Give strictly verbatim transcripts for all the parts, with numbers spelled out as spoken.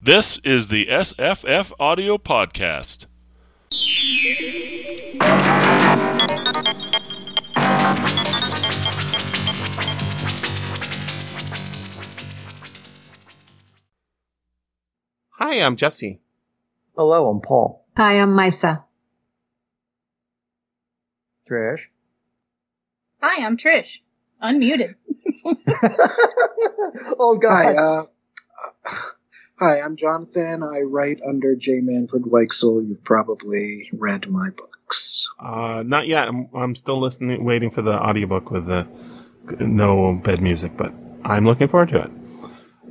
This is the S F F Audio Podcast. Hi, I'm Jesse. Hello, I'm Paul. Hi, I'm Misa. Trish. Hi, I'm Trish. Unmuted. Oh, God. Hi, uh... Hi, I'm Jonathan. I write under J. Manfred Weichsel. You've probably read my books. Uh, not yet. I'm, I'm still listening, waiting for the audiobook with the no bed music, but I'm looking forward to it.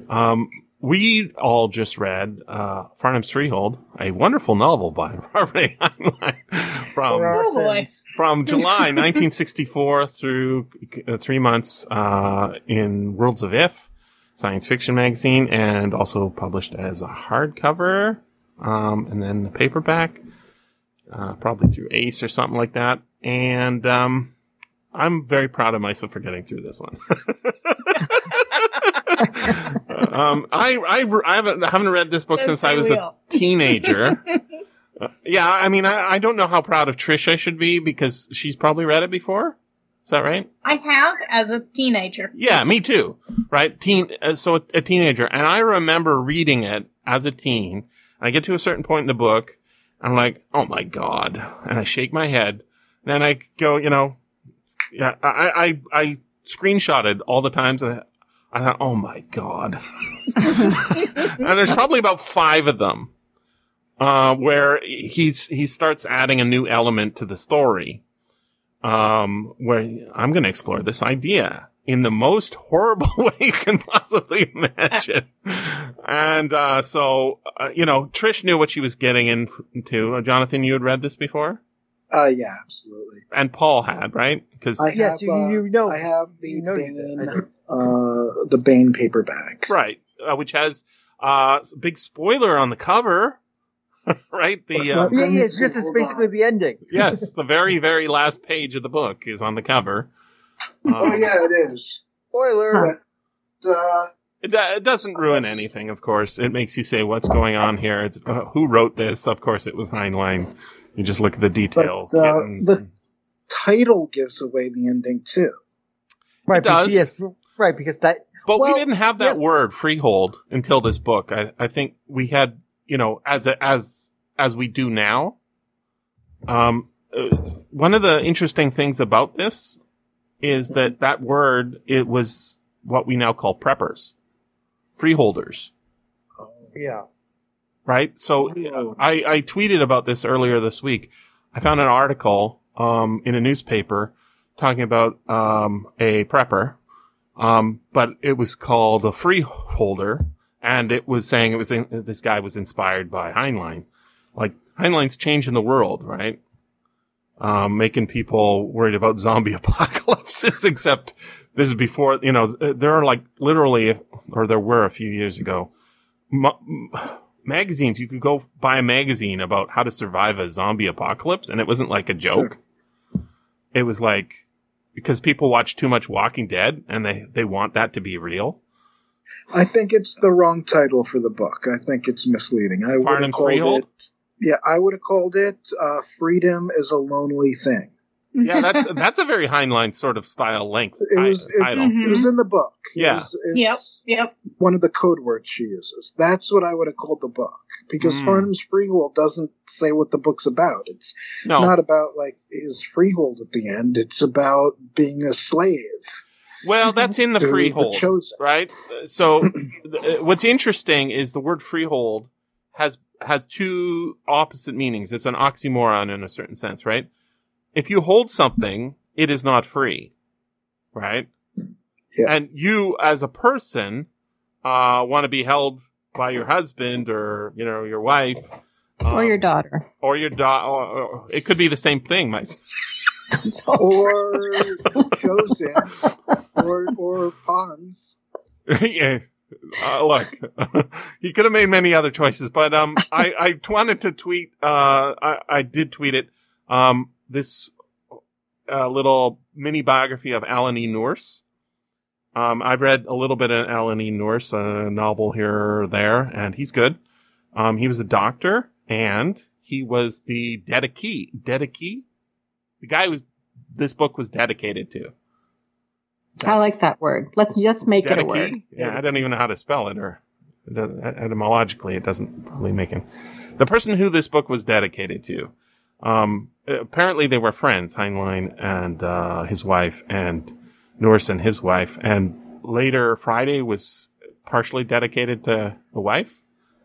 Um, we all just read uh, Farnham's Freehold, a wonderful novel by Robert A. Heinlein from, oh from July nineteen sixty-four through three months uh, in Worlds of If. Science fiction magazine, and also published as a hardcover, um, and then the paperback, uh, probably through Ace or something like that. And um, I'm very proud of myself for getting through this one. um, I, I, I haven't, haven't read this book That's since I was real. a teenager. uh, yeah, I mean, I, I don't know how proud of Trish I should be because she's probably read it before. Is that right? I have as a teenager. Yeah, me too. Right? Teen. Uh, so a, a teenager. And I remember reading it as a teen. I get to a certain point in the book. I'm like, oh, my God. And I shake my head. And then I go, you know, yeah, I, I, I screenshotted all the times. I, I thought, oh, my God. And there's probably about five of them uh, where he's he starts adding a new element to the story. Um, where I'm going to explore this idea in the most horrible way you can possibly imagine. And, uh, so, uh, you know, Trish knew what she was getting into. Uh, Jonathan, you had read this before? Uh, yeah, absolutely. And Paul had, right? Cause I have, yes, you, uh, you know, I have the, you know Baen, uh, the Baen paperback. Right. Uh, which has, uh, a big spoiler on the cover. Right? The, uh, yeah, yeah, it's just, it's basically the ending. Yes, the very, very last page of the book is on the cover. Um, oh, yeah, it is. Spoiler. But, uh, it, it doesn't ruin anything, of course. It makes you say, what's going on here? It's uh, who wrote this? Of course, it was Heinlein. You just look at the detail. But, uh, the title gives away the ending, too. Right, it does. Yes, right, because that... But well, we didn't have that yes. word, freehold, until this book. I, I think we had... You know, as a, as as we do now, um, uh, one of the interesting things about this is that that word, it was what we now call preppers, freeholders. Yeah. Right? So uh, I, I tweeted about this earlier this week. I found an article um, in a newspaper talking about um, a prepper, um, but it was called a freeholder. And it was saying it was in, this guy was inspired by Heinlein. Like, Heinlein's changing the world, right? Um, making people worried about zombie apocalypses, except this is before, you know, there are like literally, or there were a few years ago, ma- magazines. You could go buy a magazine about how to survive a zombie apocalypse, and it wasn't like a joke. Sure. It was like, because people watch too much Walking Dead, and they, they want that to be real. I think it's the wrong title for the book. I think it's misleading. I would have called Freehold? it. Yeah, I would have called it uh, "Freedom is a Lonely Thing." Yeah, that's that's a very Heinlein sort of style length it was, it, title. Mm-hmm. It was in the book. It yeah, was, it's yep, yep. One of the code words she uses. That's what I would have called the book because mm. Farnham's Freehold doesn't say what the book's about. It's no. not about like his freehold at the end. It's about being a slave. Well, that's in the freehold, right? So th- what's interesting is the word freehold has has two opposite meanings. It's an oxymoron in a certain sense, right? If you hold something, it is not free, right? Yeah. And you as a person uh, want to be held by your husband or, you know, your wife. Um, or your daughter. Or your daughter. Do- it could be the same thing, myself. Or Joseph, or or Ponce. Yeah, uh, look, he could have made many other choices, but um, I, I wanted to tweet. Uh, I, I did tweet it. Um, this uh, little mini biography of Alan E. Nourse, Um, I've read a little bit of Alan E. Nourse, a novel here or there, and he's good. Um, he was a doctor, and he was the dedicee. Dedicee? The guy who was, this book was dedicated to. That's, I like that word. Let's just make dedicee? It a word. Yeah, I don't even know how to spell it, or etymologically, it doesn't probably make it. The person who this book was dedicated to. Um, apparently they were friends, Heinlein and uh, his wife, and Nourse and his wife, and later Friday was partially dedicated to the wife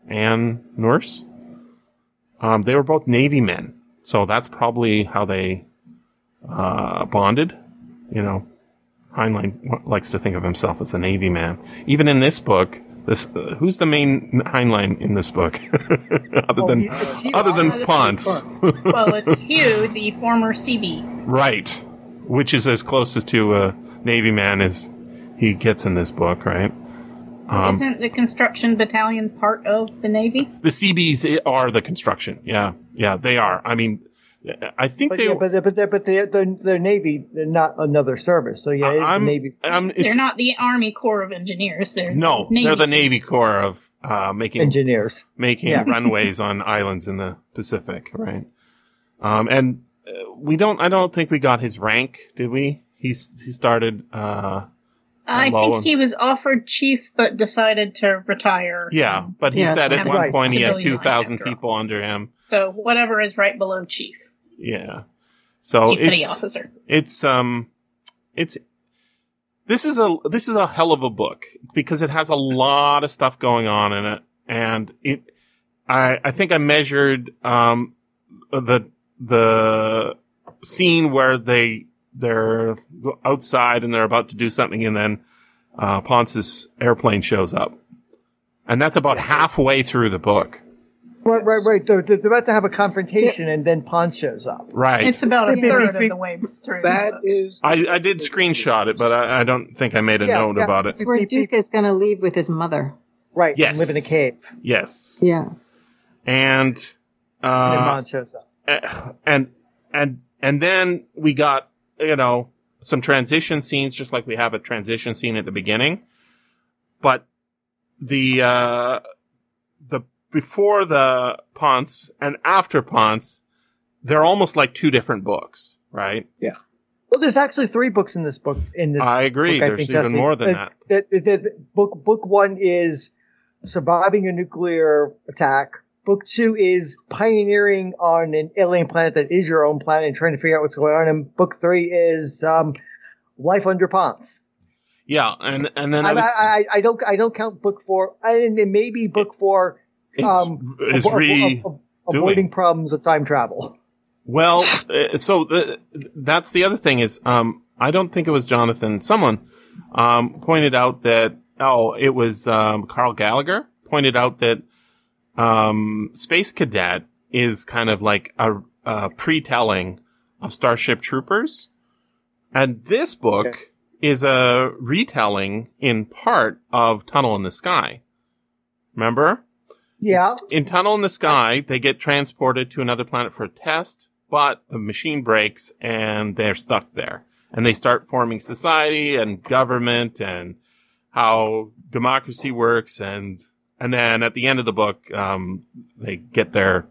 and Nourse. Um, they were both Navy men, so that's probably how they uh, bonded. You know, Heinlein likes to think of himself as a Navy man. Even in this book, this uh, who's the main Heinlein in this book, other oh, than other than Ponce? Well, it's Hugh, the former C B, right? Which is as close as to a Navy man as he gets in this book, right? Um, Isn't the construction battalion part of the Navy? The C Bs are the construction. Yeah, yeah, they are. I mean, I think but they. Yeah, but they're, but they're, but they're, they're, they're Navy, they're not another service. So yeah, it's I'm, the Navy. I'm, it's, they're not the Army Corps of Engineers. They're no, Navy. They're the Navy Corps of uh, making engineers making yeah. runways on islands in the Pacific, right? Um, and. We don't. I don't think we got his rank, did we? He's he started. Uh, I think and, he was offered chief, but decided to retire. Yeah, but he yeah, said at one right. point he had two thousand people under him. So whatever is right below chief. Yeah. So chief petty officer. It's um, it's this is a this is a hell of a book because it has a lot of stuff going on in it, and it. I I think I measured um the. The scene where they, they're outside and they're about to do something and then, uh, Ponce's airplane shows up. And that's about halfway through the book. Right, right, right. They're, they're about to have a confrontation yeah. and then Ponce shows up. Right. It's about a third of the way through. That is. I, I did screenshot it, but I, I don't think I made a yeah, note yeah. about it. It's where Duke is going to leave with his mother. Right. Yes. And live in a cave. Yes. Yeah. And, uh. And then Ponce shows up. And and and then we got, you know, some transition scenes, just like we have a transition scene at the beginning. But the uh, the before the Ponce and after Ponce, they're almost like two different books, right? Yeah. Well, there's actually three books in this book. In this, I agree. Book, I there's think, even Jesse. more than uh, that. The, the, the book book one is surviving a nuclear attack. Book two is pioneering on an alien planet that is your own planet and trying to figure out what's going on. And book three is um, life under Ponce. Yeah, and and then I, I, was, I, I don't I don't count book four, and maybe book four is, um, is avo- re- avo- avoiding problems of time travel. Well, so the, that's the other thing is um, I don't think it was Jonathan. Someone um, pointed out that oh, it was um, Carl Gallagher pointed out that. Um, Space Cadet is kind of like a, a pre-telling of Starship Troopers. And this book okay. is a retelling in part of Tunnel in the Sky. Remember? Yeah. In Tunnel in the Sky, they get transported to another planet for a test, but the machine breaks and they're stuck there. And they start forming society and government and how democracy works and And then at the end of the book, um, they get their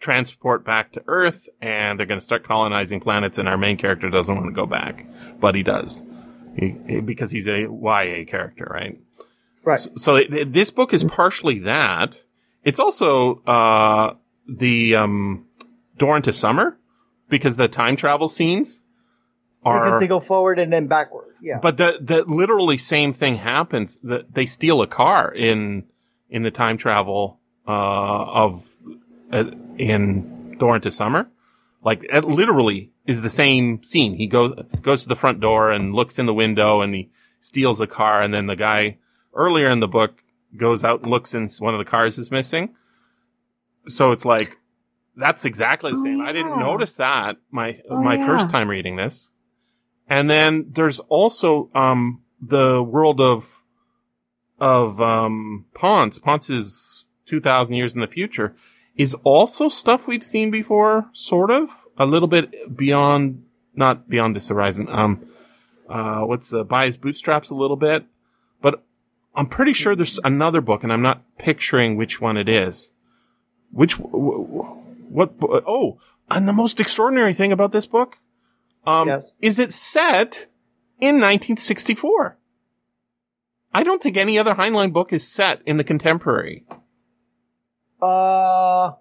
transport back to Earth, and they're going to start colonizing planets. And our main character doesn't want to go back, but he does, he, he, because he's a Y A character, right? Right. So, so it, it, this book is partially that. It's also uh, the um, Door into Summer, because the time travel scenes are because they go forward and then backward. Yeah. But the the literally same thing happens. The, they steal a car in. in the time travel uh, of uh, in Door into Summer. Like, it literally is the same scene. He goes goes to the front door and looks in the window, and he steals a car, and then the guy earlier in the book goes out and looks, and one of the cars is missing. So it's like, that's exactly the same. Oh, yeah. I didn't notice that my oh, my yeah. first time reading this. And then there's also um, the world of... of um Ponce, Ponce's two thousand years in the future, is also stuff we've seen before, sort of, a little bit beyond, not beyond this horizon, um uh, what's uh, By His Bootstraps a little bit. But I'm pretty sure there's another book, and I'm not picturing which one it is. Which, what, oh, and the most extraordinary thing about this book um, yes. is it's set in nineteen sixty-four. I don't think any other Heinlein book is set in the contemporary. Uh,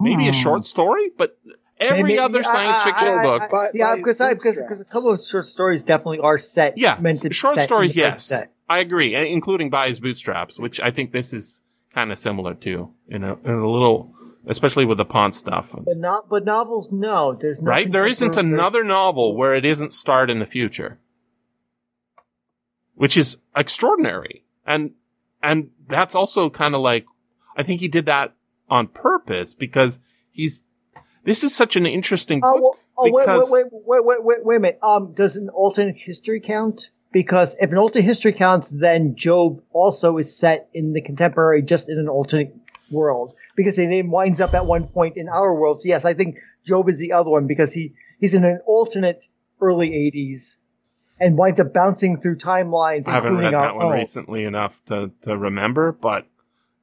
Maybe hmm. a short story, but every Maybe, other science uh, fiction I, book. I, I, yeah, because because a couple of short stories definitely are set. Yeah, meant to be short set stories, yes. Set. I agree, including By His Bootstraps, which I think this is kind of similar to, in a, in a little, especially with the Ponce stuff. But, not, but novels, no. There's right? There isn't another novel where it isn't starred in the future, which is extraordinary. And and that's also kind of like, I think he did that on purpose because he's, this is such an interesting book. Uh, well, oh, because wait, wait, wait, wait, wait, wait a minute. Um, does an alternate history count? Because if an alternate history counts, then Job also is set in the contemporary, just in an alternate world. Because it then winds up at one point in our world. So yes, I think Job is the other one because he, he's in an alternate early eighties and winds up bouncing through timelines. I haven't read that one own. recently enough to, to remember, but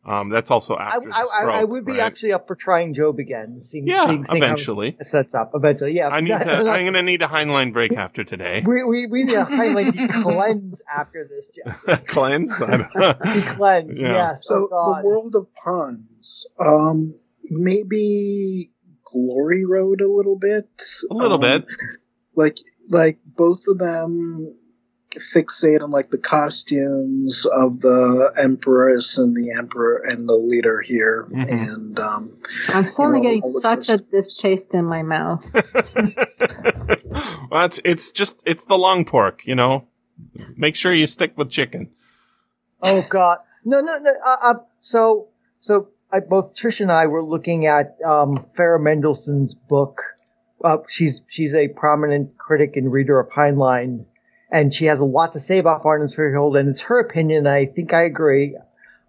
um, that's also after I, the stroke, I, I would be right? actually up for trying Job again. Seeing, yeah, seeing, seeing eventually. How it sets up. Eventually, yeah. I need to, I'm going to need a Heinlein break after today. We we, we need a Heinlein to cleanse after this, Jeff. Cleanse? I don't know. Cleanse, yeah. yes. So oh the world of puns. Um, maybe Glory Road a little bit. A little um, bit. Like like both of them fixate on like the costumes of the empress and the emperor and the leader here, mm-hmm. and um, I'm suddenly you know, getting such this. a distaste in my mouth. well, it's it's just it's the long pork, you know. Make sure you stick with chicken. Oh God, no, no, no. Uh, uh, so, so I, both Trish and I were looking at um, Farrah Mendelssohn's book. Uh, she's she's a prominent critic and reader of Heinlein. And she has a lot to say about Farnham's Freehold, and it's her opinion, and I think I agree,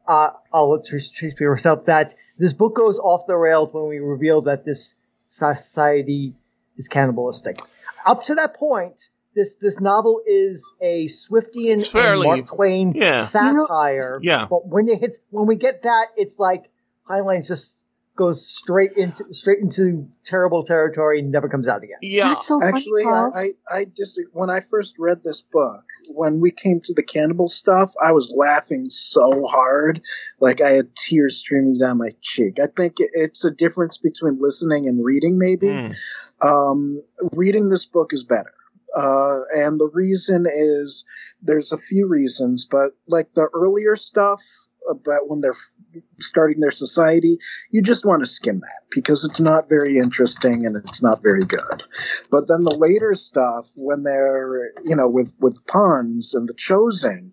uh, I'll let Trish be herself, that this book goes off the rails when we reveal that this society is cannibalistic. Up to that point, this this novel is a Swiftian fairly, and Mark Twain yeah. satire. You know, yeah. But when it hits, when we get that, it's like Heinlein just goes straight into straight into terrible territory and never comes out again. Yeah, that's so funny, actually, Paul. I I just when I first read this book, when we came to the cannibal stuff, I was laughing so hard, like I had tears streaming down my cheek. I think it's a difference between listening and reading. Maybe mm. um, reading this book is better. Uh, and the reason is there's a few reasons, but like the earlier stuff. About when they're starting their society, you just want to skim that because it's not very interesting and it's not very good. But then the later stuff, when they're, you know, with, with puns and the chosen,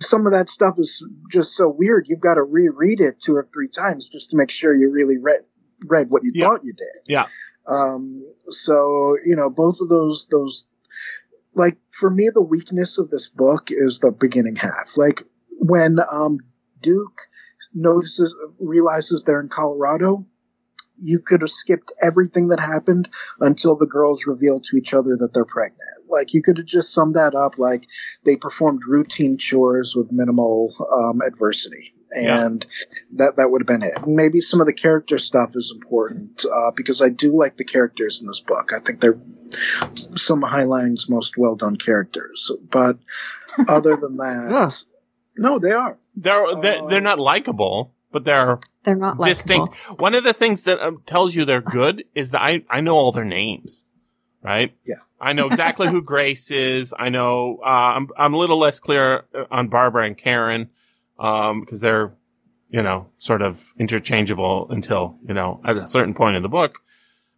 some of that stuff is just so weird. You've got to reread it two or three times just to make sure you really read, read what you yeah. thought you did. Yeah. Um, so, you know, both of those, those, like for me, the weakness of this book is the beginning half. Like, when um, Duke notices, realizes they're in Colorado, you could have skipped everything that happened until the girls reveal to each other that they're pregnant. Like, you could have just summed that up like they performed routine chores with minimal um, adversity. And yeah. that, that would have been it. Maybe some of the character stuff is important uh, because I do like the characters in this book. I think they're some of Heinlein's most well-done characters. But other than that... yeah. No, they are. They're they're, they're not likable, but they're they're not distinct. Likable. One of the things that um, tells you they're good is that I, I know all their names, right? Yeah, I know exactly who Grace is. I know uh, I'm I'm a little less clear on Barbara and Karen because um, they're you know sort of interchangeable until you know at a certain point in the book.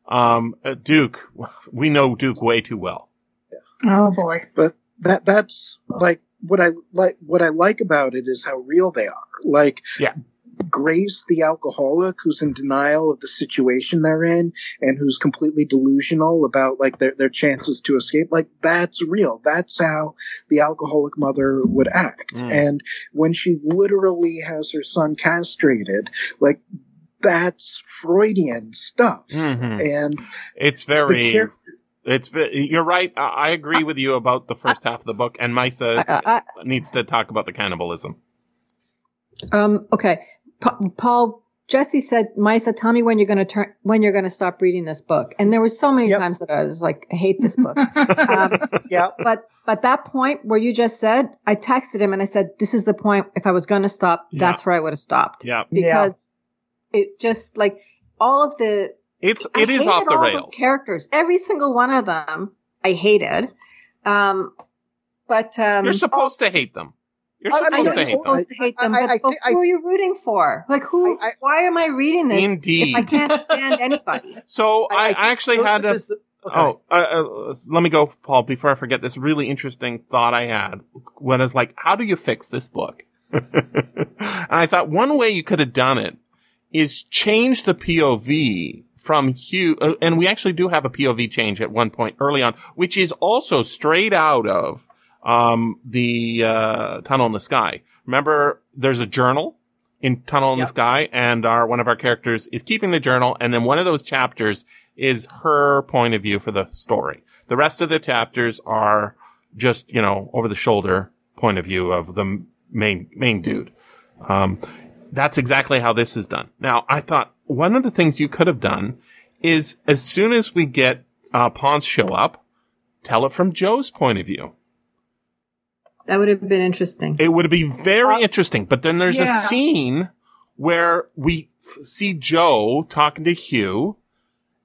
Um, Duke, we know Duke way too well. Yeah. Oh boy, but that that's like. What I like, what I like about it is how real they are. Like yeah. Grace, the alcoholic, who's in denial of the situation they're in, and who's completely delusional about like their their chances to escape. Like that's real. That's how the alcoholic mother would act. Mm. And when she literally has her son castrated, like that's Freudian stuff. Mm-hmm. And it's very. It's you're right. I agree with you about the first half of the book, and Misa I, I, needs to talk about the cannibalism. Um. Okay, pa- Paul Jesse said, Misa, tell me when you're going to turn when you're going to stop reading this book. And there were so many yep. times that I was like, I hate this book. um, yeah. But but that point where you just said, I texted him and I said, this is the point. If I was going to stop, yeah. that's where I would have stopped. Yeah. Because yeah. it just like all of the. It's it I is off the all rails. Characters, every single one of them, I hated. Um, but um, you're supposed oh, to hate them. You're supposed, I know, to, hate you're supposed them. to hate them. I, I, but I, I, who I, are you rooting for? Like who? I, I, why am I reading this? Indeed, if I can't stand anybody. So I, I, I actually had a. Just, okay. Oh, uh, uh, let me go, Paul. Before I forget, this really interesting thought I had when I was like, "How do you fix this book?" And I thought one way you could have done it is change the P O V. From Hugh, uh, and we actually do have a P O V change at one point early on, which is also straight out of um the uh Tunnel in the Sky. Remember, there's a journal in Tunnel in yep. the Sky, and our one of our characters is keeping the journal, and then one of those chapters is her point of view for the story. The rest of the chapters are just, you know, over the shoulder point of view of the main main dude. Um That's exactly how this is done. Now, I thought one of the things you could have done is as soon as we get uh, Ponce show up, tell it from Joe's point of view. That would have been interesting. It would be very uh, interesting. But then there's yeah. a scene where we f- see Joe talking to Hugh,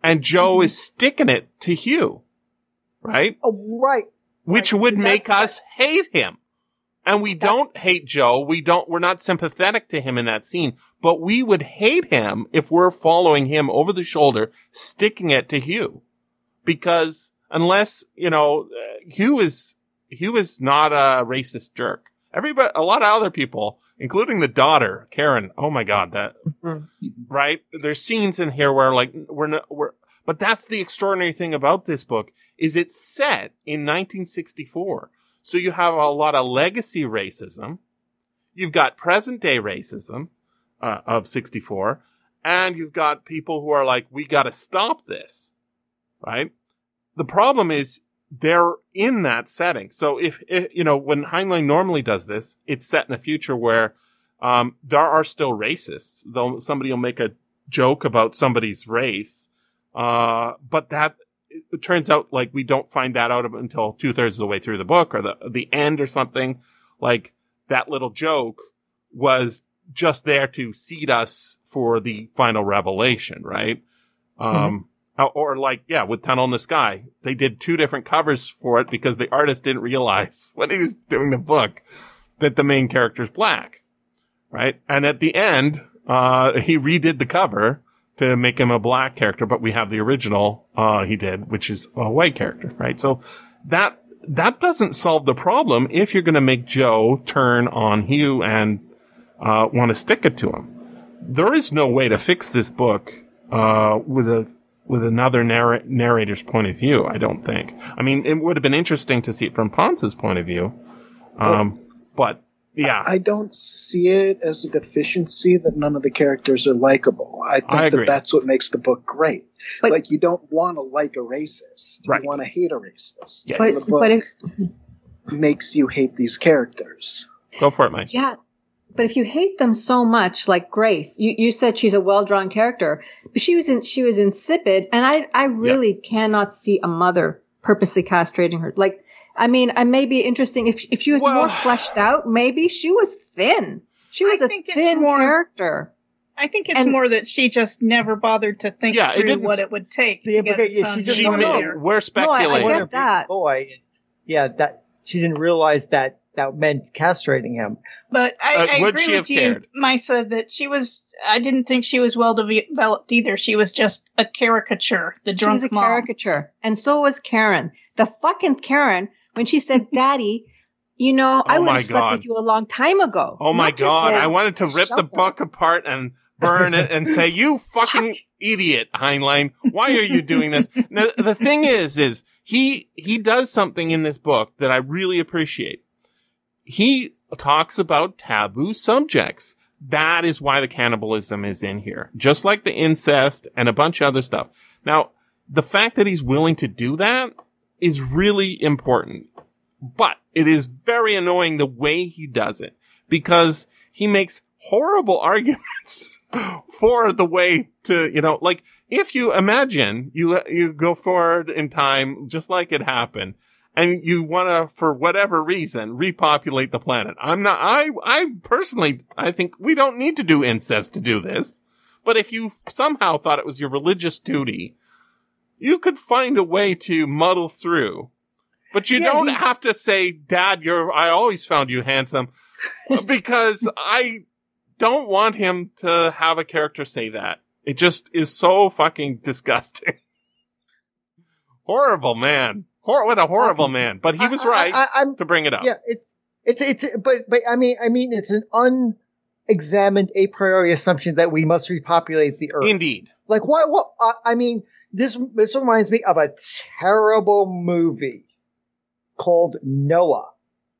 and Joe mm-hmm. is sticking it to Hugh, right? Oh, right. Which right. would That's make that. us hate him. And we don't That's- hate Joe. We don't, we're not sympathetic to him in that scene, but we would hate him if we're following him over the shoulder, sticking it to Hugh. Because unless, you know, Hugh is, Hugh is not a racist jerk. Everybody, a lot of other people, including the daughter, Karen. Oh my God. That, right. There's scenes in here where like, we're not, we're, but that's the extraordinary thing about this book is it's set in nineteen sixty-four. So you have a lot of legacy racism. You've got present day racism uh, of sixty-four. And you've got people who are like, we got to stop this. Right. The problem is they're in that setting. So if, if you know, when Heinlein normally does this, it's set in a future where um, there are still racists, though somebody will make a joke about somebody's race. Uh, but that. It turns out, like, we don't find that out until two-thirds of the way through the book or the the end or something. Like, that little joke was just there to seed us for the final revelation, right? Um, mm-hmm. Or, like, yeah, with Tunnel in the Sky. They did two different covers for it because the artist didn't realize when he was doing the book that the main character's black, right? And at the end, uh, he redid the cover to make him a black character, but we have the original uh he did, which is a white character, right? So that that doesn't solve the problem if you're going to make Joe turn on Hugh and uh want to stick it to him. There is no way to fix this book uh with a with another narr- narrator's point of view, I don't think. I mean, it would have been interesting to see it from Ponce's point of view, um, oh. but. Yeah, I don't see it as a deficiency that none of the characters are likable. I think I that that's what makes the book great. But, like, you don't want to like a racist. Right. You want to hate a racist. Yes. But, the book but if, makes you hate these characters. Go for it, Mike. Yeah, but if you hate them so much, like Grace, you, you said she's a well-drawn character, but she was in, she was insipid, and I, I really yeah. cannot see a mother purposely castrating her. Like, I mean, it may be interesting if if she was well, more fleshed out. Maybe she was thin. She was I a think thin it's more, character. I think it's and, more that she just never bothered to think yeah, through it what it would take. Yeah, to get her son she just she made, we're speculating. No, I, I get that. Boy, yeah, that she didn't realize that that meant castrating him. But I, uh, I would agree she with have you, cared? Misa, that she was. I didn't think she was well developed either. She was just a caricature. The drunk she was a mom. caricature, and so was Karen. The fucking Karen. When she said, "Daddy, you know, oh I would have slept with you a long time ago." Oh my God. I wanted to rip the book apart and burn it and say, "You fucking idiot, Heinlein. Why are you doing this?" Now, the thing is, is he, he does something in this book that I really appreciate. He talks about taboo subjects. That is why the cannibalism is in here, just like the incest and a bunch of other stuff. Now, the fact that he's willing to do that is really important. But it is very annoying the way he does it, because he makes horrible arguments for the way to, you know, like, if you imagine you, you go forward in time, just like it happened, and you want to, for whatever reason, repopulate the planet. I'm not, I, I personally, I think we don't need to do incest to do this. But if you somehow thought it was your religious duty, you could find a way to muddle through. But you yeah, don't he... have to say, Dad, you're, I always found you handsome, because I don't want him to have a character say that. It just is so fucking disgusting. Horrible man. Hor- what a horrible man. But he was right I, I, I, to bring it up. Yeah, it's, it's, it's, but, but I mean, I mean, it's an unexamined a priori assumption that we must repopulate the earth. Indeed. Like, what, what, uh, I mean, this, this reminds me of a terrible movie called Noah,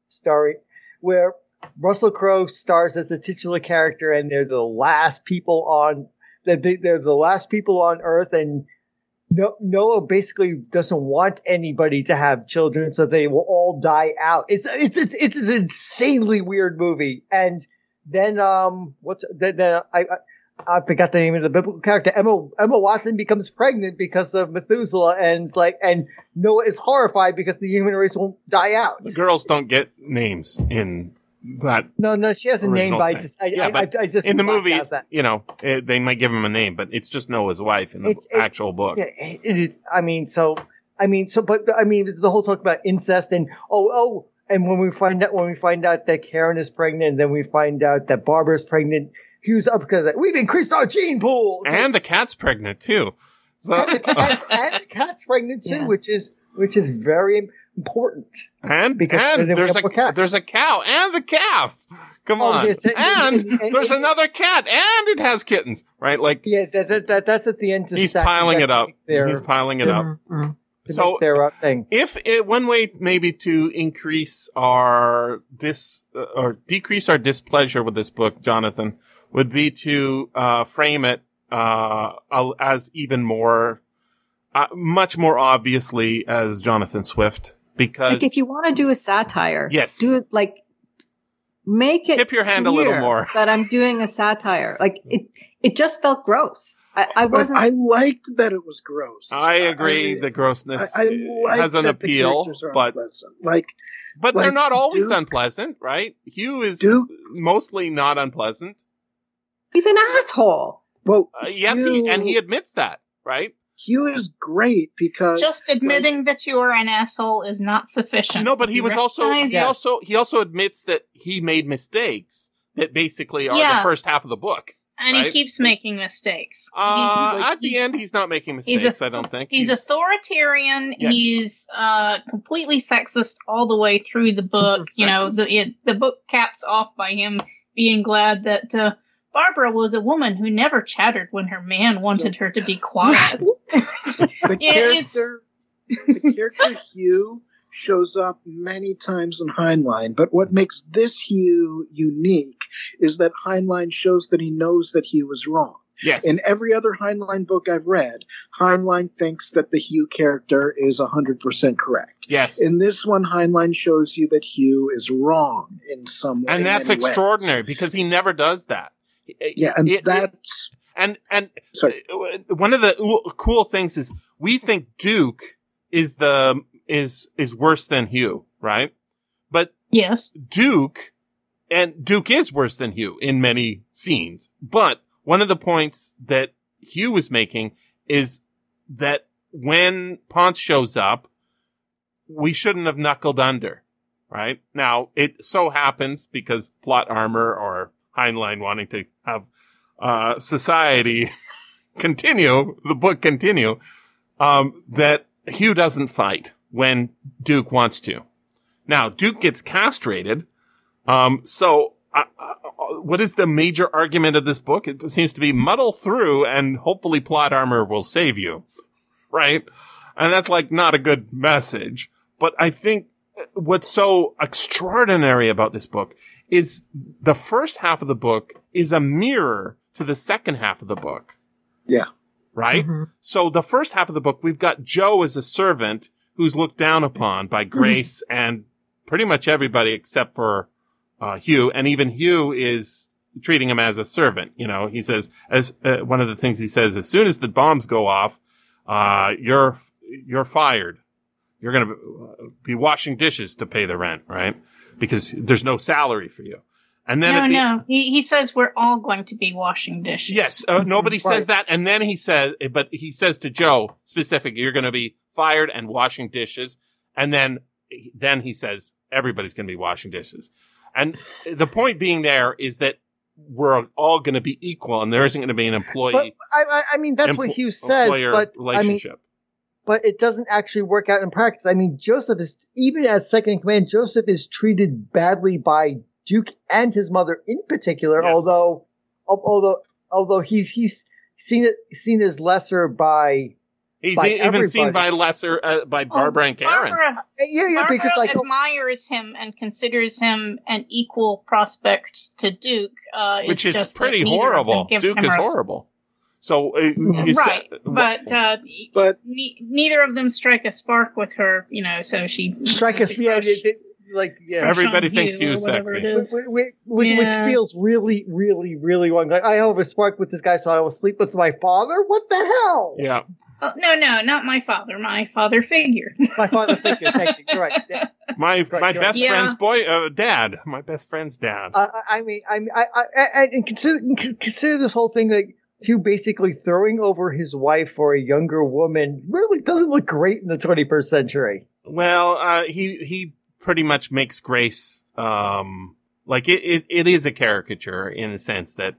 starring, where Russell Crowe stars as the titular character, and they're the last people on, they're, they're the last people on earth, and No, Noah basically doesn't want anybody to have children, so they will all die out. It's it's it's it's an insanely weird movie. And then um, what's then, then I, I I forgot the name of the biblical character. Emma Emma Watson becomes pregnant because of Methuselah, and it's like, and Noah is horrified because the human race won't die out. The girls don't get names in that. No, no, she has a name, but I just, I, yeah, I, but I, I just in the movie, that. you know, it, they might give him a name, but it's just Noah's wife in the it's, it, actual book. Yeah, it, it, I mean, so, I mean, so, but I mean, the whole talk about incest and oh, oh, and when we find out, when we find out that Karen is pregnant, and then we find out that Barbara's pregnant, Hugh's up because we've increased our gene pool, and the cat's pregnant too. So, and, the cat, and the cat's pregnant too, yeah. which is which is very. important. And, because and there's a, a there's a cow and the calf. Come oh, on. Yes, and, and, and, and there's and, another cat and it has kittens, right? Like, yeah, that, that, that that's at the end. He's piling it up. Their, he's piling it up. Mm-hmm. So their thing. If it, one way maybe to increase our dis uh, or decrease our displeasure with this book, Jonathan, would be to uh, frame it uh, as even more, uh, much more obviously as Jonathan Swift. Because like if you want to do a satire, yes. do it like make it tip your hand a little more that I'm doing a satire. Like it, it just felt gross. I, I wasn't. I liked that it was gross. I agree. I, the grossness I, I has an appeal, but like, but like they're not always Duke, unpleasant, right? Hugh is Duke, mostly not unpleasant. He's an asshole. Well, uh, yes, Hugh, he, and he admits that, right? Hugh is great because just admitting like, that you are an asshole is not sufficient. No, but he, he was also he that. also he also admits that he made mistakes that basically are yeah. the first half of the book, and right? he keeps making mistakes. Uh, he's like, at the end, he's not making mistakes. A, I don't think he's, he's authoritarian. Yes. He's uh, completely sexist all the way through the book. You know, the it, the book caps off by him being glad that. Uh, Barbara was a woman who never chattered when her man wanted her to be quiet. the, character, the character Hugh shows up many times in Heinlein, but what makes this Hugh unique is that Heinlein shows that he knows that he was wrong. Yes. In every other Heinlein book I've read, Heinlein thinks that the Hugh character is one hundred percent correct. Yes. In this one, Heinlein shows you that Hugh is wrong in some way. And that's extraordinary ways. Because he never does that. Yeah, and it, that's it, and and sorry. One of the cool things is we think Duke is the is is worse than Hugh, right? But yes, Duke and Duke is worse than Hugh in many scenes. But one of the points that Hugh was making is that when Ponce shows up, we shouldn't have knuckled under, right? Now it so happens because plot armor or Heinlein wanting to have uh, society continue, the book continue, um, that Hugh doesn't fight when Duke wants to. Now, Duke gets castrated. Um, so uh, uh, what is the major argument of this book? It seems to be muddle through and hopefully plot armor will save you, right? And that's like not a good message. But I think what's so extraordinary about this book is the first half of the book is a mirror to the second half of the book. Yeah. right? Mm-hmm. So the first half of the book, we've got Joe as a servant who's looked down upon by Grace and pretty much everybody except for uh, Hugh. And even Hugh is treating him as a servant. You know, he says, as uh, one of the things he says, as soon as the bombs go off, uh, you're, you're fired. You're going to be washing dishes to pay the rent, right? Because there's no salary for you. And then no, the, no. He, he says we're all going to be washing dishes. Yes, uh, nobody says that. And then he says, but he says to Joe specifically, you're going to be fired and washing dishes. And then, then he says everybody's going to be washing dishes. And the point being there is that we're all going to be equal, and there isn't going to be an employee. But I, I mean, that's empl- what Hugh says. But relationship. I mean, but it doesn't actually work out in practice. I mean, Joseph is, even as second in command, Joseph is treated badly by Duke and his mother in particular, yes. although, although, although he's he's seen seen as lesser by he's by even everybody. Seen by lesser uh, by Barbara oh, and Karen. Barbara, yeah, yeah, Barbara because like admires him and considers him an equal prospect to Duke, uh, which is just pretty horrible. Duke is respect. horrible. So uh, right, said, but uh, but ne- neither of them strike a spark with her, you know. So she strike a yeah. Like yeah, everybody thinks Hugh's sexy, which, which, which, yeah. which feels really, really, really wrong. Like I have a spark with this guy, so I will sleep with my father. What the hell? Yeah. Oh, no, no, not my father. My father figure. my father figure. Thank you. You're right. Yeah. My right, my best right. friend's yeah. boy, uh, dad. My best friend's dad. Uh, I mean, I mean, I, I, I and consider consider this whole thing like Hugh basically throwing over his wife for a younger woman. Really doesn't look great in the twenty-first century. Well, uh, he he. pretty much makes Grace, um, like it, it, it is a caricature in the sense that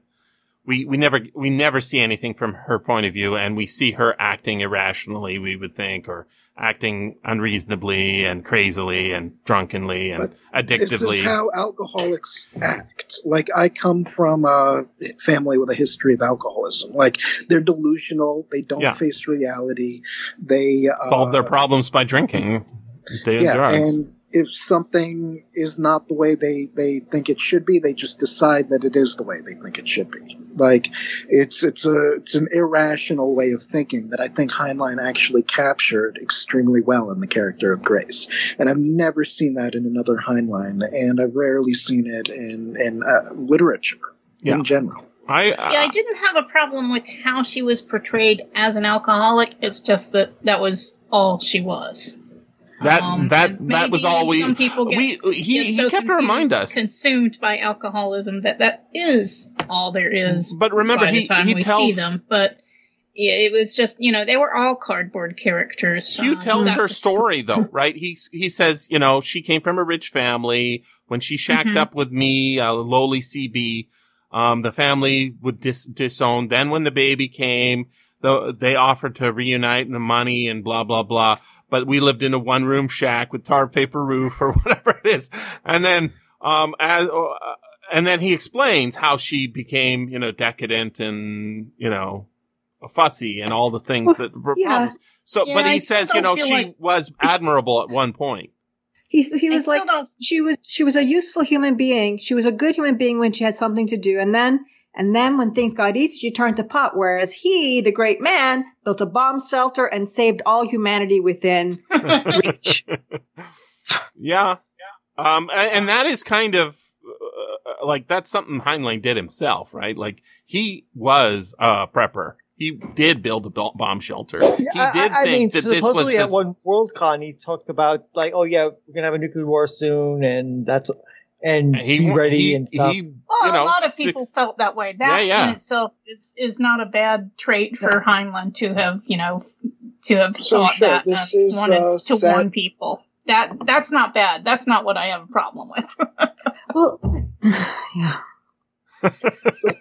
we, we never, we never see anything from her point of view, and we see her acting irrationally, we would think, or acting unreasonably and crazily and drunkenly and but addictively. This is how alcoholics act. Like, I come from a family with a history of alcoholism. Like, they're delusional. They don't yeah. face reality. They solve uh, their problems by drinking. They yeah, drugs. And, if something is not the way they, they think it should be, they just decide that it is the way they think it should be. Like, it's it's a it's an irrational way of thinking that I think Heinlein actually captured extremely well in the character of Grace. And I've never seen that in another Heinlein, and I've rarely seen it in, in uh, literature yeah. in general. I, uh, yeah, I didn't have a problem with how she was portrayed as an alcoholic. It's just that that was all she was. That um, that that was all we. Some people get, we he get so he kept to remind us consumed by alcoholism that that is all there is. But remember, by he the time he we tells see them. But it was just, you know, they were all cardboard characters. Hugh um, tells her story though, right? He he says, you know, she came from a rich family. When she shacked mm-hmm. up with me, a lowly C B, um, the family would dis- disown. Then when the baby came, the, they offered to reunite and the money and blah blah blah. But we lived in a one-room shack with tar paper roof or whatever it is. And then, um, as, uh, and then he explains how she became, you know, decadent and, you know, fussy and all the things that were yeah. problems. So, yeah, but he I says, you know, she like- was admirable at one point. He, he was like, don't. she was, she was a useful human being. She was a good human being when she had something to do. And then, And then when things got easy, she turned to pot, whereas he, the great man, built a bomb shelter and saved all humanity within reach. Yeah. Um, and that is kind of uh, like that's something Heinlein did himself, right? Like he was a prepper. He did build a bomb shelter. He did I, I think mean, that this was supposedly at this... one Worldcon, he talked about like, oh, yeah, we're going to have a nuclear war soon. And that's. And he, be ready he, and stuff. He, you well, know, a lot of people six, felt that way. That yeah, yeah. in itself is, is not a bad trait for yeah. Heinlein to have, you know, to have so thought sure, that this and is, wanted uh, to sad. warn people. That that's not bad. That's not what I have a problem with. Well, yeah.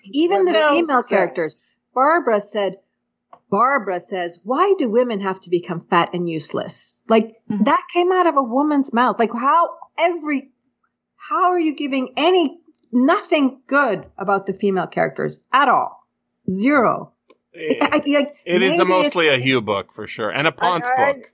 Even the so female sad. characters. Barbara said. Barbara says, why do women have to become fat and useless? Like mm-hmm. that came out of a woman's mouth. Like how every. How are you giving any nothing good about the female characters at all? Zero. It, I, like, it is a mostly a Hugh book for sure, and a Ponce I, I, book.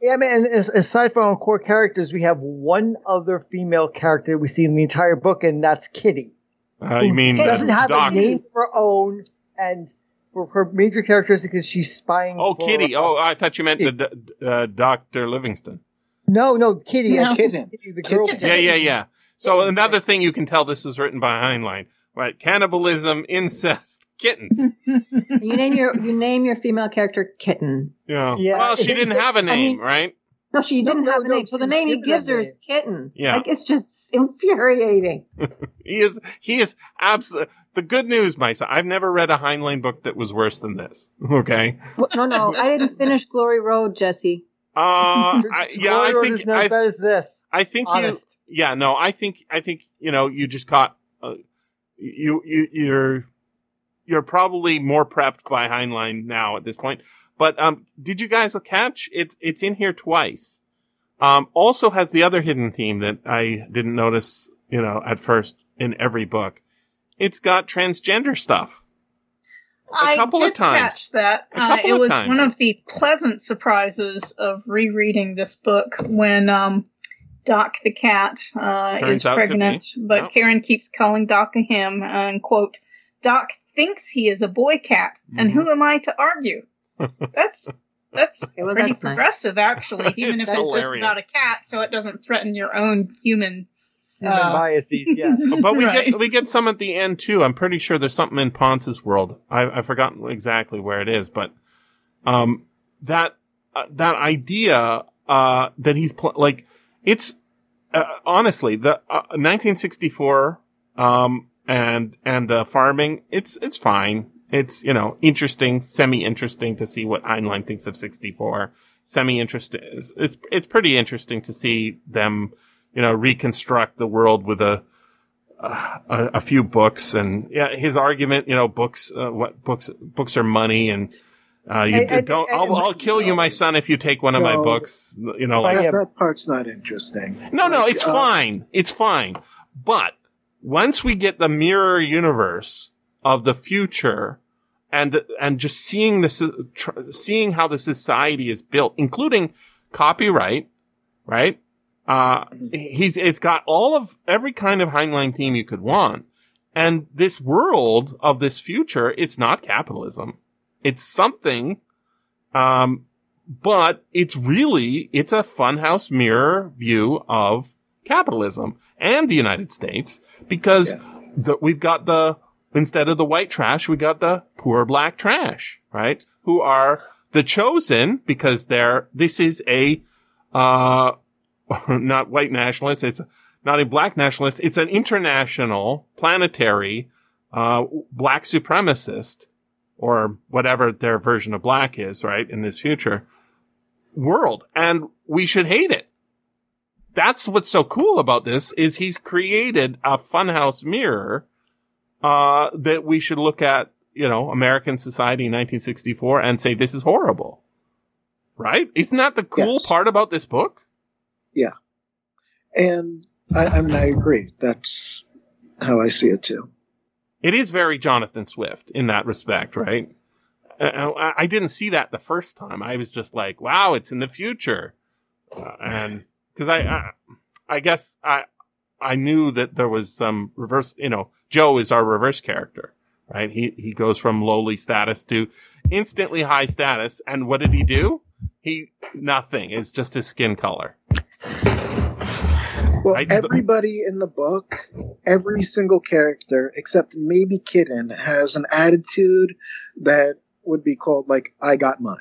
Yeah, I mean, and aside from our core characters, we have one other female character we see in the entire book, and that's Kitty. Uh, you mean doesn't have Doc. a name of her own, and her major characteristic is she's spying. Oh, for Kitty. Oh, I thought you meant it, the uh, Doctor Livingston. No, no, Kitty. No. Kitten. Kitty, the girl. Kitten. Yeah, yeah, yeah. So another thing you can tell this is written by Heinlein. Right, cannibalism, incest, kittens. You name your you name your female character Kitten. Yeah. yeah. Well, she didn't have a name, I mean, right? No, she didn't no, have no, a name. No, so the name he gives her name. Is Kitten. Yeah. Like, it's just infuriating. he is he is absolutely the good news, my son. I've never read a Heinlein book that was worse than this. Okay. Well, no, no, I didn't finish Glory Road, Jesse. Uh, I, yeah, I think is not I, as bad as this. I think Honest. you. Yeah, no, I think I think you know you just caught. Uh, you you you're you're probably more prepped by Heinlein now at this point. But um, did you guys catch it's it's in here twice. Um, also has the other hidden theme that I didn't notice. You know, at first in every book, it's got transgender stuff. A couple I did of times. catch that. Uh, it was times. one of the pleasant surprises of rereading this book when um, Doc the cat uh, is pregnant, but nope. Karen keeps calling Doc a him, and, quote, Doc thinks he is a boy cat, mm-hmm. and who am I to argue? That's that's okay, well, pretty that's progressive, nice. actually, even it's if hilarious. It's just about a cat, so it doesn't threaten your own human Human uh, biases, yeah. But we right. get we get some at the end too. I'm pretty sure there's something in Ponce's world. I, I've forgotten exactly where it is, but um, that uh, that idea uh, that he's pl- like it's uh, honestly the uh, nineteen sixty-four um, and and the farming. It's it's fine. It's you know interesting, semi interesting to see what Heinlein thinks of sixty-four. Semi interesting. It's, it's it's pretty interesting to see them. You know, reconstruct the world with a, uh, a a few books, and yeah, his argument. You know, books. Uh, what books? Books are money, and uh, you I, d- I, don't. I, I, I'll, I'll kill you, my son, if you take one of no, my books. You know, like, that, that part's not interesting. No, like, no, it's uh, fine. It's fine. But once we get the mirror universe of the future, and and just seeing this, tr- seeing how the society is built, including copyright, right? Uh, he's, it's got all of every kind of Heinlein theme you could want. And this world of this future, it's not capitalism. It's something. Um, but it's really, it's a funhouse mirror view of capitalism and the United States because yeah. the, we've got the, instead of the white trash, we got the poor black trash, right? Who are the chosen because they're, this is a, uh, not white nationalist. It's not a black nationalist. It's an international, planetary, uh, black supremacist, or whatever their version of black is, right, in this future world. And we should hate it. That's what's so cool about this is he's created a funhouse mirror, uh, that we should look at, you know, American society in nineteen sixty-four and say, this is horrible. Right? Isn't that the cool yes. part about this book? Yeah. And I, I mean, I agree. That's how I see it, too. It is very Jonathan Swift in that respect, right? I, I didn't see that the first time. I was just like, wow, it's in the future. Uh, and because I, I I guess I I knew that there was some reverse, you know, Joe is our reverse character, right? He, he goes from lowly status to instantly high status. And what did he do? He nothing. It's just his skin color. Well, everybody in the book, every single character, except maybe Kitten, has an attitude that would be called, like, I got mine.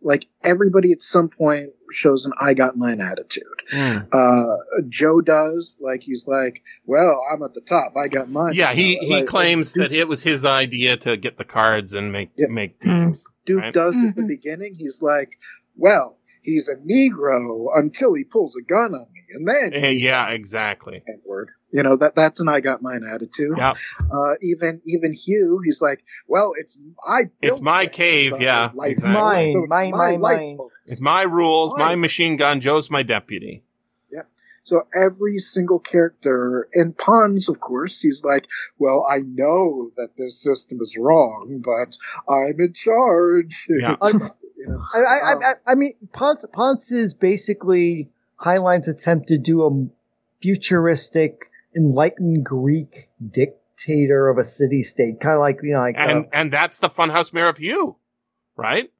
Like, everybody at some point shows an I got mine attitude. Yeah. Uh, Joe does. Like, he's like, well, I'm at the top. I got mine. Yeah, he, he like, claims like, that Duke, it was his idea to get the cards and make, yeah. make teams. Duke right? does mm-hmm. at the beginning. He's like, well, he's a Negro until he pulls a gun on me. And then, uh, yeah, exactly. Edward. You know, that that's an I got mine attitude. Yeah. Uh, even, even Hugh, he's like, well, it's, I, built it's my it. cave. It's yeah. Life. Exactly. Mine, so it's mine, my mine, mine. It's my rules, mine. my machine gun. Joe's my deputy. Yeah. So every single character in Ponce, of course, he's like, well, I know that this system is wrong, but I'm in charge. Yeah. I'm, You know, I, I, um, I, I mean, Ponce, Ponce is basically Heinlein's attempt to do a futuristic, enlightened Greek dick dictator of a city-state, kind of like, you know, like, and uh, and that's the Funhouse Mayor of Hugh, right?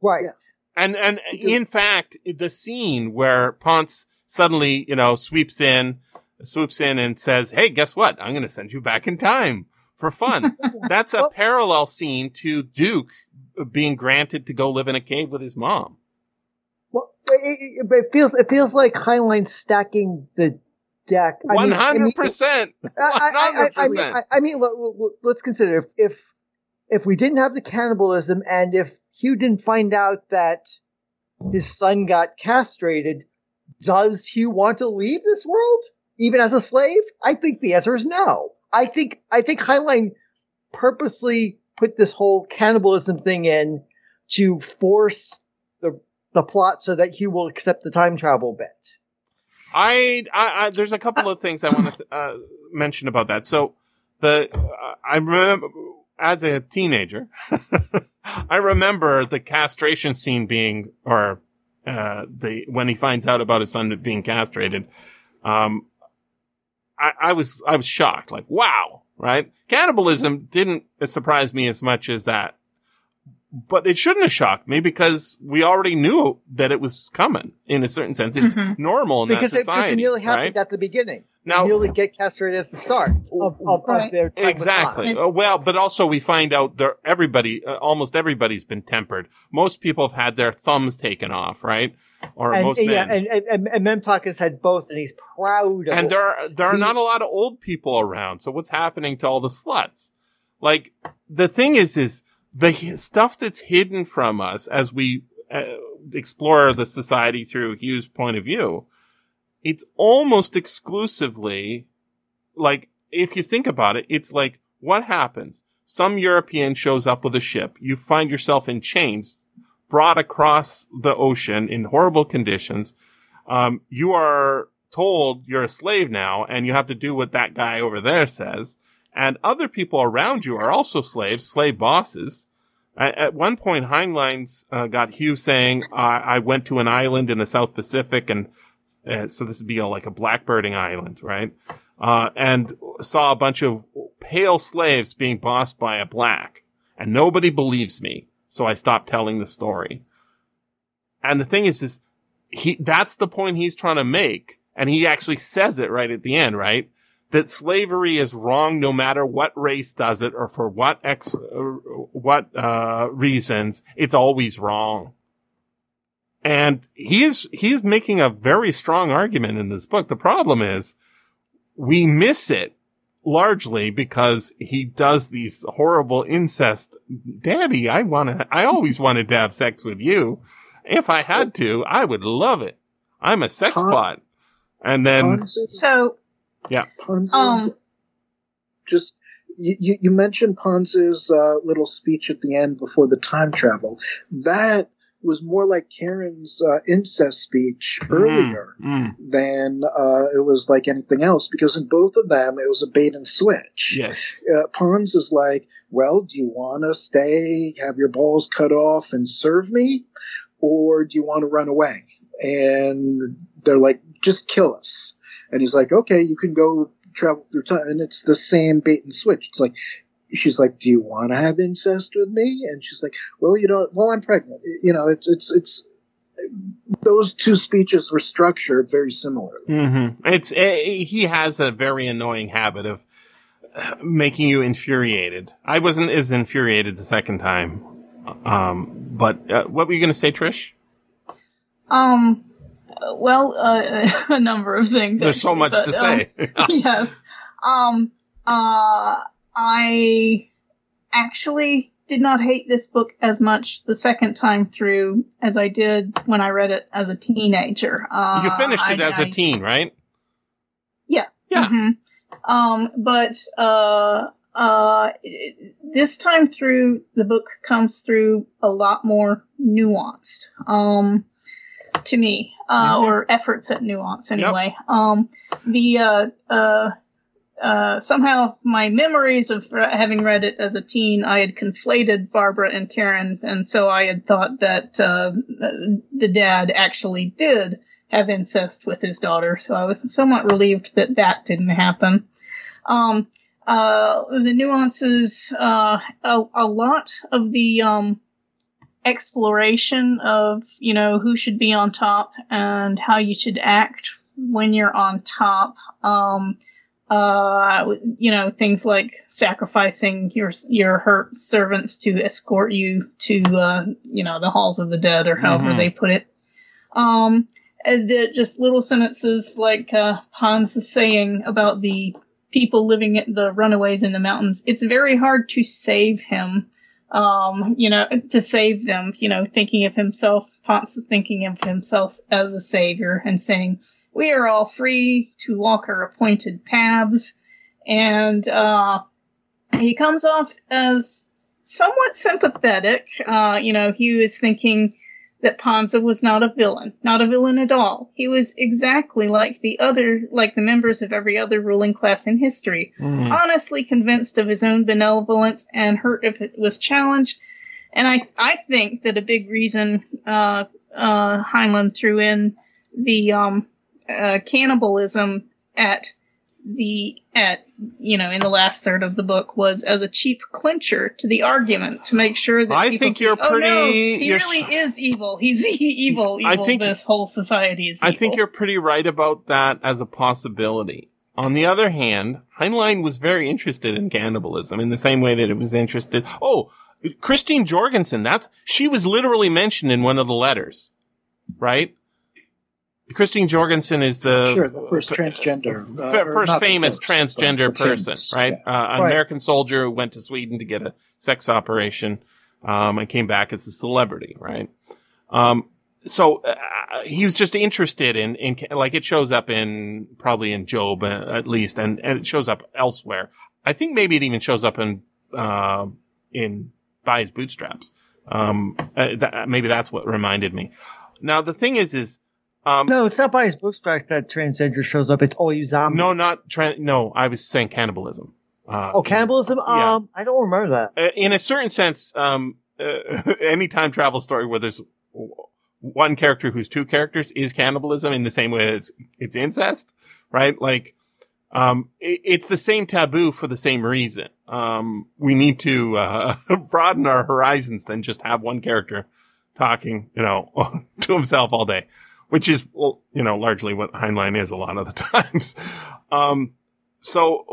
Right. Yes. And and in fact, the scene where Ponce suddenly, you know, sweeps in, swoops in, and says, "Hey, guess what? I'm going to send you back in time for fun." That's a well, parallel scene to Duke being granted to go live in a cave with his mom. Well, it, it, it feels it feels like Heinlein stacking the deck. One hundred percent. I mean, I, I, I mean let, let, let's consider if, if if we didn't have the cannibalism, and if Hugh didn't find out that his son got castrated, does Hugh want to leave this world, even as a slave? I think the answer is no. I think I think Heinlein purposely put this whole cannibalism thing in to force the the plot so that Hugh will accept the time travel bit. I, I, I there's a couple of things I want to th- uh, mention about that. So the uh, I remember as a teenager. I remember the castration scene being, or uh, the when he finds out about his son being castrated. Um, I, I was I was shocked, like, wow, right? Cannibalism didn't surprise me as much as that, but it shouldn't have shocked me because we already knew that it was coming. In a certain sense, it's mm-hmm. normal in because that society. Because it nearly happened right? at the beginning. Now, you really get castrated at the start of, of, right. of their time. Exactly. Uh, well, but also we find out there everybody, uh, almost everybody's been tempered. Most people have had their thumbs taken off, right? Or and, most yeah, men. And, and, and Mentok has had both, and he's proud of and it. And there are, there are he, not a lot of old people around, so what's happening to all the sluts? Like, the thing is, is the stuff that's hidden from us as we uh, explore the society through Hugh's point of view, it's almost exclusively, like, if you think about it, it's like, what happens? Some European shows up with a ship. You find yourself in chains, brought across the ocean in horrible conditions. Um, you are told you're a slave now, and you have to do what that guy over there says. And other people around you are also slaves, slave bosses. At one point, Heinlein's uh, got Hugh saying, I-, I went to an island in the South Pacific and Uh, so this would be a, like a blackbirding island, right? Uh, and saw a bunch of pale slaves being bossed by a black. And nobody believes me, so I stopped telling the story. And the thing is, is he that's the point he's trying to make. And he actually says it right at the end, right? That slavery is wrong no matter what race does it or for what ex what uh reasons. It's always wrong. And he's, he's making a very strong argument in this book. The problem is we miss it largely because he does these horrible incest. Daddy, I want to, I always wanted to have sex with you. If I had to, I would love it. I'm a sex bot. And then. So. Yeah. Ponce's, um, just, you, you mentioned Ponce's uh, little speech at the end before the time travel. That was more like Karen's uh, incest speech earlier mm, mm. than uh, it was like anything else, because in both of them, it was a bait and switch. Yes. Uh, Ponce is like, well, do you want to stay, have your balls cut off and serve me? Or do you want to run away? And they're like, just kill us. And he's like, okay, you can go travel through time. And it's the same bait and switch. It's like, she's like, do you want to have incest with me? And she's like, well, you don't, well, I'm pregnant. You know, it's, it's, it's, those two speeches were structured very similarly. Mm-hmm. It's, it, he has a very annoying habit of making you infuriated. I wasn't as infuriated the second time. Um, but uh, what were you going to say, Trish? Um, well, uh, a number of things. There's actually, so much but, to say. Um, yes. Um, uh, I actually did not hate this book as much the second time through as I did when I read it as a teenager. Uh, you finished it I, as I, a teen, right? Yeah. Yeah. Mm-hmm. Um, but uh, uh, this time through, the book comes through a lot more nuanced um, to me, uh, mm-hmm. or efforts at nuance anyway. Yep. Um, the uh, uh, Uh, somehow my memories of re- having read it as a teen, I had conflated Barbara and Karen, and so I had thought that uh, the dad actually did have incest with his daughter, so I was somewhat relieved that that didn't happen. Um, uh, the nuances, uh, a, a lot of the um, exploration of, you know, who should be on top and how you should act when you're on top. Um, uh, you know, things like sacrificing your your hurt servants to escort you to, uh, you know, the halls of the dead, or however mm-hmm. they put it. Um, the, just little sentences like uh, Ponce is saying about the people living at the runaways in the mountains. It's very hard to save him, um, you know, to save them, you know, thinking of himself, Ponce thinking of himself as a savior and saying, we are all free to walk our appointed paths. And uh, he comes off as somewhat sympathetic. Uh, you know, Hugh is thinking that Ponce was not a villain, not a villain at all. He was exactly like the other, like the members of every other ruling class in history, mm. honestly convinced of his own benevolence and hurt if it was challenged. And I, I think that a big reason uh, uh, Heinlein threw in the um, uh, cannibalism at the at you know in the last third of the book was as a cheap clincher to the argument to make sure that I people think you're say, pretty oh, no, he you're, really is evil he's evil, evil I think this whole society is evil. I think you're pretty right about that as a possibility. On the other hand, Heinlein was very interested in cannibalism in the same way that it was interested oh Christine Jorgensen, that's she was literally mentioned in one of the letters, right? Christine Jorgensen is the, sure, the first transgender, uh, first famous first, transgender person, famous, right? Yeah. Uh, an right. American soldier who went to Sweden to get a sex operation, um, and came back as a celebrity, right? Um, so uh, he was just interested in, in, like it shows up in probably in Job uh, at least, and, and it shows up elsewhere. I think maybe it even shows up in, uh, in By His Bootstraps. Um, uh, that, maybe that's what reminded me. Now the thing is, is, Um, no, it's not By His Bootstraps that transgender shows up. It's all you zombies. No, not tra- no. I was saying cannibalism. Uh, oh, cannibalism. And, yeah. Um, I don't remember that. Uh, in a certain sense, um, uh, any time travel story where there's one character who's two characters is cannibalism. In the same way that it's, it's incest, right? Like, um, it, it's the same taboo for the same reason. Um, we need to uh, broaden our horizons than just have one character talking, you know, to himself all day. Which is, well, you know, largely what Heinlein is a lot of the times. Um, so,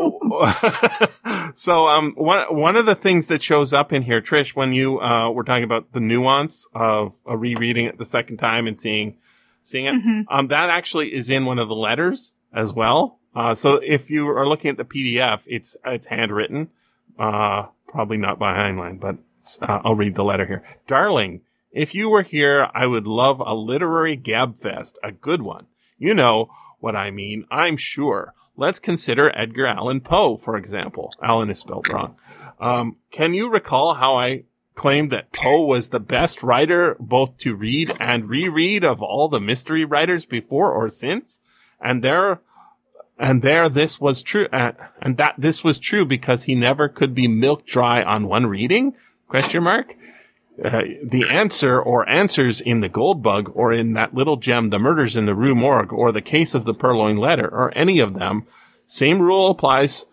so, um, one, one of the things that shows up in here, Trish, when you, uh, were talking about the nuance of uh, rereading it the second time and seeing, seeing it, mm-hmm. um, that actually is in one of the letters as well. Uh, so if you are looking at the P D F, it's, it's handwritten, uh, probably not by Heinlein, but uh, I'll read the letter here. Darling, if you were here, I would love a literary gabfest, a good one. You know what I mean, I'm sure. Let's consider Edgar Allan Poe, for example. Allan is spelled wrong. Um, can you recall how I claimed that Poe was the best writer both to read and reread of all the mystery writers before or since? And there, and there this was true, uh, and that this was true because he never could be milk dry on one reading? Question mark. Uh, the answer or answers in The Gold Bug or in that little gem, The Murders in the Rue Morgue, or The Case of the Purloined Letter, or any of them, same rule applies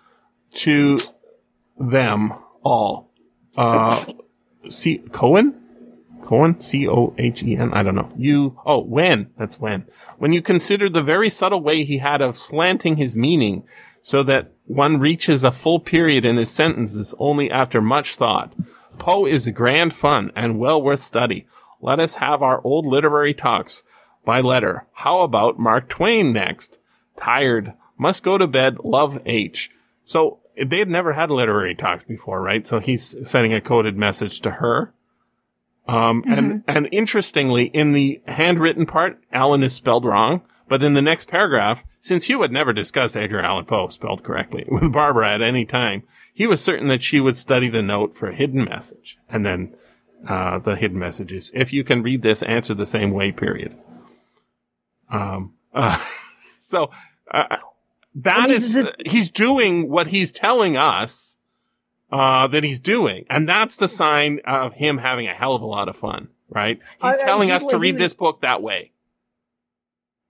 to them all. Uh, C- Cohen? Cohen? C O H E N? I don't know. You, oh, when? That's when. When you consider the very subtle way he had of slanting his meaning so that one reaches a full period in his sentences only after much thought. Poe is grand fun and well worth study. Let us have our old literary talks by letter. How about Mark Twain next? Tired. Must go to bed. Love, H. So they had never had literary talks before, right? So he's sending a coded message to her. Um, mm-hmm. and, and interestingly, in the handwritten part, Allan is spelled wrong. But in the next paragraph, since Hugh had never discussed Edgar Allan Poe spelled correctly with Barbara at any time, he was certain that she would study the note for a hidden message. And then uh the hidden message is, if you can read this, answer the same way, period. Um, uh, so uh, that I mean, is, is it- he's doing what he's telling us uh that he's doing. And that's the sign of him having a hell of a lot of fun, right? He's I, telling I us to read this book that way.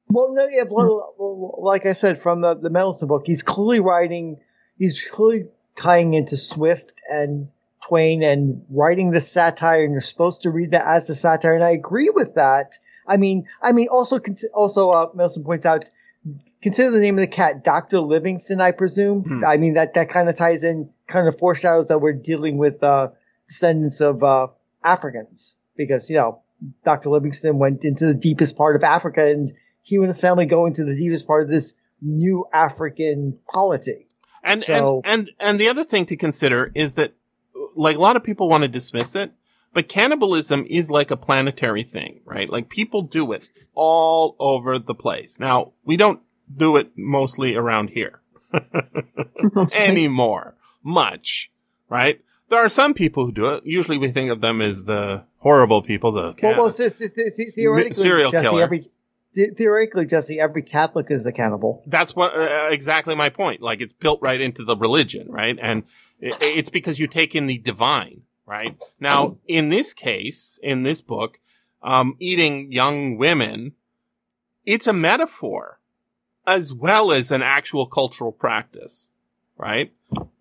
Well, no, yeah, well, like I said, from the, the Mendelssohn book, he's clearly writing, he's clearly tying into Swift and Twain and writing the satire, and you're supposed to read that as the satire. And I agree with that. I mean, I mean, also, also, uh, Milson points out, consider the name of the cat, Doctor Livingston, I presume. Hmm. I mean, that, that kind of ties in, kind of foreshadows that we're dealing with uh, descendants of uh, Africans, because, you know, Doctor Livingston went into the deepest part of Africa, and he and his family go into the deepest part of this new African polity. And, so, and, and, and the other thing to consider is that, like, a lot of people want to dismiss it, but cannibalism is like a planetary thing, right? Like, people do it all over the place. Now, we don't do it mostly around here anymore, much, right? There are some people who do it. Usually we think of them as the horrible people, the can- well, well, th- th- th- theoretically, serial Jesse, killer. Every, th- theoretically, Jesse, every Catholic is a cannibal. That's what uh, exactly my point. Like, it's built right into the religion, right? And it, it's because you take in the divine. Right now, in this case, in this book, um, eating young women, it's a metaphor as well as an actual cultural practice. Right.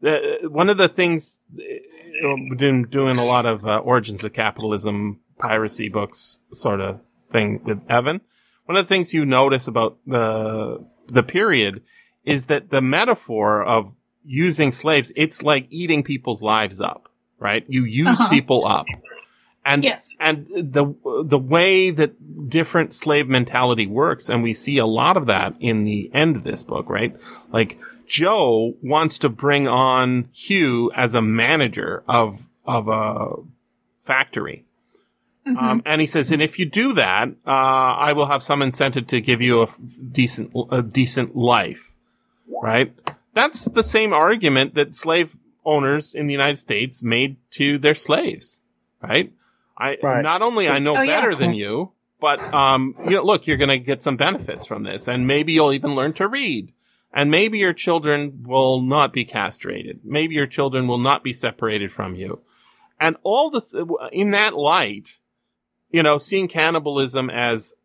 The, one of the things, you know, doing a lot of uh, origins of capitalism, piracy books, sort of thing with Evan. One of the things you notice about the the period is that the metaphor of using slaves, it's like eating people's lives up. Right? You use uh-huh. people up. And, yes. and the, the way that different slave mentality works, and we see a lot of that in the end of this book, right? Like, Joe wants to bring on Hugh as a manager of, of a factory. Mm-hmm. Um, and he says, and if you do that, uh, I will have some incentive to give you a f- decent, a decent life. Right? That's the same argument that slave owners in the United States made to their slaves, right? I right. not only I know oh, better yeah. than you, but um, you know, look, you're going to get some benefits from this, and maybe you'll even learn to read, and maybe your children will not be castrated, maybe your children will not be separated from you, and all the th- in that light, you know, seeing cannibalism as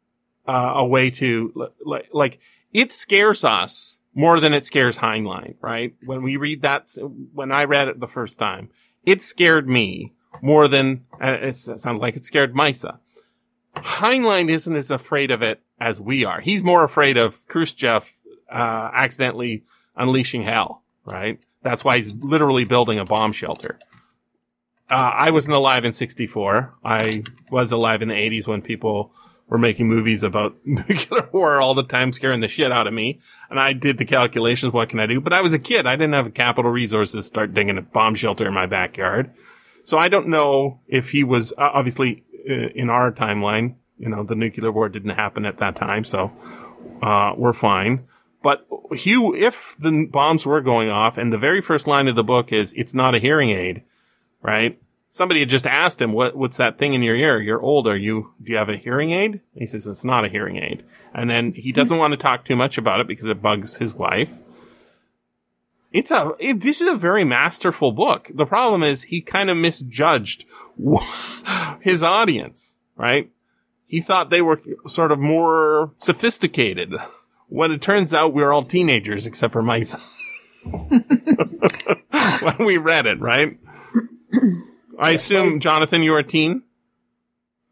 uh, a way to like, like it scares us. More than it scares Heinlein, right? When we read that, when I read it the first time, it scared me more than, it sounded like it scared Misa. Heinlein isn't as afraid of it as we are. He's more afraid of Khrushchev, uh, accidentally unleashing hell, right? That's why he's literally building a bomb shelter. Uh, I wasn't alive in sixty-four. I was alive in the eighties when people We're making movies about nuclear war all the time, scaring the shit out of me. And I did the calculations. What can I do? But I was a kid. I didn't have the capital resources to start digging a bomb shelter in my backyard. So I don't know if he was, uh, obviously, uh, in our timeline, you know, the nuclear war didn't happen at that time. So, uh, we're fine. But Hugh, if the bombs were going off, and the very first line of the book is, it's not a hearing aid, right? Somebody had just asked him, what, what's that thing in your ear? You're old. Are you, do you have a hearing aid? And he says, it's not a hearing aid. And then he doesn't want to talk too much about it because it bugs his wife. It's a, it, this is a very masterful book. The problem is he kind of misjudged his audience, right? He thought they were sort of more sophisticated. When it turns out we we're all teenagers except for Misa. When we read it, right? I assume, Jonathan, you were a teen?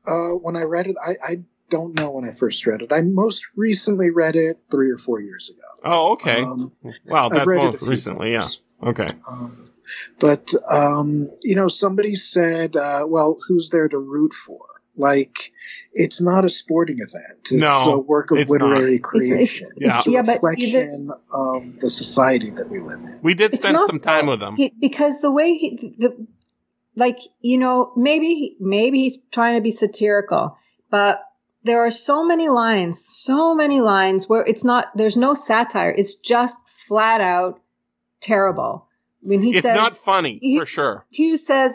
Uh, when I read it, I, I don't know when I first read it. I most recently read it three or four years ago. Oh, okay. Um, wow, that's most recently, yeah. Okay. Um, but, um, you know, somebody said, uh, well, who's there to root for? Like, it's not a sporting event. It's no, a work of literary not. creation. It's, it's, yeah. It's a yeah, reflection but even, of the society that we live in. We did spend not, some time with him. He, because the way he... The, Like, you know, maybe maybe he's trying to be satirical, but there are so many lines, so many lines where it's not, there's no satire. It's just flat out terrible. When he it's says, not funny, he, for sure. Hugh says,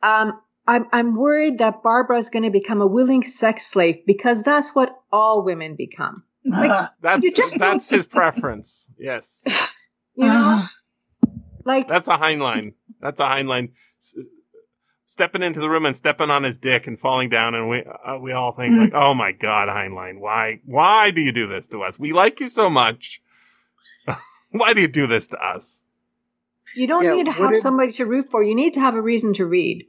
um, I'm, I'm worried that Barbara's going to become a willing sex slave because that's what all women become. Like, that's just that's his preference. Yes. You know? Like, that's a Heinlein. That's a Heinlein. Stepping into the room and stepping on his dick and falling down, and we uh, we all think, like, oh my God, Heinlein, why why do you do this to us? We like you so much. Why do you do this to us? You don't yeah, need to have did, somebody to root for. You need to have a reason to read.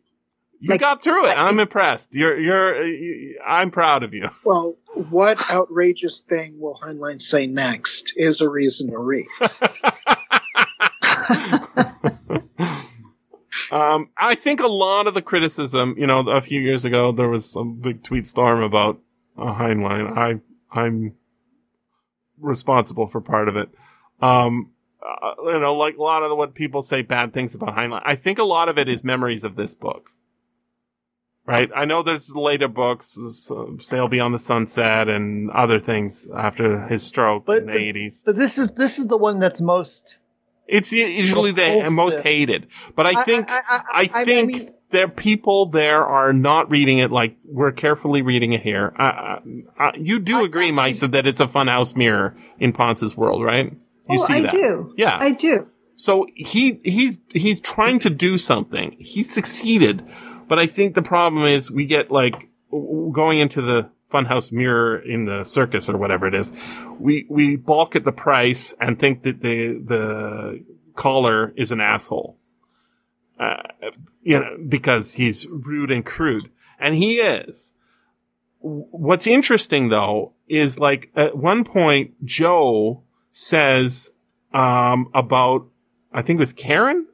You like, got through it. I, I'm impressed. You're, you're, you, I'm proud of you. Well, what outrageous thing will Heinlein say next is a reason to read. um, I think a lot of the criticism, you know, a few years ago, there was a big tweet storm about uh, Heinlein. I, I'm responsible for part of it. Um, Uh, you know, like a lot of the, what people say bad things about Heinlein. I think a lot of it is memories of this book, right? I know there's later books, uh, Sail Beyond the Sunset and other things after his stroke but in the, the eighties. But this is this is the one that's most. It's usually the most hated, but I think I, I, I, I, I think I mean, there people there are not reading it like we're carefully reading it here. Uh, uh, you do I, agree, Misa, that it's a funhouse mirror in Ponce's world, right? You oh, see I that. do. Yeah. I do. So he he's he's trying to do something. He succeeded. But I think the problem is we get like going into the funhouse mirror in the circus or whatever it is. We we balk at the price and think that the the caller is an asshole. Uh, you know, because he's rude and crude, and he is. What's interesting though is like at one point Joe says um about I think it was Karen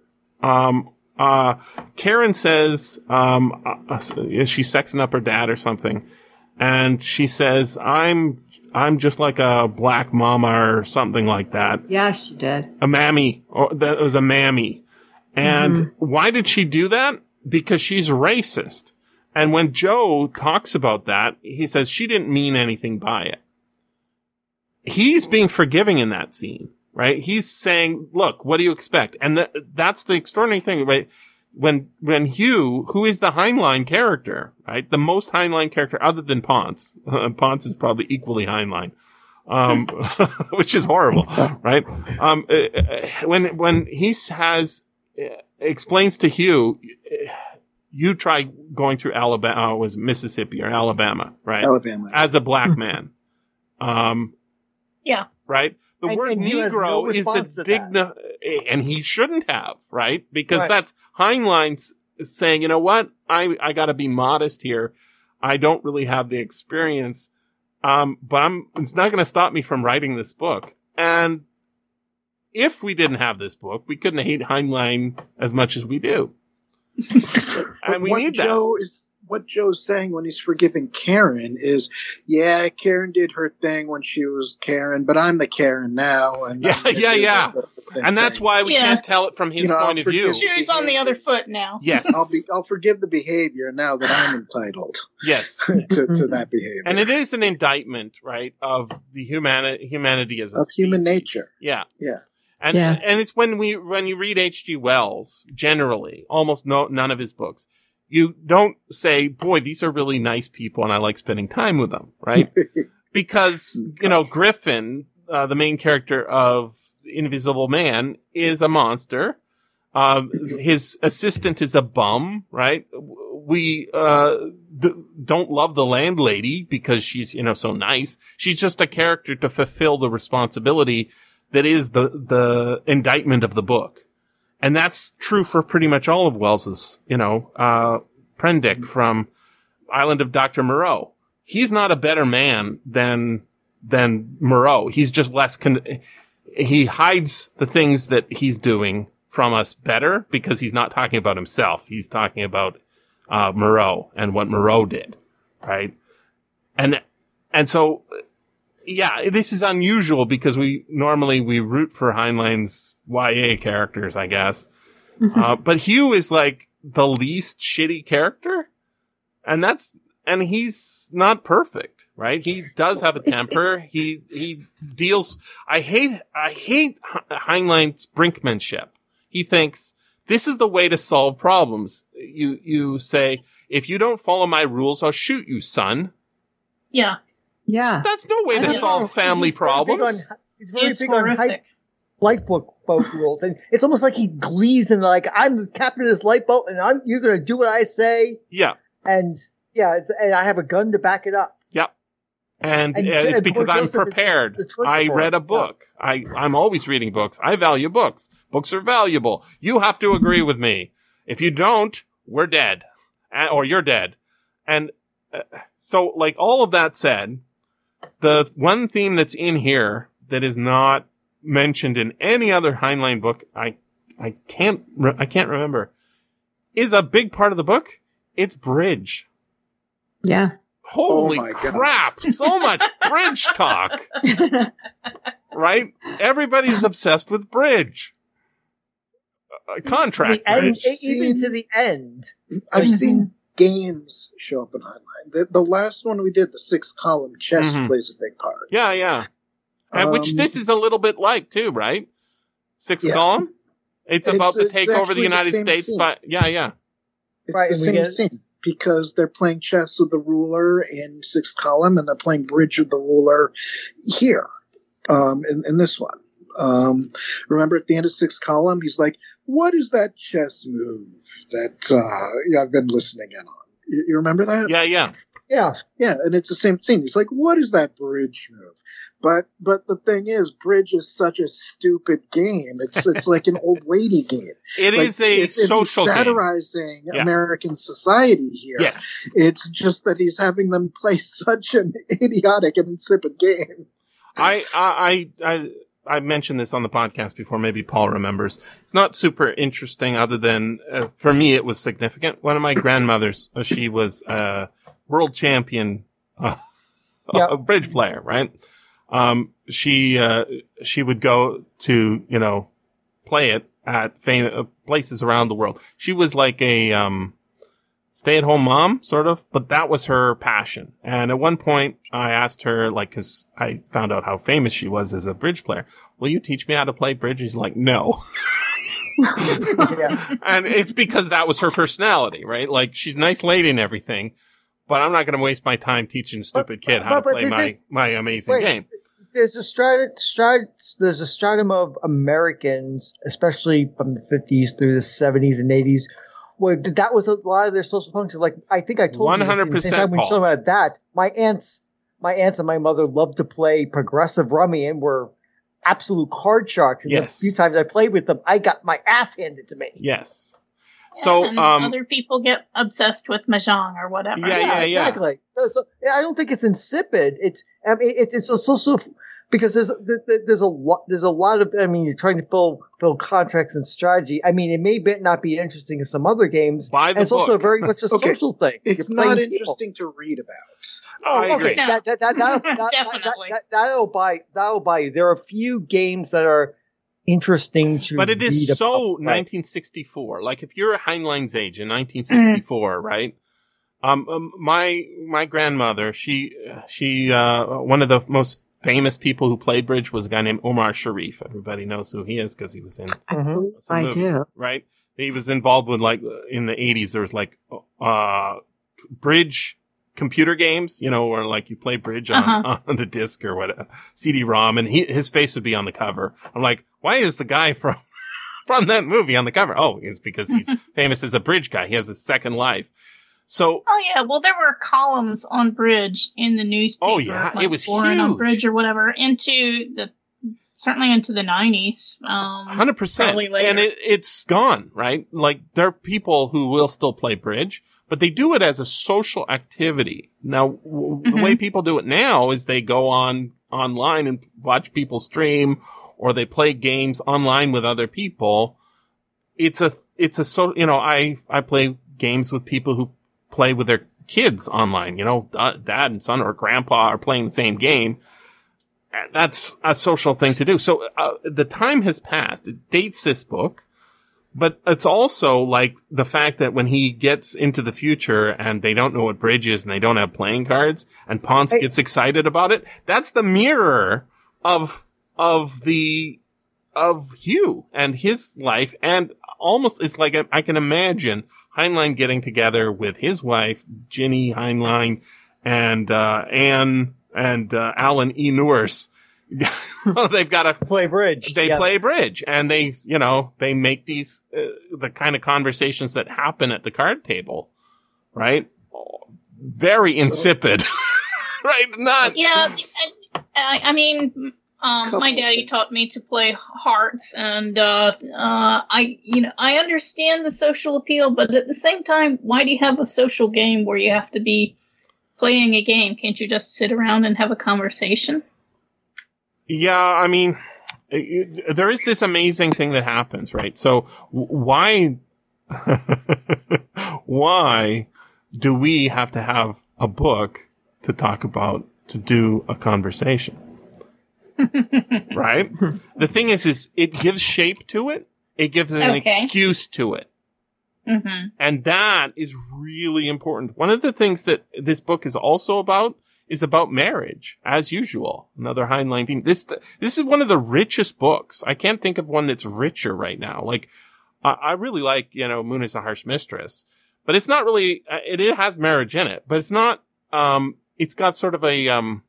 um uh Karen says um uh, is she sexing up her dad or something, and she says I'm I'm just like a black mama or something like that. Yeah, she did a mammy, or that was a mammy. And mm. why did she do that? Because she's racist. And when Joe talks about that, he says she didn't mean anything by it. He's being forgiving in that scene, right? He's saying, look, what do you expect? And th- that's the extraordinary thing, right? When, when Hugh, who is the Heinlein character, right? The most Heinlein character other than Ponce. Ponce is probably equally Heinlein. Um, which is horrible, right? Um, when, when he has, explains to Hugh, you try going through Alabama, oh, was Mississippi or Alabama, right? Alabama. As a black man. Um, Yeah. Right? The and, word and Negro no is the digna, and he shouldn't have, right? Because right. that's Heinlein's saying, you know what? I, I gotta be modest here. I don't really have the experience. Um, but I'm, it's not gonna stop me from writing this book. And if we didn't have this book, we couldn't hate Heinlein as much as we do. And we what need Joe that. Is- What Joe's saying when he's forgiving Karen is, yeah, Karen did her thing when she was Karen, but I'm the Karen now. And yeah, yeah, yeah. And that's thing. why we yeah. can't tell it from his you know, point of view. Shoes on the other foot now. Yes. I'll be, I'll forgive the behavior now that I'm entitled. Yes. to, to that behavior. And it is an indictment, right, of the humani- humanity as a Of species. human nature. Yeah. Yeah. And yeah. and it's when we when you read H G. Wells, generally, almost no none of his books, you don't say, boy, these are really nice people and I like spending time with them, right? Because, you know, Griffin, uh, the main character of Invisible Man, is a monster. Uh, his assistant is a bum, right? We uh, d- don't love the landlady because she's, you know, so nice. She's just a character to fulfill the responsibility that is the, the indictment of the book. And that's true for pretty much all of Wells's, you know, uh, Prendick from Island of Doctor Moreau. He's not a better man than, than Moreau. He's just less, con- he hides the things that he's doing from us better because he's not talking about himself. He's talking about, uh, Moreau and what Moreau did. Right. And, and so, yeah, this is unusual because we normally we root for Heinlein's Y A characters, I guess. Mm-hmm. Uh, but Hugh is like the least shitty character, and that's and he's not perfect, right? He does have a temper. he he deals. I hate I hate Heinlein's brinkmanship. He thinks this is the way to solve problems. You you say if you don't follow my rules, I'll shoot you, son. Yeah. Yeah, that's no way to solve family he's problems. On, he's very it's big horrific. on lifeboat rules, and it's almost like he glees and like I'm the captain of this lifeboat, and I'm you're going to do what I say. Yeah, and yeah, it's, and I have a gun to back it up. Yeah, And, and uh, it's because I'm Joseph prepared. I read a book. Yeah. I, I'm always reading books. I value books. Books are valuable. You have to agree with me. If you don't, we're dead. Uh, or you're dead. And uh, so, like, all of that said, the one theme that's in here that is not mentioned in any other Heinlein book, I I can't re- I can't remember, is a big part of the book. It's bridge. Yeah. Holy oh crap, God. So much bridge talk, right? Everybody's obsessed with bridge. Uh, contract end, even to the end. I've seen games show up in Heinlein. The, the last one we did, the Sixth Column, chess mm-hmm. plays a big part. Yeah, yeah. Um, which this is a little bit like, too, right? Sixth yeah. Column? It's, it's about to take over the United the States. Scene. By, yeah, yeah. It's right, the same scene. Because they're playing chess with the ruler in Sixth Column, and they're playing bridge with the ruler here, um, in, in this one. Um, remember at the end of Sixth Column, he's like, what is that chess move that uh, yeah, I've been listening in on? You, you remember that? Yeah, yeah. Yeah, yeah, and it's the same scene. He's like, what is that bridge move? But but the thing is, bridge is such a stupid game. It's it's like an old lady game. It like, is a it, social game. It's satirizing yeah. American society here. Yes. It's just that he's having them play such an idiotic and insipid game. I I I I mentioned this on the podcast before. Maybe Paul remembers. It's not super interesting other than, uh, for me, it was significant. One of my grandmothers, she was... Uh, world champion uh, yep. a bridge player, right? Um, she uh, she would go to, you know, play it at fam- places around the world. She was like a um, stay-at-home mom, sort of, but that was her passion. And at one point, I asked her, like, because I found out how famous she was as a bridge player, will you teach me how to play bridge? She's like, no. yeah. And it's because that was her personality, right? Like, she's a nice lady and everything, but I'm not going to waste my time teaching a stupid kid how but, but, to play they, my, my amazing wait, game. There's a strat, strat, there's a stratum of Americans, especially from the fifties through the seventies and eighties, where that was a lot of their social functions. Like, I think I told you one hundred percent, this, the time when you told me about that, my aunts, my aunts and my mother loved to play progressive rummy and were absolute card sharks. And yes. The few times I played with them, I got my ass handed to me. Yes. So and um, other people get obsessed with mahjong or whatever. Yeah, yeah, yeah. Exactly. So, so, I don't think it's insipid. It's, I mean, it's it's also because there's there's a lot there's a lot of I mean, you're trying to fill fill contracts and strategy. I mean, it may not be interesting in some other games. By the and it's book. Also very much a okay. social thing. It's you're not interesting people. To read about. Oh, I okay. agree. No. That, that, that, that'll, that, Definitely. That, that, that'll buy. That'll buy. There are a few games that are. Interesting to but it is read so about, right? nineteen sixty-four. Like if you're Heinlein's age in nineteen sixty-four, mm-hmm. right? Um, um, my my grandmother, she she uh, one of the most famous people who played bridge was a guy named Omar Sharif. Everybody knows who he is because he was in. Mm-hmm. Some I movies, do. Right? He was involved with like in the eighties. There was like uh, bridge computer games, you know, or like you play bridge on, uh-huh. on the disc or what C D ROM, and he, his face would be on the cover. I'm like, why is the guy from from that movie on the cover? Oh, it's because he's famous as a bridge guy. He has a second life. So, oh yeah, well there were columns on bridge in the newspaper. Oh yeah, like it was Warren huge. On bridge or whatever into the certainly into the nineties. Um, one hundred percent, and it, it's gone right. Like there are people who will still play bridge. But they do it as a social activity. Now, w- mm-hmm. the way people do it now is they go on online and watch people stream, or they play games online with other people. It's a, it's a, so, you know, I, I play games with people who play with their kids online. You know, d- dad and son or grandpa are playing the same game. That's a social thing to do. So uh, the time has passed. It dates this book. But it's also like the fact that when he gets into the future and they don't know what bridge is and they don't have playing cards and Ponce I, gets excited about it, that's the mirror of, of the, of Hugh and his life. And almost it's like I, I can imagine Heinlein getting together with his wife, Ginny Heinlein, and, uh, Anne and, uh, Alan E. Nourse. They've got to play bridge. They yeah. play bridge, and they, you know, they make these uh, the kind of conversations that happen at the card table, right? Very insipid, right? None. Yeah, I, I mean, um, my daddy taught me to play hearts, and uh, uh, I, you know, I understand the social appeal, but at the same time, why do you have a social game where you have to be playing a game? Can't you just sit around and have a conversation? Yeah, I mean, it, there is this amazing thing that happens, right? So why, why do we have to have a book to talk about, to do a conversation? Right? The thing is, is it gives shape to it. It gives an okay. excuse to it. Mm-hmm. And that is really important. One of the things that this book is also about is about marriage, as usual. Another Heinlein theme. This, this is one of the richest books. I can't think of one that's richer right now. Like, I, I really like, you know, Moon is a Harsh Mistress. But it's not really, it, it has marriage in it, but it's not, um, it's got sort of a, um,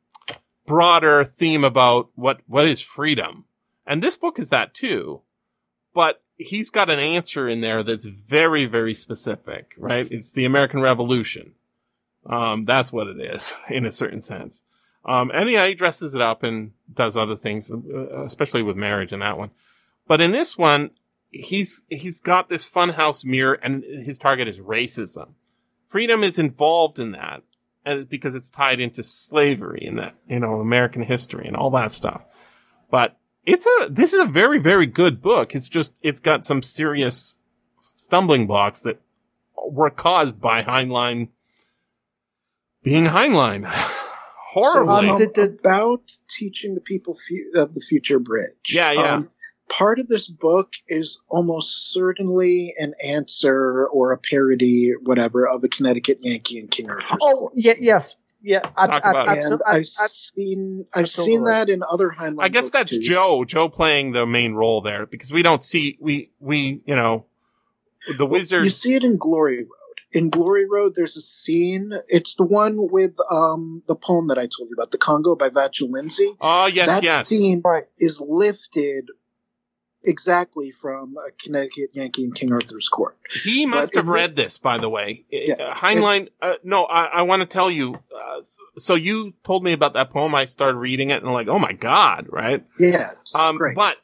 broader theme about what, what is freedom. And this book is that too. But he's got an answer in there that's very, very specific, right? It's the American Revolution. Um, that's what it is in a certain sense. Um, and yeah, he dresses it up and does other things, especially with marriage in that one. But in this one, He's he's got this funhouse mirror, and his target is racism. Freedom is involved in that, and it's because it's tied into slavery and that, you know, American history and all that stuff. But it's a this is a very, very good book. It's just it's got some serious stumbling blocks that were caused by Heinlein being Heinlein. Horribly. So, um, the, the, about teaching the people fu- of the future bridge. Yeah, yeah. Um, Part of this book is almost certainly an answer or a parody, whatever, of a Connecticut Yankee and King Arthur. Oh, yeah, yes, yeah. I've, I've, I've, I've, I've seen, I've seen right. that in other Heinlein. I guess books that's too. Joe, Joe playing the main role there, because we don't see we we you know the wizard. Well, you see it in Glory Road. In Glory Road, there's a scene. It's the one with um, the poem that I told you about, "The Congo" by Vachel Lindsay. Oh yes, that yes. scene right. is lifted. Exactly from a Connecticut Yankee and King Arthur's Court. He must but have read it, this, by the way. Yeah, uh, Heinlein, it, uh, no, I, I want to tell you. Uh, so, so you told me about that poem. I started reading it and I'm like, oh my God, right? Yeah. Um, great. But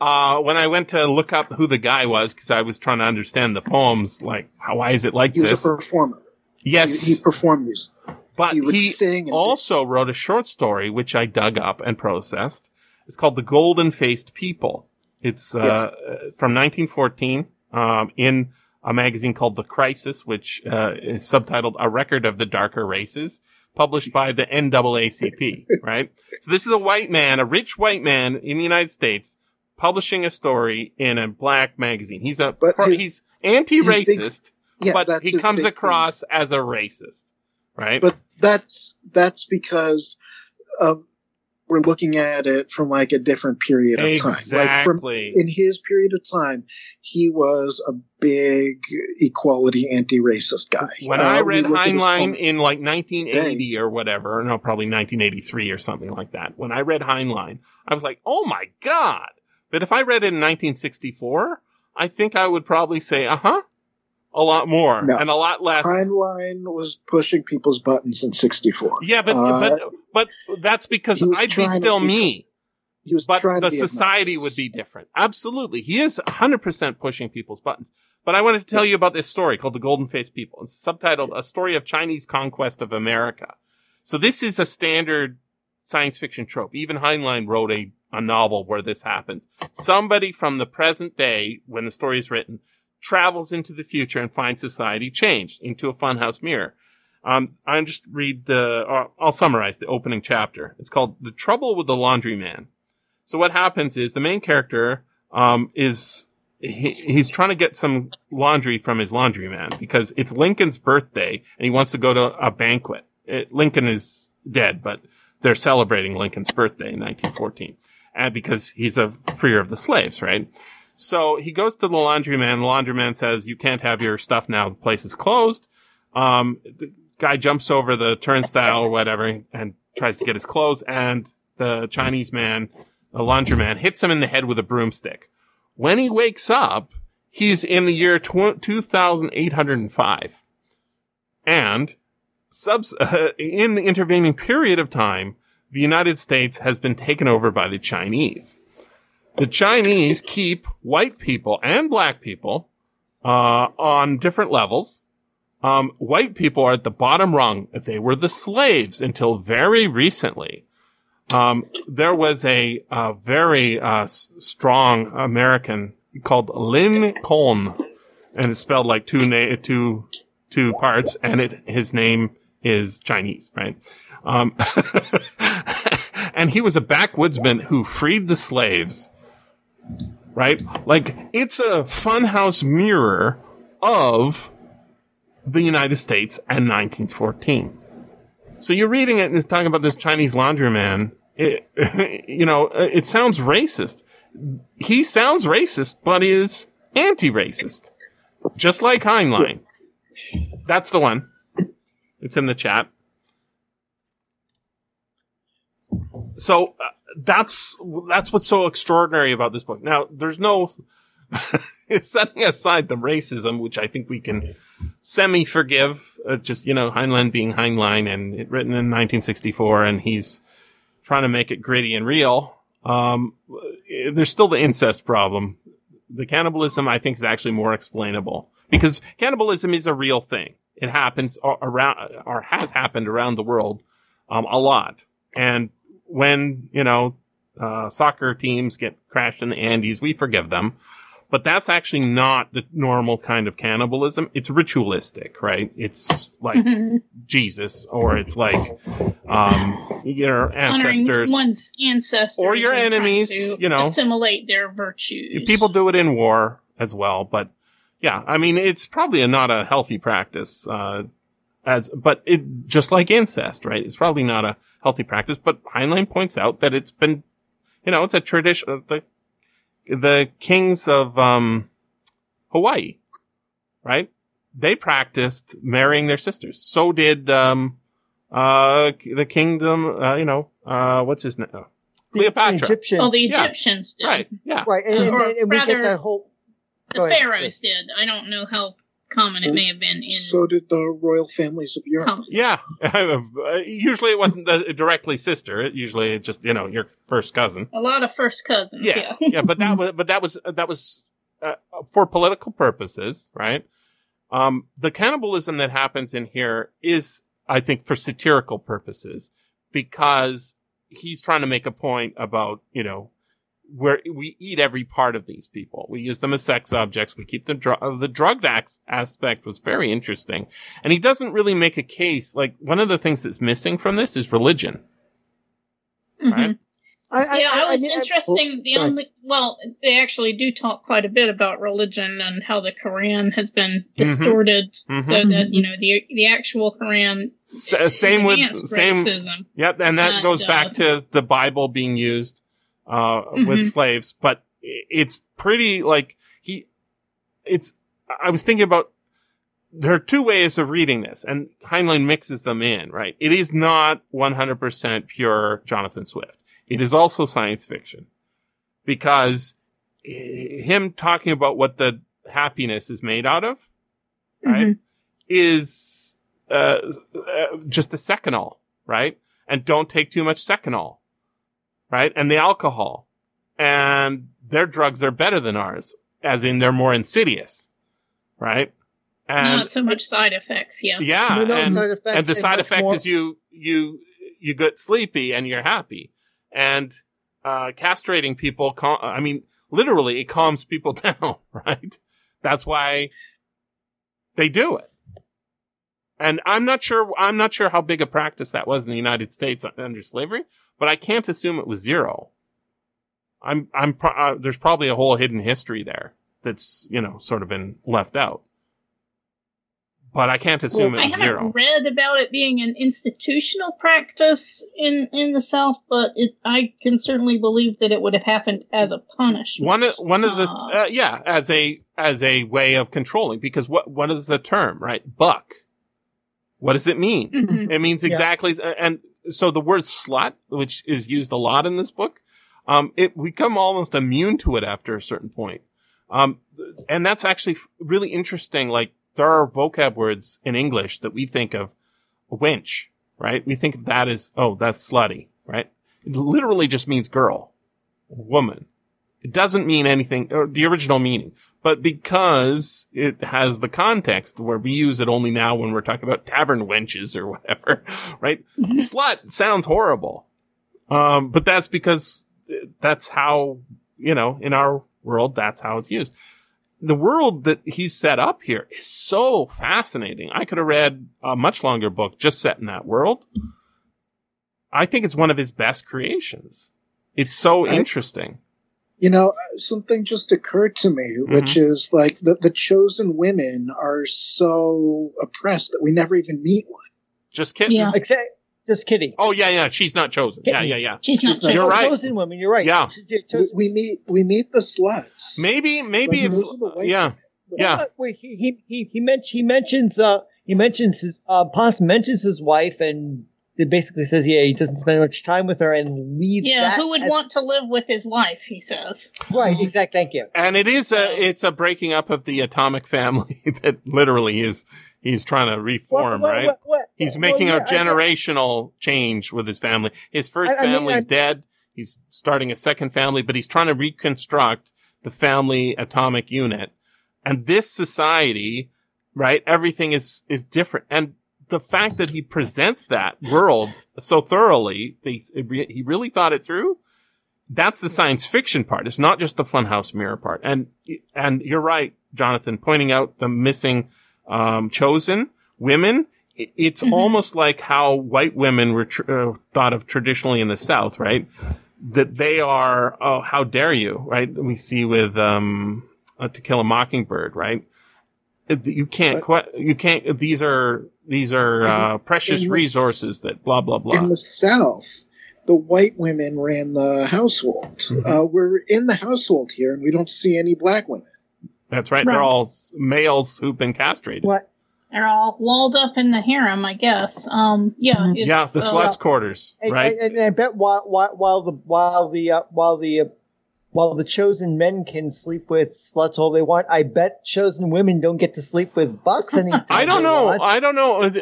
uh, when I went to look up who the guy was, because I was trying to understand the poems, like, why is it like he this? He was a performer. Yes. He, he performed music. But he, would he sing also and- wrote a short story, which I dug up and processed. It's called The Golden-Faced People. It's uh, yeah. from nineteen fourteen um, in a magazine called The Crisis, which uh, is subtitled A Record of the Darker Races, published by the N double A C P, right? So this is a white man, a rich white man in the United States, publishing a story in a black magazine. He's a his, he's anti-racist, big, yeah, but he comes across thing. as a racist, right? But that's that's because of... We're looking at it from like a different period of time. Exactly. Like in his period of time, he was a big equality, anti-racist guy. When uh, I read Heinlein in like nineteen eighty Dang. or whatever, no, probably nineteen eighty-three or something like that. When I read Heinlein, I was like, oh my God. But if I read it in nineteen sixty-four, I think I would probably say, uh-huh. A lot more no. and a lot less. Heinlein was pushing people's buttons in sixty-four. Yeah, but uh, but but that's because I'd be still be, me. He was but trying the to be society would be different. Absolutely, he is one hundred percent pushing people's buttons. But I wanted to tell you about this story called "The Golden-Faced People." It's subtitled "A Story of Chinese Conquest of America." So this is a standard science fiction trope. Even Heinlein wrote a a novel where this happens. Somebody from the present day, when the story is written, travels into the future and finds society changed into a funhouse mirror. Um, I'm just read the, or I'll summarize the opening chapter. It's called "The Trouble with the Laundryman." So what happens is the main character, um, is he, he's trying to get some laundry from his laundryman because it's Lincoln's birthday and he wants to go to a banquet. It, Lincoln is dead, but they're celebrating Lincoln's birthday in nineteen fourteen and because he's a freer of the slaves, right? So he goes to the laundryman. The laundryman says, you can't have your stuff now. The place is closed. Um, the guy jumps over the turnstile or whatever and tries to get his clothes. And the Chinese man, the laundryman, hits him in the head with a broomstick. When he wakes up, he's in the year tw- two thousand eight hundred five. And subs- uh, in the intervening period of time, the United States has been taken over by the Chinese. The Chinese keep white people and black people uh on different levels. Um, white people are at the bottom rung. They were the slaves until very recently. Um, there was a, a very uh, s- strong American called Lin Coln, and it's spelled like two na- two two parts, and it his name is Chinese, right? Um, and he was a backwoodsman who freed the slaves, right? Like, it's a funhouse mirror of the United States and nineteen fourteen. So you're reading it and it's talking about this Chinese laundryman. It, you know, it sounds racist. He sounds racist, but is anti-racist. Just like Heinlein. That's the one. It's in the chat. So uh, that's that's what's so extraordinary about this book. Now, there's no... setting aside the racism, which I think we can semi-forgive, uh, just, you know, Heinlein being Heinlein, and it written in nineteen sixty-four, and he's trying to make it gritty and real. Um, there's still the incest problem. The cannibalism, I think, is actually more explainable, because cannibalism is a real thing. It happens around, or has happened around the world, um, a lot. And when, you know, uh, soccer teams get crashed in the Andes, we forgive them. But that's actually not the normal kind of cannibalism. It's ritualistic, right? It's like Jesus, or it's like um, your ancestors. Honoring one's ancestors. Or your enemies, you know. Assimilate their virtues. People do it in war as well. But yeah, I mean, it's probably a, not a healthy practice. Uh, as But it just like incest, right? It's probably not a healthy practice. But Heinlein points out that it's been, you know, it's a tradition. Uh, the, The kings of um Hawaii, right? They practiced marrying their sisters. So did um uh the kingdom. Uh, you know, uh what's his name? Oh. Cleopatra. Egyptian. Well, the Egyptians yeah. did, right? Yeah, right. And, and, and, and we get the whole. Go the ahead. Pharaohs yeah. did. I don't know how common it may have been. In... So did the royal families of Europe. Common. Yeah, usually it wasn't the directly sister. It usually it just you know your first cousin. A lot of first cousins. Yeah, yeah, yeah but that was but that was that was uh, for political purposes, right? Um, the cannibalism that happens in here is, I think, for satirical purposes, because he's trying to make a point about you know. Where we eat every part of these people. We use them as sex objects. We keep them dr- the drugged ac- aspect was very interesting. And he doesn't really make a case. Like, one of the things that's missing from this is religion. Mm-hmm. Right? I, I, yeah, it was I, I, interesting. I, the only, well, they actually do talk quite a bit about religion and how the Quran has been distorted mm-hmm. so mm-hmm. that, you know, the, the actual Quran. S- same with, same. Racism. Yep. And that and, goes back uh, to the Bible being used. Uh, mm-hmm. with slaves, but it's pretty like he, it's, I was thinking about, there are two ways of reading this, and Heinlein mixes them in, right? It is not one hundred percent pure Jonathan Swift. It is also science fiction, because him talking about what the happiness is made out of, right, mm-hmm. is, uh, just the Secanol, right? And don't take too much Secanol. Right? And the alcohol. And their drugs are better than ours, as in they're more insidious. Right? And not so much side effects, yeah. Yeah. No, no and, side effects and the side effect more. is you you you get sleepy and you're happy. And uh, castrating people, cal- I mean, literally, it calms people down, right? That's why they do it. And I'm not sure, I'm not sure how big a practice that was in the United States under slavery, but I can't assume it was zero. I'm, I'm, pro- uh, there's probably a whole hidden history there that's, you know, sort of been left out. But I can't assume well, it was zero. I haven't read about it being an institutional practice in, in the South, but it, I can certainly believe that it would have happened as a punishment. One of, one of the, uh, yeah, as a, as a way of controlling, because what, what is the term, right? Buck. What does it mean? Mm-hmm. It means exactly, yeah. and so the word slut, which is used a lot in this book, um, it we come almost immune to it after a certain point. Um, and that's actually really interesting. Like, there are vocab words in English that we think of a wench, right? We think of that as, oh, that's slutty, right? It literally just means girl, woman. It doesn't mean anything, or the original meaning, but because it has the context where we use it only now when we're talking about tavern wenches or whatever, right? Slut sounds horrible. Um, but that's because that's how, you know, in our world, that's how it's used. The world that he's set up here is so fascinating. I could have read a much longer book just set in that world. I think it's one of his best creations. It's so I, interesting. You know, something just occurred to me, mm-hmm. which is like the, the chosen women are so oppressed that we never even meet one. Just Kitten. Yeah. Exactly. Just Kitty. Oh, yeah, yeah. She's not chosen. Kitten. Yeah, yeah, yeah. She's, she's not chosen. You're right. Chosen woman. You're right. Yeah. We, we meet we meet the sluts. Maybe, maybe like, it's. Uh, yeah. Yeah. Well, he, he, he, he, men- he mentions, uh, he mentions, his, uh, Ponce mentions his wife and. It basically says, yeah, he doesn't spend much time with her and leaves. Yeah, that who would as- want to live with his wife? He says, right, exactly. Thank you. And it is a, it's a breaking up of the atomic family that literally is he's trying to reform, what, what, right? What, what, what, he's making well, yeah, a generational I, I, change with his family. His first I, I family's mean, I, dead. He's starting a second family, but he's trying to reconstruct the family atomic unit. And this society, right? Everything is is different and. The fact that he presents that world so thoroughly, they, re, he really thought it through. That's the science fiction part. It's not just the funhouse mirror part. And, and you're right, Jonathan, pointing out the missing, um, chosen women. It's mm-hmm. almost like how white women were tr- uh, thought of traditionally in the South, right? That they are, oh, how dare you, right? We see with, um, uh, To Kill a Mockingbird, right? You can't quite, you can't, these are, these are, uh, precious resources that blah, blah, blah. In the South, the white women ran the household. Mm-hmm. Uh, we're in the household here and we don't see any black women. That's right. right. They're all males who've been castrated. What? They're all walled up in the harem, I guess. Um, yeah. It's, yeah. The uh, sluts quarters, and, right? And, and I bet while, while, while the, while the, uh, while the, uh, While the chosen men can sleep with sluts all they want, I bet chosen women don't get to sleep with bucks anytime. I don't know. Want. I don't know. I don't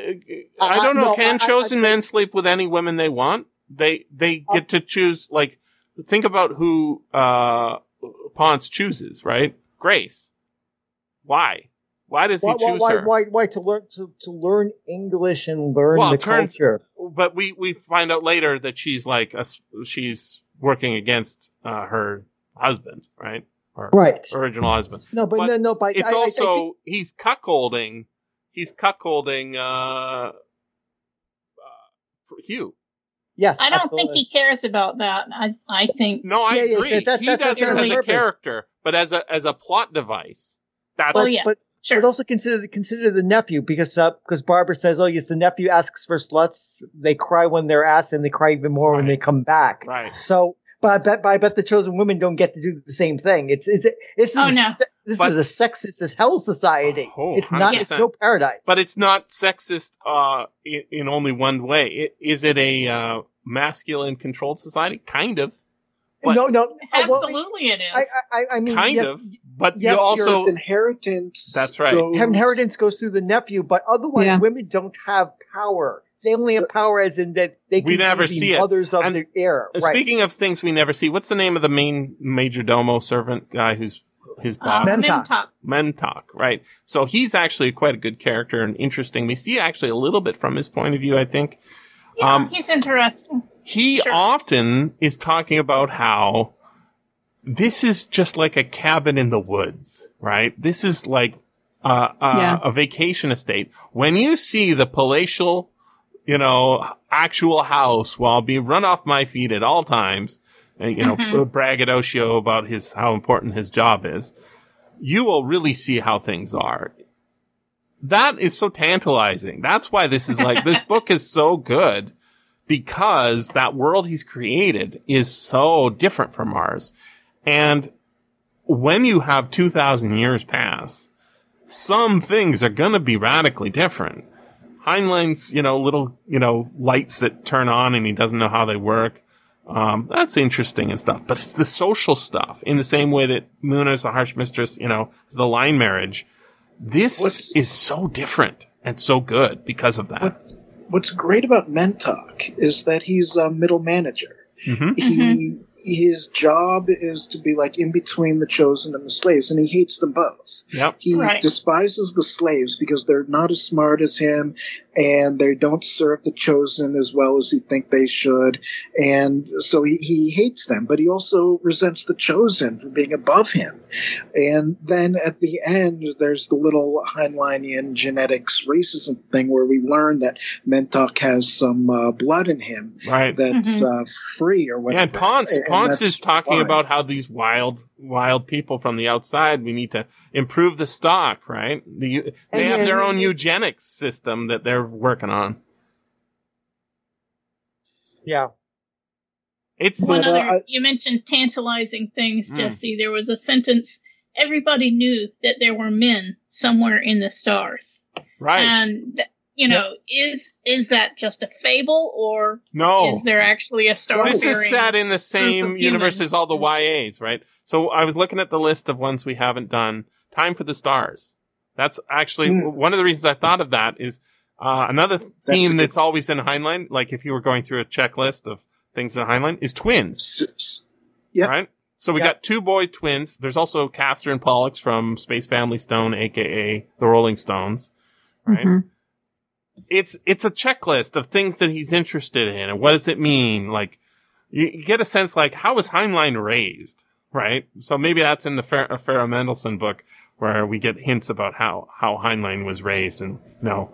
uh, know. No, can I, chosen I, I, men sleep with any women they want? They they uh, get to choose. Like, think about who uh, Ponce chooses, right? Grace. Why? Why does why, he choose why, her? Why? Why to learn to, to learn English and learn well, the turns, culture? But we we find out later that she's like a, she's working against uh, her. Husband, right? Or right. Original husband. No, but, but no, no. But it's I, also I, I think... he's cuckolding. He's cuckolding uh, uh, for Hugh. Yes, I don't absolutely. think he cares about that. I, I think no, I yeah, agree. Yeah, that, that, he does it as a character, but as a as a plot device. That's well, yeah, but sure. But also consider consider the nephew because uh, because Barbara says, "Oh, yes, the nephew asks for sluts. They cry when they're asked, and they cry even more right. when they come back." Right. So. But I bet, but I bet the chosen women don't get to do the same thing. It's it's it's oh, no. this but, is a sexist as hell society. Oh, it's not. It's no paradise. But it's not sexist uh, in, in only one way. It, is it a uh, masculine controlled society? Kind of. But no, no, absolutely well, it is. I, I, I mean, kind yes, of. But yes, you also inheritance. That's right. Goes, inheritance goes through the nephew, but otherwise, yeah. women don't have power. They only have power as in that they can we never see the mothers of the era. Right. Speaking of things we never see, what's the name of the main majordomo servant guy who's his boss? Uh, Mentok. Mentok, right. So he's actually quite a good character and interesting. We see actually a little bit from his point of view, I think. Yeah, um, he's interesting. He sure. often is talking about how this is just like a cabin in the woods, right? This is like uh, uh, yeah. a vacation estate. When you see the palatial... you know, actual house while I'll be run off my feet at all times and, you know, mm-hmm. braggadocio about his, how important his job is. You will really see how things are. That is so tantalizing. That's why this is like, this book is so good because that world he's created is so different from ours. And when you have two thousand years pass, some things are going to be radically different. Heinlein's, you know, little, you know, lights that turn on and he doesn't know how they work. Um, that's interesting and stuff, but it's the social stuff in the same way that Muna's a harsh mistress, you know, is the line marriage. This What's, is so different and so good because of that. What, what's great about Mentok is that he's a middle manager. Mm-hmm. He, mm-hmm. His job is to be like in between the chosen and the slaves, and he hates them both. Yep. He right. despises the slaves because they're not as smart as him, and they don't serve the chosen as well as he thinks they should. And so he, he hates them, but he also resents the chosen for being above him. And then at the end, there's the little Heinleinian genetics racism thing where we learn that Mentok has some uh, blood in him right. that's mm-hmm. uh, free or whatever. Yeah, and Ponce, and Ponce is talking why. about how these wild, wild people from the outside, we need to improve the stock, right? The, they have their own eugenics system that they're working on. Yeah. It's one but, uh, other, you mentioned tantalizing things, mm. Jesse. There was a sentence, everybody knew that there were men somewhere in the stars. Right. And, you know, yep. is is that just a fable, or no. is there actually a star? This is set in the same universe as all the Y As, right? So I was looking at the list of ones we haven't done. Time for the Stars. That's actually mm. one of the reasons I thought of that is Uh, another theme that's, that's always in Heinlein, like if you were going through a checklist of things in Heinlein, is twins. Yeah. Right? So we yep. got two boy twins. There's also Castor and Pollux from Space Family Stone, a k a the Rolling Stones. Right? Mm-hmm. It's it's a checklist of things that he's interested in and what does it mean? Like, you, you get a sense, like, how was Heinlein raised? Right? So maybe that's in the Fer- Farrah Mendelson book where we get hints about how, how Heinlein was raised and, you know,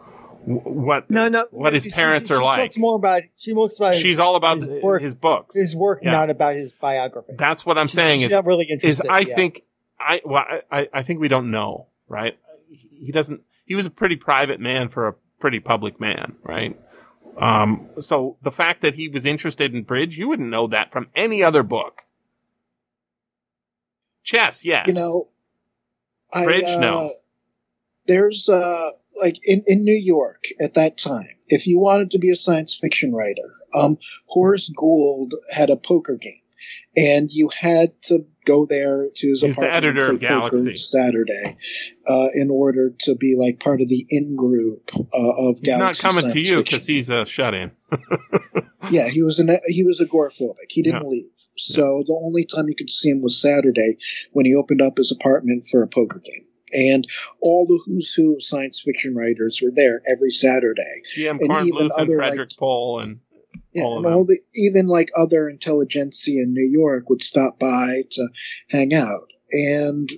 What no, no, what his she, parents she, she are like. Talks more about, she talks about She's his, all about his, work, his books. His work, yeah. not about his biography. That's what I'm she, saying. She's is, not really interested. Is I yeah. think I, well, I I think we don't know, right? He doesn't. He was a pretty private man for a pretty public man, right? Um, so the fact that he was interested in bridge, you wouldn't know that from any other book. Chess, yes. You know, bridge, I, uh, no. There's uh Like in, in New York at that time, if you wanted to be a science fiction writer, um, Horace Gould had a poker game, and you had to go there to his He's apartment the editor of Galaxy Saturday uh, in order to be like part of the in group uh, of he's Galaxy. He's not coming to you because he's a shut-in. yeah, he was an he was agoraphobic. He didn't yeah. leave, so yeah. the only time you could see him was Saturday when he opened up his apartment for a poker game. And all the who's who of science fiction writers were there every Saturday. G M Kornbluth and Frederick like, Pohl and yeah, all and of all them. The, even like other intelligentsia in New York would stop by to hang out. And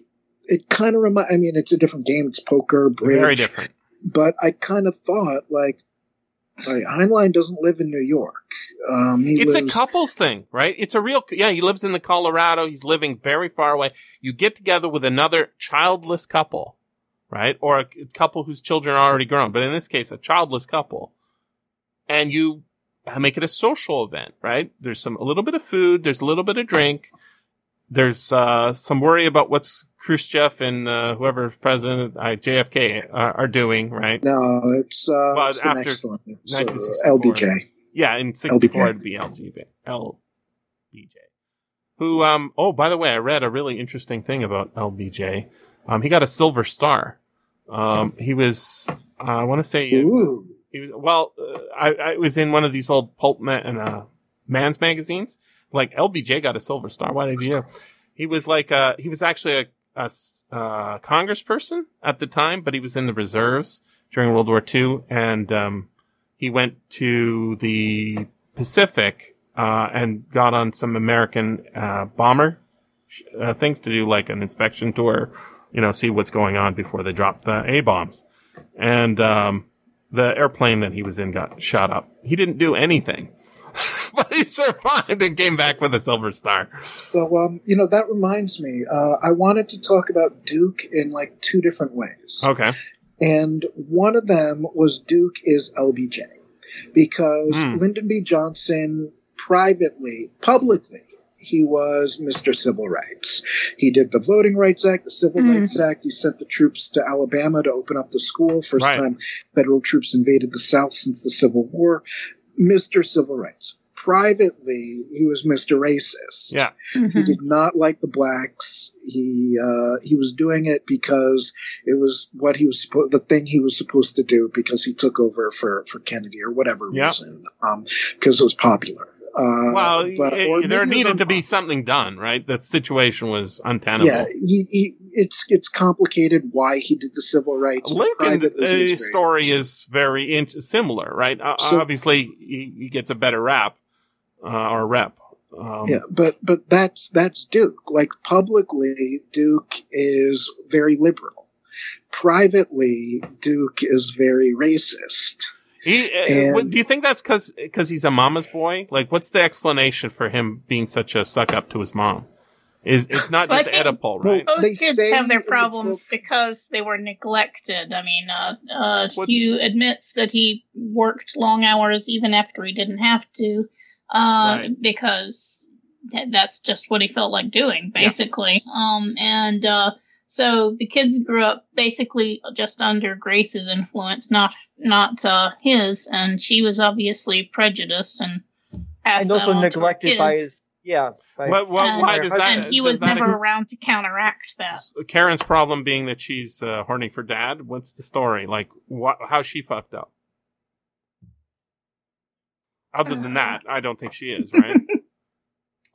it kind of reminds, I mean, it's a different game. It's poker, bridge. Very different. But I kind of thought, like, like, Heinlein doesn't live in New York. Um, he it's lives- a couples thing, right? It's a real, yeah, he lives in the Colorado. He's living very far away. You get together with another childless couple, right? Or a couple whose children are already grown. But in this case, a childless couple. And you make it a social event, right? There's some, a little bit of food. There's a little bit of drink. There's, uh, some worry about what's Khrushchev and, uh, whoever's president, uh, J F K are, are doing, right? No, it's, uh, but it's the after next one. It's, uh, L B J. Yeah, in sixty-four it'd be L B J. Who, um, oh, by the way, I read a really interesting thing about L B J. Um, he got a silver star. Um, he was, uh, I want to say, he was, he was well, uh, I, I was in one of these old pulp ma- and, uh, man's magazines. Like, L B J got a silver star. Why did you? He was like, uh, he was actually a, a, uh, congressperson at the time, but he was in the reserves during World War Two. And, um, he went to the Pacific, uh, and got on some American, uh, bomber, uh, things to do, like an inspection tour, you know, see what's going on before they dropped the A-bombs. And, um, the airplane that he was in got shot up. He didn't do anything. But he survived and came back with a silver star. So, um, you know, that reminds me. Uh, I wanted to talk about Duke in, like, two different ways. Okay. And one of them was Duke is L B J. Because mm. Lyndon B. Johnson privately, publicly, he was Mister Civil Rights. He did the Voting Rights Act, the Civil mm. Rights Act. He sent the troops to Alabama to open up the school. First right. time federal troops invaded the South since the Civil War. Mister Civil Rights. privately, he was Mister Racist. Yeah. Mm-hmm. He did not like the blacks. He uh, he was doing it because it was what he was supposed, the thing he was supposed to do, because he took over for, for Kennedy or whatever yep. reason, because um, it was popular. Uh, well, but, it, there needed to be something done, right? That situation was untenable. Yeah, he, he, it's it's complicated why he did the civil rights. Lincoln's story is very in- similar, right? So, obviously, he, he gets a better rap uh, or rep. Um, yeah, but but that's that's Duke. Like publicly, Duke is very liberal. Privately, Duke is very racist. He, and, do you think that's because because he's a mama's boy? Like, what's the explanation for him being such a suck up to his mom? Is it's not well, just Oedipal, right? Well, those kids have their problems because they were neglected. I mean, uh, uh, Hugh admits that he worked long hours even after he didn't have to, uh, right. because th- that's just what he felt like doing, basically. Yeah. Um, and uh, so the kids grew up basically just under Grace's influence, not not uh, his, and she was obviously prejudiced and passed and also neglected by his yeah. By well, well, and, why does that? And he was never ex- around to counteract that. Karen's problem being that she's uh, horny for dad. What's the story? Like, what? How she fucked up? Other than that, I don't think she is, right?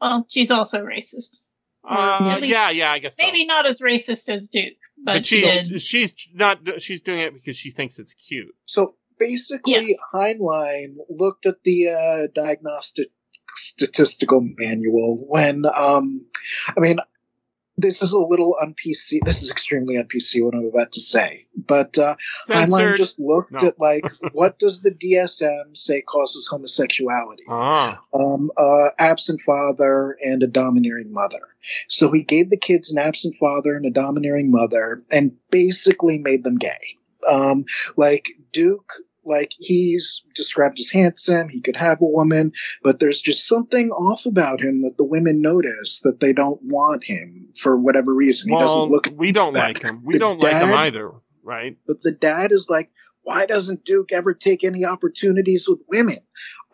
Well, she's also racist. Uh, yeah, yeah, I guess maybe so. Not as racist as Duke, but, but she's she she's not she's doing it because she thinks it's cute. So basically, yeah. Heinlein looked at the uh, diagnostic statistical manual when um, I mean, this is a little un-P C. This is extremely un-P C what I'm about to say, but uh, Heinlein just looked no. at like what does the D S M say causes homosexuality? Ah. Um, uh, absent father and a domineering mother. So he gave the kids an absent father and a domineering mother, and basically made them gay. Um, like Duke, like he's described as handsome, he could have a woman, but there's just something off about him that the women notice that they don't want him for whatever reason. Well, he doesn't look. We don't better. like him. We the don't dad, like him either, right? But the dad is like, why doesn't Duke ever take any opportunities with women?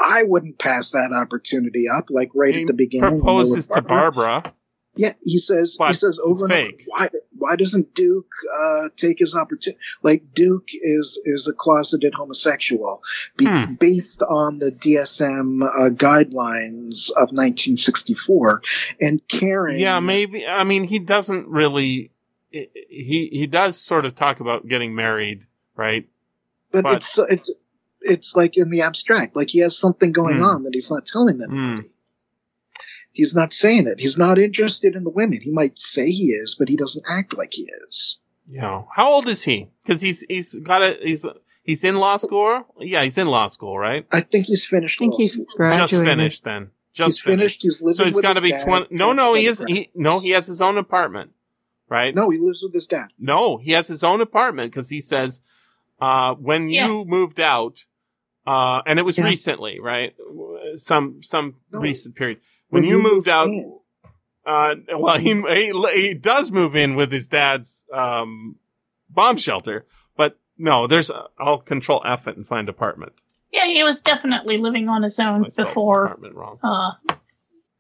I wouldn't pass that opportunity up. Like right he at the beginning, proposes to Barbara. Barbara. Yeah, he says. But he says over and over. Why? Why doesn't Duke uh, take his opportunity? Like Duke is is a closeted homosexual, be- hmm. based on the D S M uh, guidelines of nineteen sixty-four. And Karen. Yeah, maybe. I mean, he doesn't really. He he does sort of talk about getting married, right? But, but it's it's it's like in the abstract. Like he has something going hmm. on that he's not telling them. Hmm. He's not saying it. He's not interested in the women. He might say he is, but he doesn't act like he is. Yeah. How old is he? Because he's he's got a he's he's in law school. Yeah, he's in law school, right? I think he's finished. I think he's just finished. Then just he's finished. finished. He's living. So he's got to be twenty. No, no, he is. He, no, he has his own apartment, right? No, he lives with his dad. No, he has his own apartment because he says, uh, "When yes. you moved out, uh, and it was yeah. recently, right? Some some no. recent period." When you moved out, uh, well, he, he he does move in with his dad's um, bomb shelter, but no, there's a, I'll control F it and find apartment. Yeah, he was definitely living on his own before uh,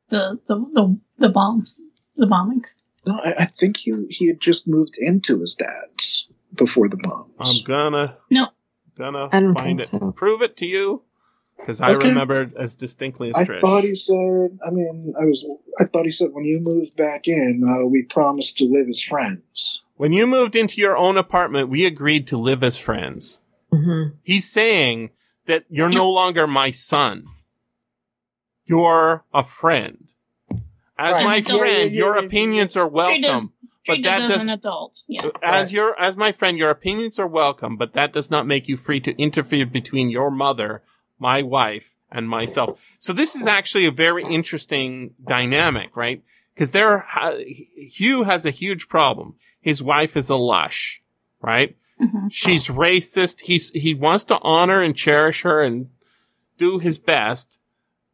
the, the the the bombs, the bombings. No, I, I think he he had just moved into his dad's before the bombs. I'm gonna no, gonna find it, so. prove it to you. Because I okay. remembered as distinctly as I Trish. I thought he said, I mean, I was, I thought he said, when you moved back in, uh, we promised to live as friends. When you moved into your own apartment, we agreed to live as friends. Mm-hmm. He's saying that you're no longer my son. You're a friend. As right. my friend, your opinions are welcome. Does, but that does, as an adult. Yeah. As right. your, as my friend, your opinions are welcome, but that does not make you free to interfere between your mother, my wife, and myself. So this is actually a very interesting dynamic, right? Because there, uh, Hugh has a huge problem. His wife is a lush, right? Mm-hmm. She's racist. He's, he wants to honor and cherish her and do his best.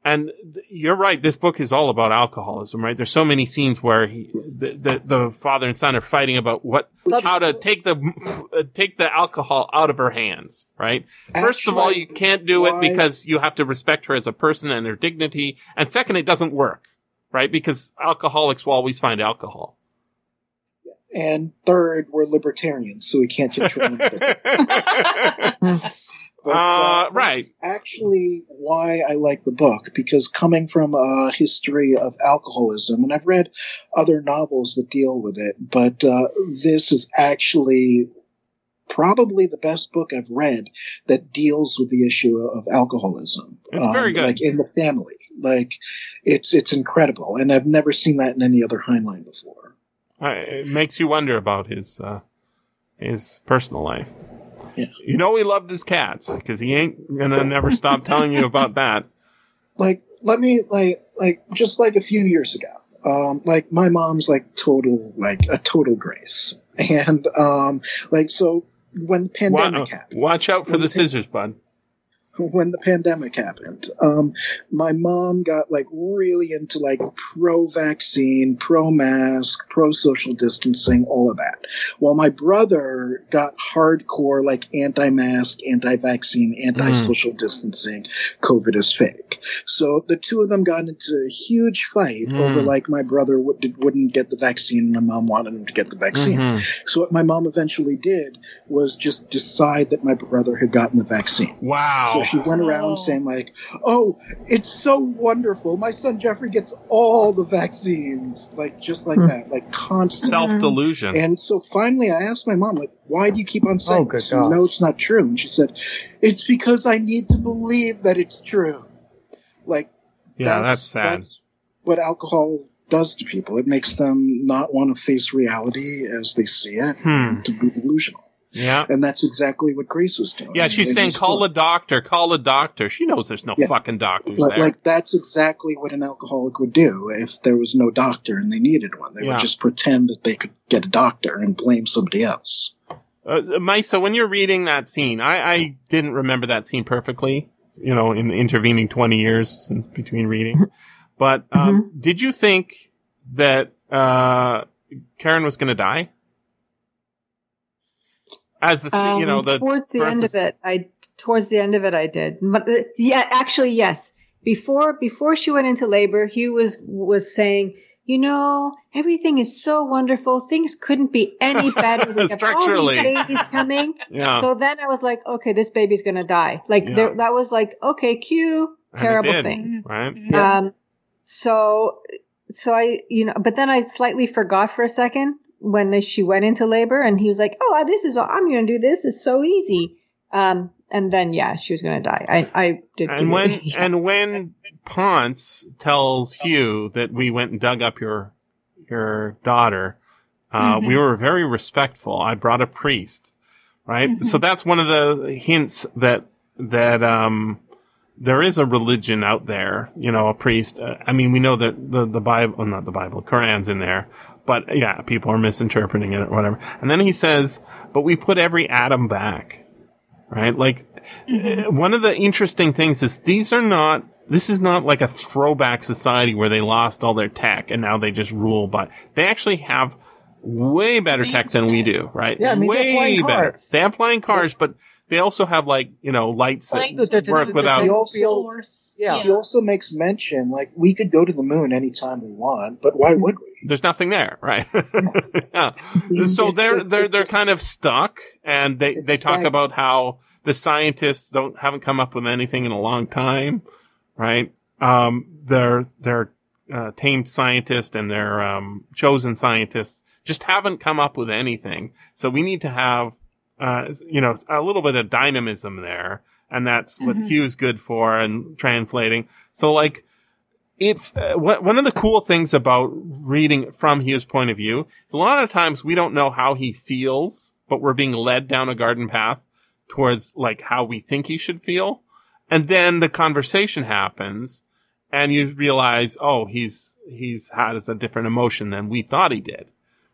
And you're right. This book is all about alcoholism, right? There's so many scenes where he, the, the, the father and son are fighting about what, how to take the, take the alcohol out of her hands, right? First Actually, of all, you can't do it because you have to respect her as a person and her dignity. And second, it doesn't work, right? Because alcoholics will always find alcohol. And third, we're libertarians, so we can't just remember. But, uh, uh, right. Actually, why I like the book, because coming from a history of alcoholism, and I've read other novels that deal with it, but uh, this is actually probably the best book I've read that deals with the issue of alcoholism. It's um, very good, like in the family. Like it's it's incredible, and I've never seen that in any other Heinlein before. Uh, it makes you wonder about his uh, his personal life. Yeah. You know, he loved his cats because he ain't gonna never stop telling you about that. Like, let me like like just like a few years ago. Um, like my mom's like total like a total Grace, and um, like so when the pandemic watch, happened, watch out for the scissors, bud. When the pandemic happened, um, my mom got like really into like pro-vaccine, pro-mask, pro-social distancing, all of that. While my brother got hardcore like anti-mask, anti-vaccine, anti-social mm. distancing, COVID is fake. So the two of them got into a huge fight mm. over like my brother w- wouldn't get the vaccine and my mom wanted him to get the vaccine. Mm-hmm. So what my mom eventually did was just decide that my brother had gotten the vaccine. Wow. So she went around oh. saying like, oh, it's so wonderful. My son Jeffrey gets all the vaccines, like just like mm. that, like constant self-delusion. And so finally I asked my mom, like, why do you keep on saying oh, this? And no, it's not true. And she said, it's because I need to believe that it's true. Like, yeah, that's, that's sad. That's what alcohol does to people. It makes them not want to face reality as they see it hmm. and to be delusional. Yeah. And that's exactly what Grace was doing. Yeah, she's saying, call a doctor, call a doctor. She knows there's no yeah. fucking doctors like, there. Like, that's exactly what an alcoholic would do if there was no doctor and they needed one. They yeah. would just pretend that they could get a doctor and blame somebody else. Uh, Maisa, when you're reading that scene, I, I didn't remember that scene perfectly, you know, in the intervening twenty years in between readings. But um, mm-hmm. did you think that uh, Karen was going to die? As the um, you know the towards the end of it, I towards the end of it I did. But uh, yeah, actually yes. Before before she went into labor, Hugh was was saying, you know, everything is so wonderful. Things couldn't be any better. We Structurally, have all these babies coming. yeah. So then I was like, okay, this baby's gonna die. Like yeah. there, that was like okay, cue terrible did, thing. Right. Yeah. Um. So so I you know, but then I slightly forgot for a second. When they, she went into labor and he was like, oh, this is, all, I'm going to do this. It's so easy. Um, and then, yeah, she was going to die. I, I did. And when, it. and when Ponce tells Hugh that we went and dug up your, your daughter, uh, mm-hmm. we were very respectful. I brought a priest, right? Mm-hmm. So that's one of the hints that, that, um, there is a religion out there, you know, a priest. Uh, I mean, we know that the, the Bible, not the Bible, Quran's in there. But, yeah, people are misinterpreting it or whatever. And then he says, but we put every atom back, right? Like, mm-hmm. one of the interesting things is these are not, this is not like a throwback society where they lost all their tech and now they just rule by. They actually have way better tech than we do, right? Yeah, I mean, way better. Cars. They have flying cars, but they also have, like, you know, lights that lights, the, the, work the, the, without the source. Yeah. He also makes mention, like, we could go to the moon anytime we want, but why would we? There's nothing there, right? yeah. So they're they're they're kind of stuck, and they, they talk about how the scientists don't haven't come up with anything in a long time, right? Um, their their uh, tamed scientists and their um, chosen scientists just haven't come up with anything. So we need to have uh, you know a little bit of dynamism there, and that's what mm-hmm. Hugh's good for and translating. So like. It's uh, wh- one of the cool things about reading from his point of view is a lot of times we don't know how he feels, but we're being led down a garden path towards like how we think he should feel. And then the conversation happens and you realize, oh, he's, he's had a different emotion than we thought he did.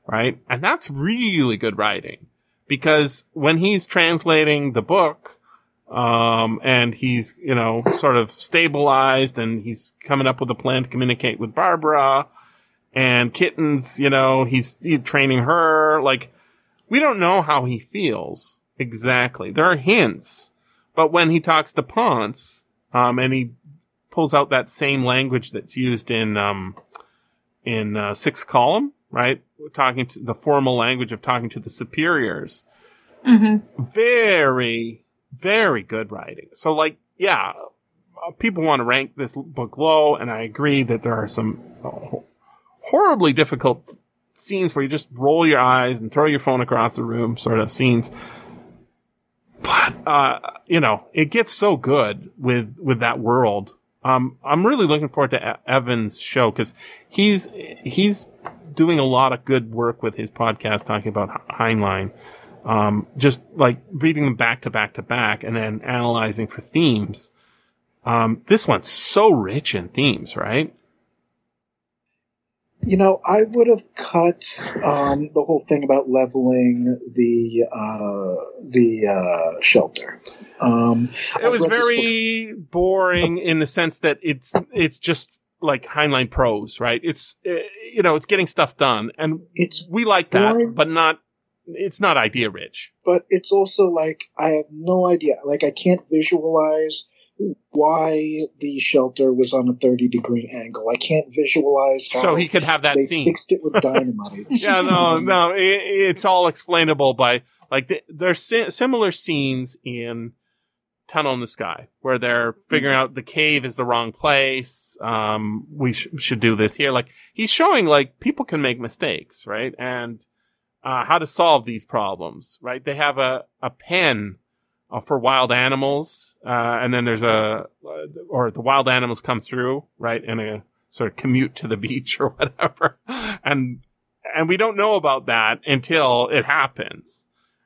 Right. And that's really good writing because when he's translating the book, Um, and he's, you know, sort of stabilized, and he's coming up with a plan to communicate with Barbara. And Kitten's, you know, he's, he's training her. Like, we don't know how he feels exactly. There are hints. But when he talks to Ponce, um, and he pulls out that same language that's used in, um, in, uh, Sixth Column, right? Talking to the formal language of talking to the superiors. Mm-hmm. Very, very good writing. So, like, yeah, people want to rank this book low, and I agree that there are some oh, horribly difficult scenes where you just roll your eyes and throw your phone across the room sort of scenes. But, uh, you know, it gets so good with, with that world. Um, I'm really looking forward to Evan's show, because he's, he's doing a lot of good work with his podcast talking about Heinlein. Um, just like reading them back to back to back and then analyzing for themes. Um, this one's so rich in themes, right? You know, I would have cut um, the whole thing about leveling the uh, the uh, shelter. Um, it was very boring in the sense that it's it's just like Heinlein prose, right? It's it, you know, it's getting stuff done, and it's we like boring, that, but not it's not idea rich. But it's also like I have no idea. Like I can't visualize why the shelter was on a thirty degree angle. I can't visualize how so he could have that they scene. Fixed it with dynamite. yeah, no, no, it, it's all explainable by like the, there's si- similar scenes in Tunnel in the Sky where they're figuring out the cave is the wrong place. Um, we sh- should do this here. Like he's showing like people can make mistakes, right? And uh, how to solve these problems, right? They have a a pen for wild animals, uh, and then there's a, or the wild animals come through, right, and a sort of commute to the beach or whatever, and and we don't know about that until it happens,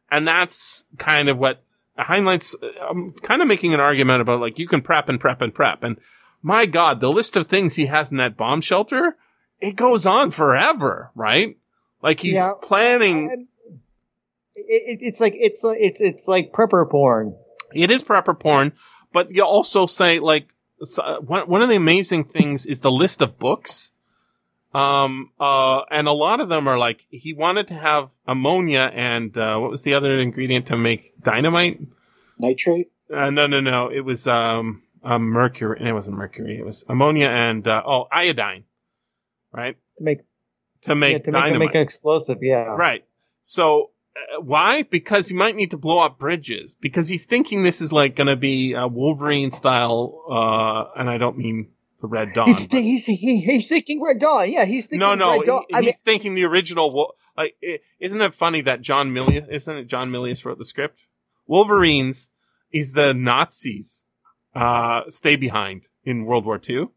and that's kind of what Heinlein's um, kind of making an argument about, like you can prep and prep and prep, and my God, the list of things he has in that bomb shelter, it goes on forever, right? Like he's yeah. planning. And- It, it's like it's like it's it's like prepper porn. It is prepper porn, but you also say like one one of the amazing things is the list of books, um, uh, and a lot of them are like he wanted to have ammonia and uh, what was the other ingredient to make dynamite? Nitrate? Uh, no, no, no. It was um, um mercury. It wasn't mercury. It was ammonia and uh, oh iodine, right? To make to make yeah, to dynamite. Make, to make an explosive. Yeah, right. So. Why? Because he might need to blow up bridges. Because he's thinking this is like going to be a Wolverine style, uh, and I don't mean the Red Dawn. He's, th- he's, he, he's thinking Red Dawn. Yeah, he's thinking no, no, Red Dawn. He, I he's mean- thinking the original. Like, it, isn't it funny that John Milius? Isn't it John Milius wrote the script? Wolverines is the Nazis. Uh, stay behind in World War Two,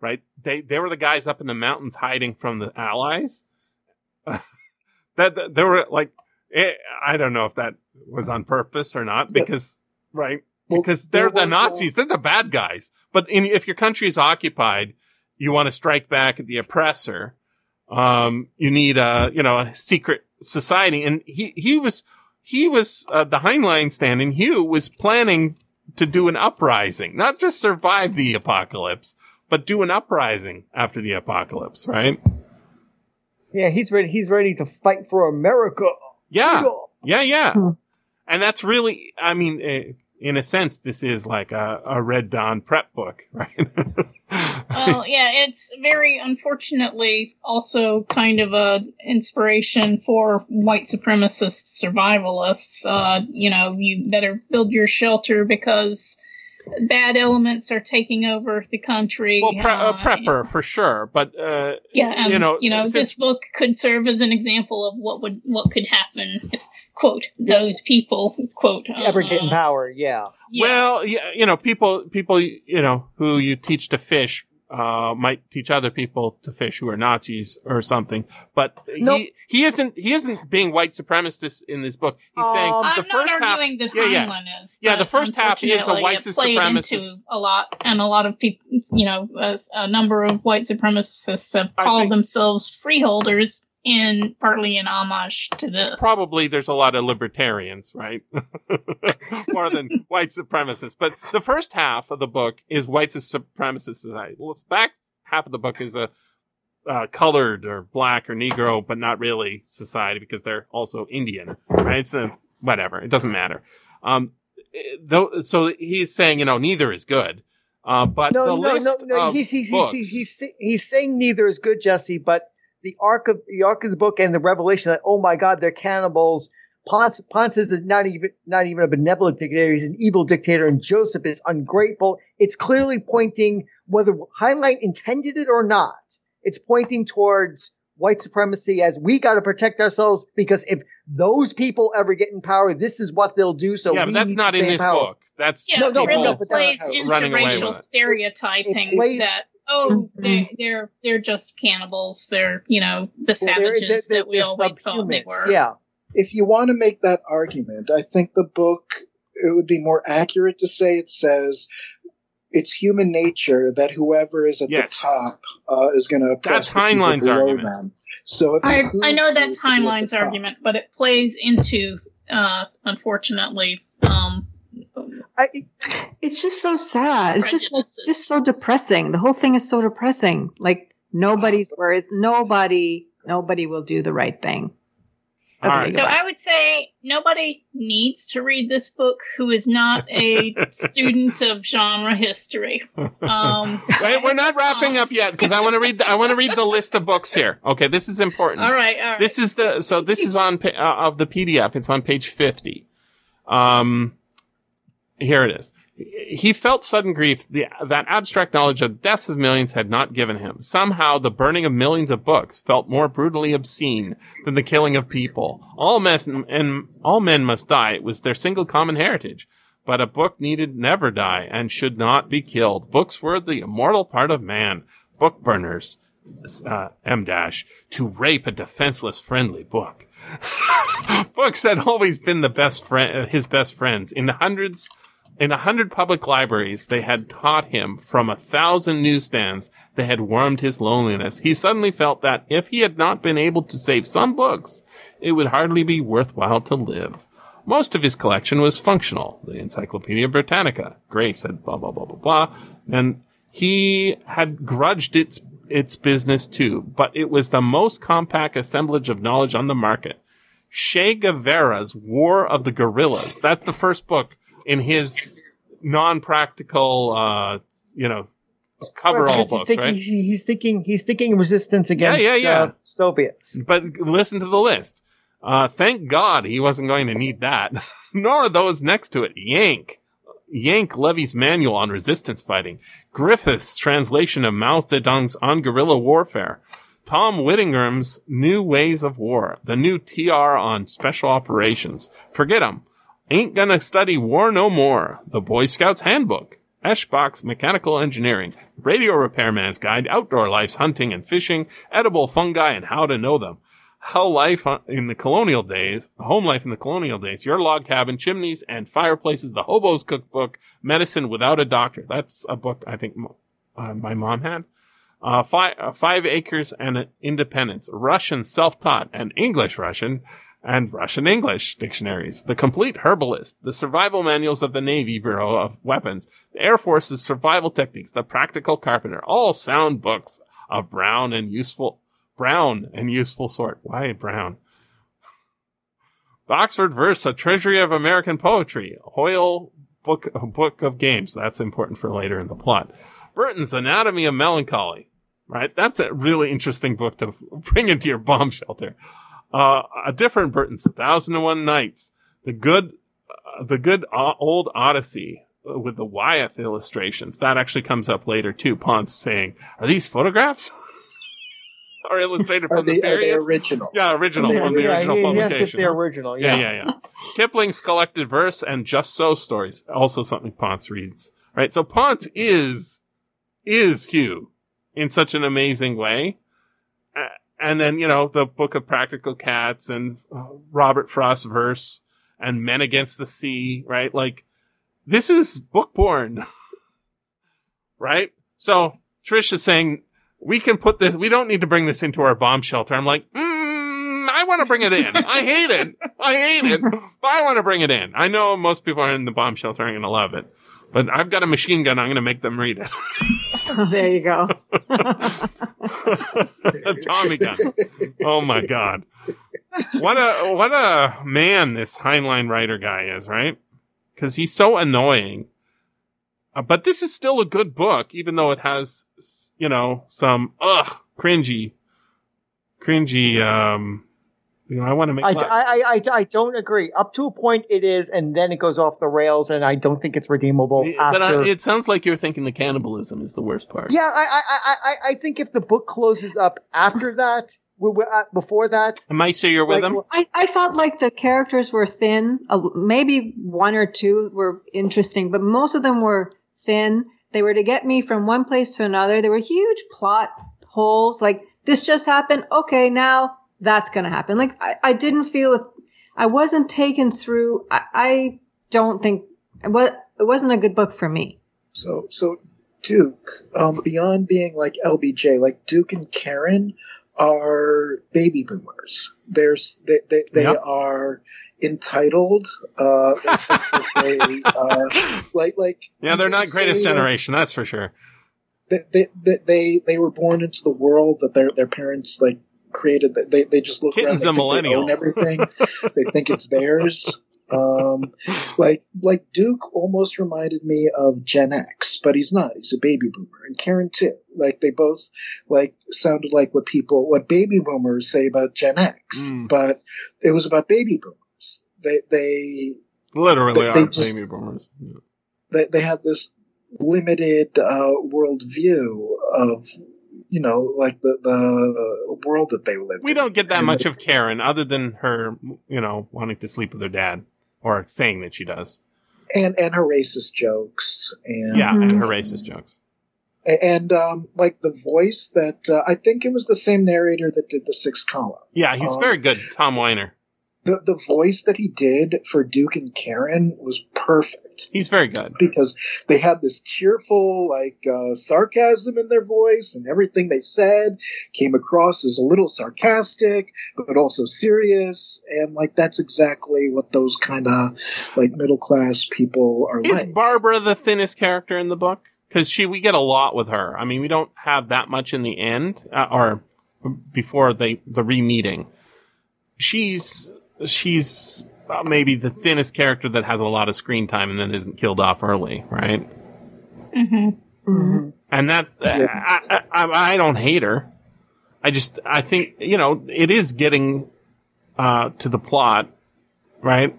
right? They they were the guys up in the mountains hiding from the Allies. that, that they were like. It, I don't know if that was on purpose or not, because but, right, well, because they're the Nazis, they're the bad guys. But in, if your country is occupied, you want to strike back at the oppressor. Um, you need a you know a secret society, and he he was he was uh, the Heinlein stand-in. Hugh was planning to do an uprising, not just survive the apocalypse, but do an uprising after the apocalypse, right? Yeah, he's ready. He's ready to fight for America. Yeah, yeah, yeah. And that's really, I mean, in a sense, this is like a, a Red Dawn prep book, right? Well, yeah, it's very, unfortunately, also kind of a inspiration for white supremacist survivalists. Uh, you know, you better build your shelter because bad elements are taking over the country. Well, pre- uh, a prepper, for sure. But, uh, yeah, um, you know, you know this book could serve as an example of what would what could happen if, quote, those people, quote. Uh, ever get in power, yeah. yeah. Well, yeah, you know, people, people, you know, who you teach to fish uh, might teach other people to fish who are Nazis or something. But nope. he, he isn't he isn't being white supremacist in this book. He's um, saying the I'm first not arguing half, that yeah, yeah. Heinlein is. Yeah, the first half is a white supremacist. A lot and a lot of people, you know, a, a number of white supremacists have called think, themselves freeholders in partly in homage to this. Probably there's a lot of libertarians, right? More than white supremacists. But the first half of the book is white supremacist society. Well, the back half of the book is a uh, colored or black or Negro, but not really society because they're also Indian, right? It's a, whatever. It doesn't matter. Um, though, so he's saying, you know, neither is good. Uh, but no, the no, list no, no, of he's, he's, books, he's, he's, he's, he's saying neither is good, Jesse, but the arc of the arc of the book and the revelation that, oh my God, they're cannibals. Ponce, Ponce is not even not even a benevolent dictator. He's an evil dictator, and Joseph is ungrateful. It's clearly pointing, whether Heinlein intended it or not, it's pointing towards white supremacy as we got to protect ourselves because if those people ever get in power, this is what they'll do. So yeah, but that's not in this book. That's yeah, no, no, it plays interracial stereotyping that oh, they're they're they're just cannibals. They're you know the savages that we always thought they were. Yeah. If you want to make that argument, I think the book, it would be more accurate to say it says it's human nature that whoever is at yes. the top uh, is going to oppress the people below them. So I, I know that's Heinlein's argument, but it plays into, uh, unfortunately, um, I, it, it's just so sad. It's just it's just so depressing. The whole thing is so depressing. Like nobody's worth. Nobody, nobody will do the right thing. Okay, right. So I would say nobody needs to read this book who is not a student of genre history. Um, Wait, we're not wrapping up yet because I want to read. The, I want to read the list of books here. Okay, this is important. All right, all right. This is the so this is on uh, of the P D F. It's on page fifty. Um, here it is. He felt sudden grief the, that abstract knowledge of deaths of millions had not given him. Somehow, the burning of millions of books felt more brutally obscene than the killing of people. All men and all men must die. It was their single common heritage. But a book needed never die and should not be killed. Books were the immortal part of man. Book burners, uh, M dash, to rape a defenseless friendly book. Books had always been the best friend, his best friends in the hundreds. In a hundred public libraries, they had taught him from a thousand newsstands. They had warmed his loneliness. He suddenly felt that if he had not been able to save some books, it would hardly be worthwhile to live. Most of his collection was functional. The Encyclopedia Britannica, Grace said blah, blah, blah, blah, blah. And he had grudged its, its business too, but it was the most compact assemblage of knowledge on the market. Che Guevara's War of the Guerrillas. That's the first book. In his non-practical, uh, you know, cover-all right, books, thinking, right? He's thinking, he's thinking resistance against yeah, yeah, yeah. Uh, Soviets. But listen to the list. Uh, thank God he wasn't going to need that, nor those next to it. Yank. Yank Levy's Manual on Resistance Fighting. Griffith's translation of Mao Zedong's On Guerrilla Warfare. Tom Whittingham's New Ways of War. The new T R on Special Operations. Forget him. Ain't Gonna Study War No More, The Boy Scout's Handbook, Eschbach's Mechanical Engineering, Radio Repairman's Guide, Outdoor Life's Hunting and Fishing, Edible Fungi and How to Know Them, How Life in the Colonial Days, Home Life in the Colonial Days, Your Log Cabin, Chimneys and Fireplaces, The Hobo's Cookbook, Medicine Without a Doctor. That's a book I think uh, my mom had. Uh, five, uh, five Acres and Independence, Russian Self-Taught and English-Russian, and Russian-English dictionaries, The Complete Herbalist, The Survival Manuals of the Navy Bureau of Weapons, The Air Force's Survival Techniques, The Practical Carpenter, all sound books of brown and useful, brown and useful sort. Why brown? The Oxford Verse, A Treasury of American Poetry, Hoyle Book, Book of Games. That's important for later in the plot. Burton's Anatomy of Melancholy, right? That's a really interesting book to bring into your bomb shelter. Uh, a different Burton's Thousand and One Nights, the good, uh, the good o- old Odyssey uh, with the Wyeth illustrations. That actually comes up later too. Ponce saying, "Are these photographs? are illustrated from are they, the period? Are they original? Yeah, original they, from the yeah, original yeah, publication. Yes, if they're original. Yeah, yeah, yeah. yeah. Kipling's Collected Verse and Just So Stories, also something Ponce reads. Right, so Ponce is is Hugh in such an amazing way." Uh, And then, you know, the Book of Practical Cats and uh, Robert Frost's Verse and Men Against the Sea, right? Like, this is book porn, right? So Trish is saying, we can put this, we don't need to bring this into our bomb shelter. I'm like, mm, I want to bring it in. I hate it. I hate it. But I want to bring it in. I know most people in the bomb shelter aren't going to love it. But I've got a machine gun. I'm going to make them read it. There you go. A Tommy gun. Oh, my God. What a what a man this Heinlein writer guy is, right? Because he's so annoying. Uh, but this is still a good book, even though it has, you know, some, ugh, cringy, cringy, um, you know, I want to make I, I, I, I don't agree. Up to a point it is, and then it goes off the rails, and I don't think it's redeemable. It, after. But I, it sounds like you're thinking the cannibalism is the worst part. Yeah, I, I, I, I think if the book closes up after that, before that. Am I sure you're with like, him? I, I felt like the characters were thin. Uh, maybe one or two were interesting, but most of them were thin. They were to get me from one place to another. There were huge plot holes. Like, this just happened. Okay, now that's going to happen. Like, I, I didn't feel, if, I wasn't taken through. I, I don't think, it, was, it wasn't a good book for me. So, so Duke, um, beyond being like L B J, like Duke and Karen are baby boomers. There's, they they, they yep. are entitled. Uh, they, they, uh, like like yeah, they're not greatest say, generation, uh, that's for sure. They, they they they they were born into the world that their their parents like created. They they just look Kitten's around. They a millennial. They own everything. They think it's theirs. Um, like like Duke almost reminded me of Gen X, but he's not. He's a baby boomer, and Karen too. Like they both like sounded like what people, what baby boomers say about Gen X, mm. but it was about baby boomers. They they literally they, are they just, baby boomers. Yeah. They they had this limited uh, world view of, you know, like the, the world that they lived in. We don't get that much of Karen, other than her, you know, wanting to sleep with her dad. Or saying that she does. And and her racist jokes. And, yeah, and her racist jokes. And, and um, like the voice that, uh, I think it was the same narrator that did the Sixth Column. Yeah, he's um, very good, Tom Weiner. The the voice that he did for Duke and Karen was perfect. He's very good. Because they had this cheerful, like, uh, sarcasm in their voice, and everything they said came across as a little sarcastic, but also serious. And, like, that's exactly what those kind of, like, middle-class people are like. Is Barbara the thinnest character in the book? Because she, we get a lot with her. I mean, we don't have that much in the end, uh, or before they, the re-meeting. She's... She's maybe the thinnest character that has a lot of screen time and then isn't killed off early, right? Mm-hmm. Mm-hmm. And that, yeah. I, I, I don't hate her. I just, I think, you know, it is getting uh, to the plot, right?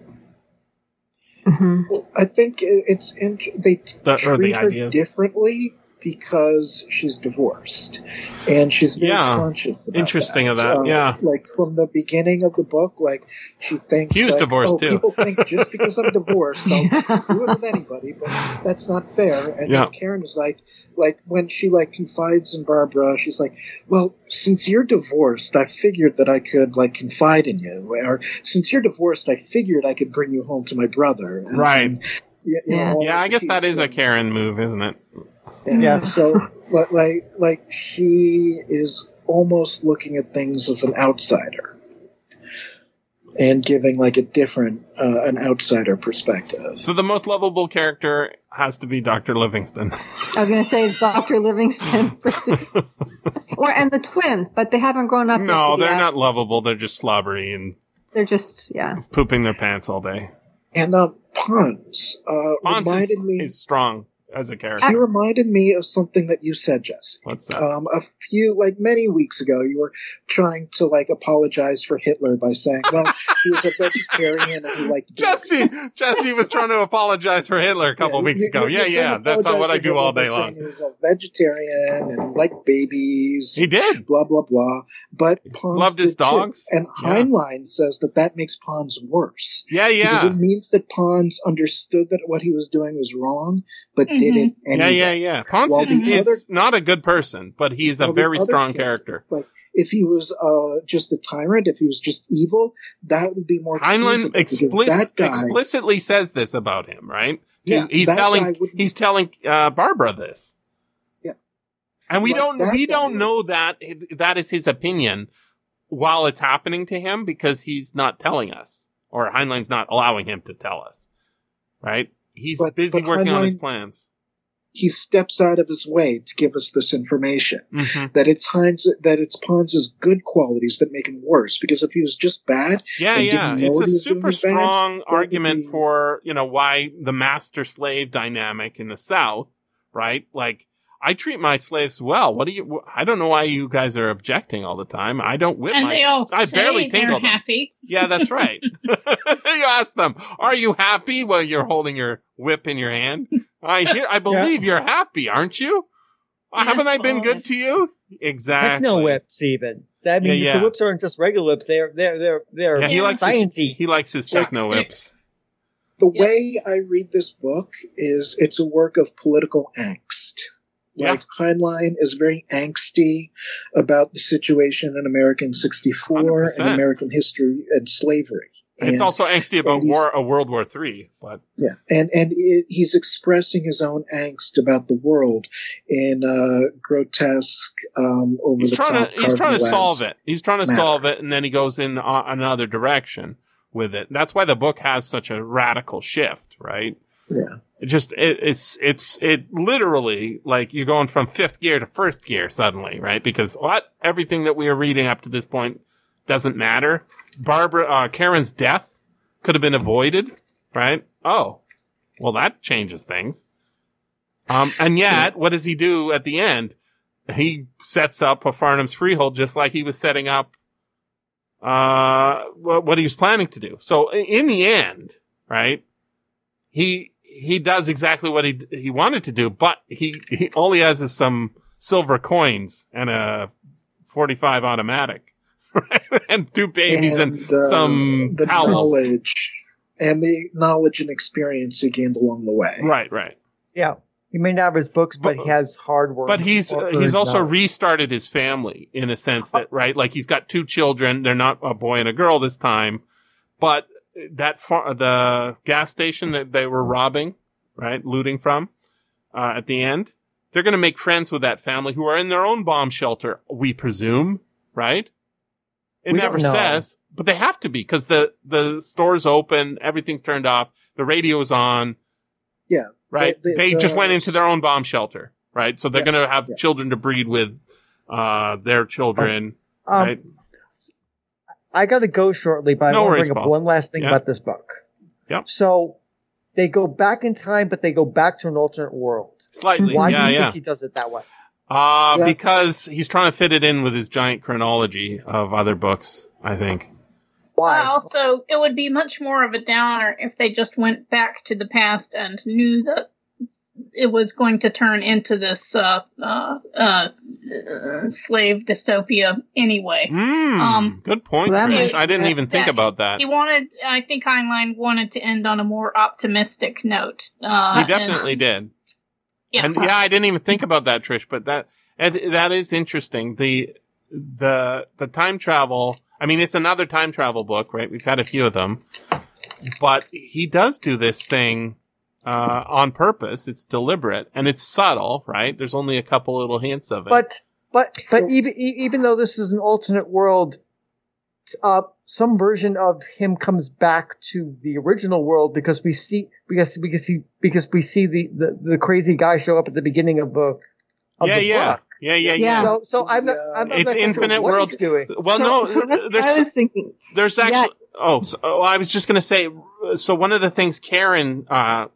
Mm-hmm. Well, I think it's, int- they the, treat the her ideas. differently because she's divorced, and she's very yeah. conscious about interesting that. of that, so, yeah. Like, from the beginning of the book, like, she thinks... Hugh's like, divorced, oh, too. People think just because I'm divorced, I'll do it with anybody, but that's not fair. And yeah. Karen is like, like, when she, like, confides in Barbara, she's like, well, since you're divorced, I figured that I could, like, confide in you, or since you're divorced, I figured I could bring you home to my brother. And, right. And, you know, yeah, I guess that is a Karen move, isn't it? And yeah. So, like, like she is almost looking at things as an outsider, and giving like a different, uh, an outsider perspective. So the most lovable character has to be Doctor Livingston. I was going to say it's Doctor Livingston, or and the twins, but they haven't grown up. No, they're not lovable. They're just slobbery and they're just yeah pooping their pants all day. And uh, Ponce uh, Ponce reminded is, me is strong. As a character. He reminded me of something that you said, Jesse. What's that? Um, a few, like many weeks ago, you were trying to like apologize for Hitler by saying, well, he was a vegetarian and he liked Jesse, Jesse was trying to apologize for Hitler a couple yeah, weeks ago. Yeah, yeah. That's not what I do all day long. He was a vegetarian and liked babies. He did. Blah, blah, blah. But Pons loved his dogs. Too. And yeah. Heinlein says that that makes Pons worse. Yeah, yeah. Because it means that Pons understood that what he was doing was wrong, but mm-hmm. didn't. Anyway. Yeah, yeah, yeah. Ponce is, is other, not a good person, but he is a very strong character. character. Like, if he was uh, just a tyrant, if he was just evil, that would be more. Heinlein explicit, guy, explicitly says this about him, right? Yeah, he's telling he's telling uh, Barbara this. Yeah, and we like don't we don't know that that is his opinion, while it's happening to him because he's not telling us, or Heinlein's not allowing him to tell us, right? He's but, busy but working Heinlein, on his plans. He steps out of his way to give us this information. Mm-hmm. That it's Heinz, that it's Ponce's good qualities that make him worse. Because if he was just bad, yeah, yeah, it's a super strong bad, argument be... for you know why the master-slave dynamic in the South, right? Like, I treat my slaves well. What do you? I don't know why you guys are objecting all the time. I don't whip. And my, they all I say barely they're happy. Them. Yeah, that's right. You ask them, "Are you happy?" While you're holding your whip in your hand, I hear. I believe yeah. you're happy, aren't you? Yes, Haven't I been good to you? Exactly. Techno whips, even. I mean, yeah, yeah. the whips aren't just regular whips. They're they're they're they're yeah, he likes science-y. His, he likes his techno whips. The yeah. way I read this book is it's a work of political angst. Like, yeah. Heinlein is very angsty about the situation in American sixty-four one hundred percent and American history and slavery. And it's also angsty about war, a World War Three. But. Yeah, and, and it, he's expressing his own angst about the world in uh, grotesque, um, over he's the trying top to, He's trying to solve it. He's trying to matter. solve it, and then he goes in uh, another direction with it. That's why the book has such a radical shift, right? Yeah. It just, it, it's, it's, it literally, like, you're going from fifth gear to first gear suddenly, right? Because what, everything that we are reading up to this point doesn't matter. Barbara, uh, Karen's death could have been avoided, right? Oh, well, that changes things. Um, and yet, what does he do at the end? He sets up a Farnham's Freehold just like he was setting up, uh, what he was planning to do. So in the end, right? He, He does exactly what he he wanted to do, but he, he all he has is some silver coins and a forty-five automatic, right? And two babies and, and uh, some the towels. Knowledge, and the knowledge and experience he gained along the way. Right, right. Yeah, he may not have his books, but, but he has hard work. But he's uh, he's also knowledge. restarted his family in a sense that, right? Like, he's got two children. They're not a boy and a girl this time, but. That far, the gas station that they were robbing, right, looting from, uh, at the end, they're going to make friends with that family who are in their own bomb shelter, we presume, right? It we never says, but they have to be because the, the store's open, everything's turned off, the radio's on. Yeah. Right? They, they, they just went into their own bomb shelter, right? So they're yeah, going to have yeah. children to breed with, uh, their children, oh, um, right? I got to go shortly, but no I want to bring Paul. up one last thing yeah. about this book. Yep. So they go back in time, but they go back to an alternate world. Slightly. Why yeah, do you yeah. think he does it that way? Uh, yeah. Because he's trying to fit it in with his giant chronology of other books, I think. Why? Well, also, it would be much more of a downer if they just went back to the past and knew that it was going to turn into this uh, uh, uh, slave dystopia anyway. Mm, um, good point, Trish. I didn't even think about that. He wanted, I think Heinlein wanted to end on a more optimistic note. Uh, he definitely and, did. Yeah, and, yeah, I didn't even think about that, Trish. But that that is interesting. The the the time travel. I mean, it's another time travel book, right? We've had a few of them, but he does do this thing. Uh, on purpose, it's deliberate and it's subtle, right? There's only a couple little hints of it. But, but, but even even though this is an alternate world, uh, some version of him comes back to the original world because we see because because he because we see the, the, the crazy guy show up at the beginning of the of yeah the yeah. book. Yeah, yeah, yeah. So, so I'm not. I'm, I'm it's not infinite what worlds. He's doing. Well, so, no, so that's there's, I was thinking. There's actually. Yeah. Oh, so, oh, I was just gonna say. So one of the things Karen. Uh,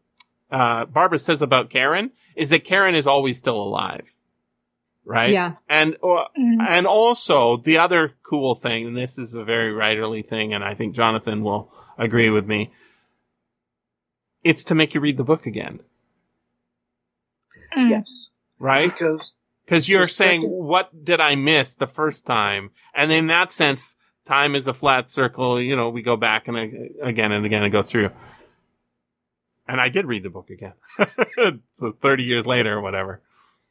Uh, Barbara says about Karen is that Karen is always still alive, right? Yeah. And uh, mm-hmm. and also the other cool thing, and this is a very writerly thing, and I think Jonathan will agree with me. It's to make you read the book again. Mm. Yes. Right? Because because you're saying, second. what did I miss the first time? And in that sense, time is a flat circle. You know, we go back and uh, again and again and go through. And I did read the book again, so thirty years later or whatever.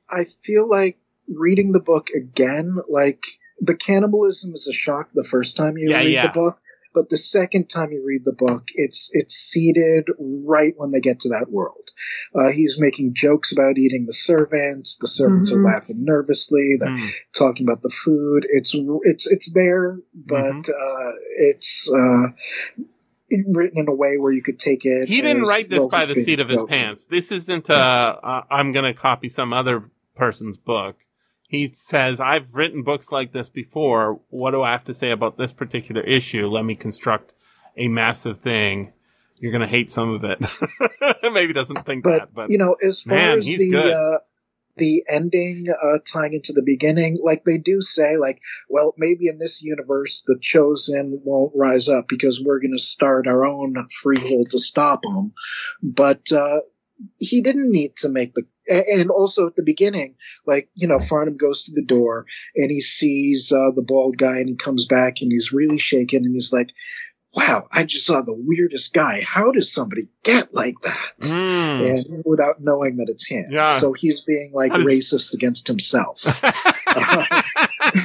I feel like reading the book again, like the cannibalism is a shock the first time you yeah, read yeah. the book, But the second time you read the book, it's it's seated right when they get to that world. Uh, he's making jokes about eating the servants. The servants mm-hmm. are laughing nervously. They're mm. talking about the food. It's it's it's there, but mm-hmm. uh, it's uh, written in a way where you could take it. He didn't write this by the seat of his pants. This isn't. Uh, uh, I'm going to copy some other person's book. He says, I've written books like this before. What do I have to say about this particular issue? Let me construct a massive thing. You're going to hate some of it. Maybe doesn't think but, that. But, you know, as far man, as the, uh, the ending uh, tying into the beginning, like they do say, like, well, maybe in this universe, the chosen won't rise up because we're going to start our own freehold to stop them. But uh, he didn't need to make the. And also at the beginning, like, you know, Farnham goes to the door and he sees uh, the bald guy and he comes back and he's really shaken and he's like, wow, I just saw the weirdest guy. How does somebody get like that? Mm. And without knowing that it's him. Yeah. So he's being like does... racist against himself.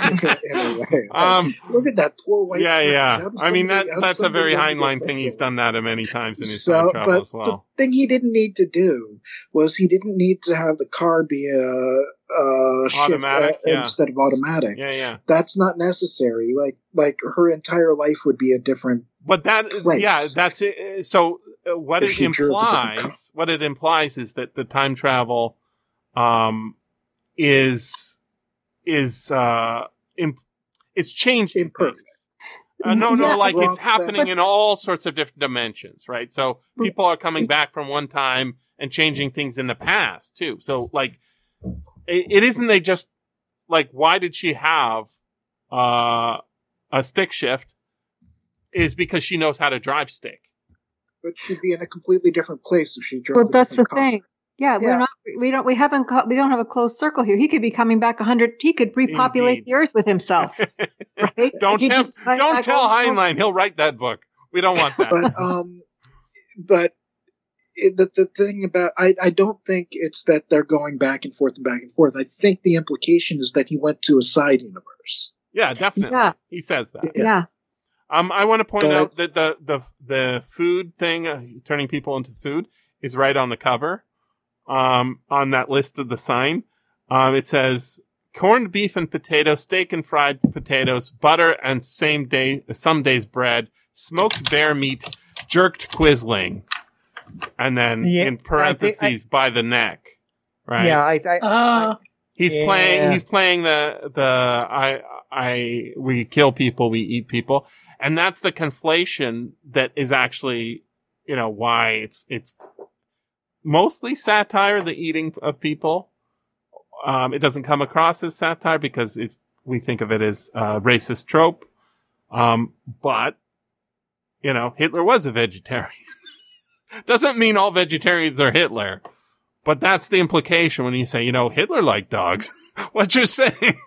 Anyway, um, like, look at that poor white yeah, guy. Yeah, I mean, that that's a very Heinlein thing. He's done that many times in his so, time travel as well. The thing he didn't need to do was he didn't need to have the car be a, a automatic shift, uh, yeah. instead of automatic. Yeah, yeah. That's not necessary. Like, like her entire life would be a different. But that, place. yeah, that's it. So what it implies, what it implies is that the time travel, um, is. Is uh, imp- it's changed imperfect. Uh, no, no, yeah, like it's happening in all sorts of different dimensions, right? So people are coming back from one time and changing things in the past too. So like, it, it isn't they just like why did she have uh, a stick shift? Is because she knows how to drive stick. But she'd be in a completely different place if she drove. Well, that's the car. thing. Yeah, we're yeah. not. We don't. We haven't. We don't have a closed circle here. He could be coming back a hundred. He could repopulate Indeed. the earth with himself. Right? don't like tell. Just, don't I, I tell Heinlein. He'll write that book. We don't want that. But, um, but it, the the thing about I I don't think it's that they're going back and forth and back and forth. I think the implication is that he went to a side universe. Yeah, definitely. Yeah. He says that. Yeah. yeah. Um, I want to point but, out that the the the food thing, uh, turning people into food, is right on the cover. Um, on that list of the sign, um, it says corned beef and potatoes, steak and fried potatoes, butter and same day, some days bread, smoked bear meat, jerked Quisling, and then yeah, in parentheses I I, by the neck. Right? Yeah, I. I, uh, I he's yeah. playing. He's playing the the I I we kill people, we eat people, and that's the conflation that is actually, you know, why it's it's. mostly satire, the eating of people. Um, it doesn't come across as satire because it's, we think of it as a uh, racist trope. Um, but, you know, Hitler was a vegetarian. Doesn't mean all vegetarians are Hitler. But that's the implication when you say, you know, Hitler liked dogs. What you're saying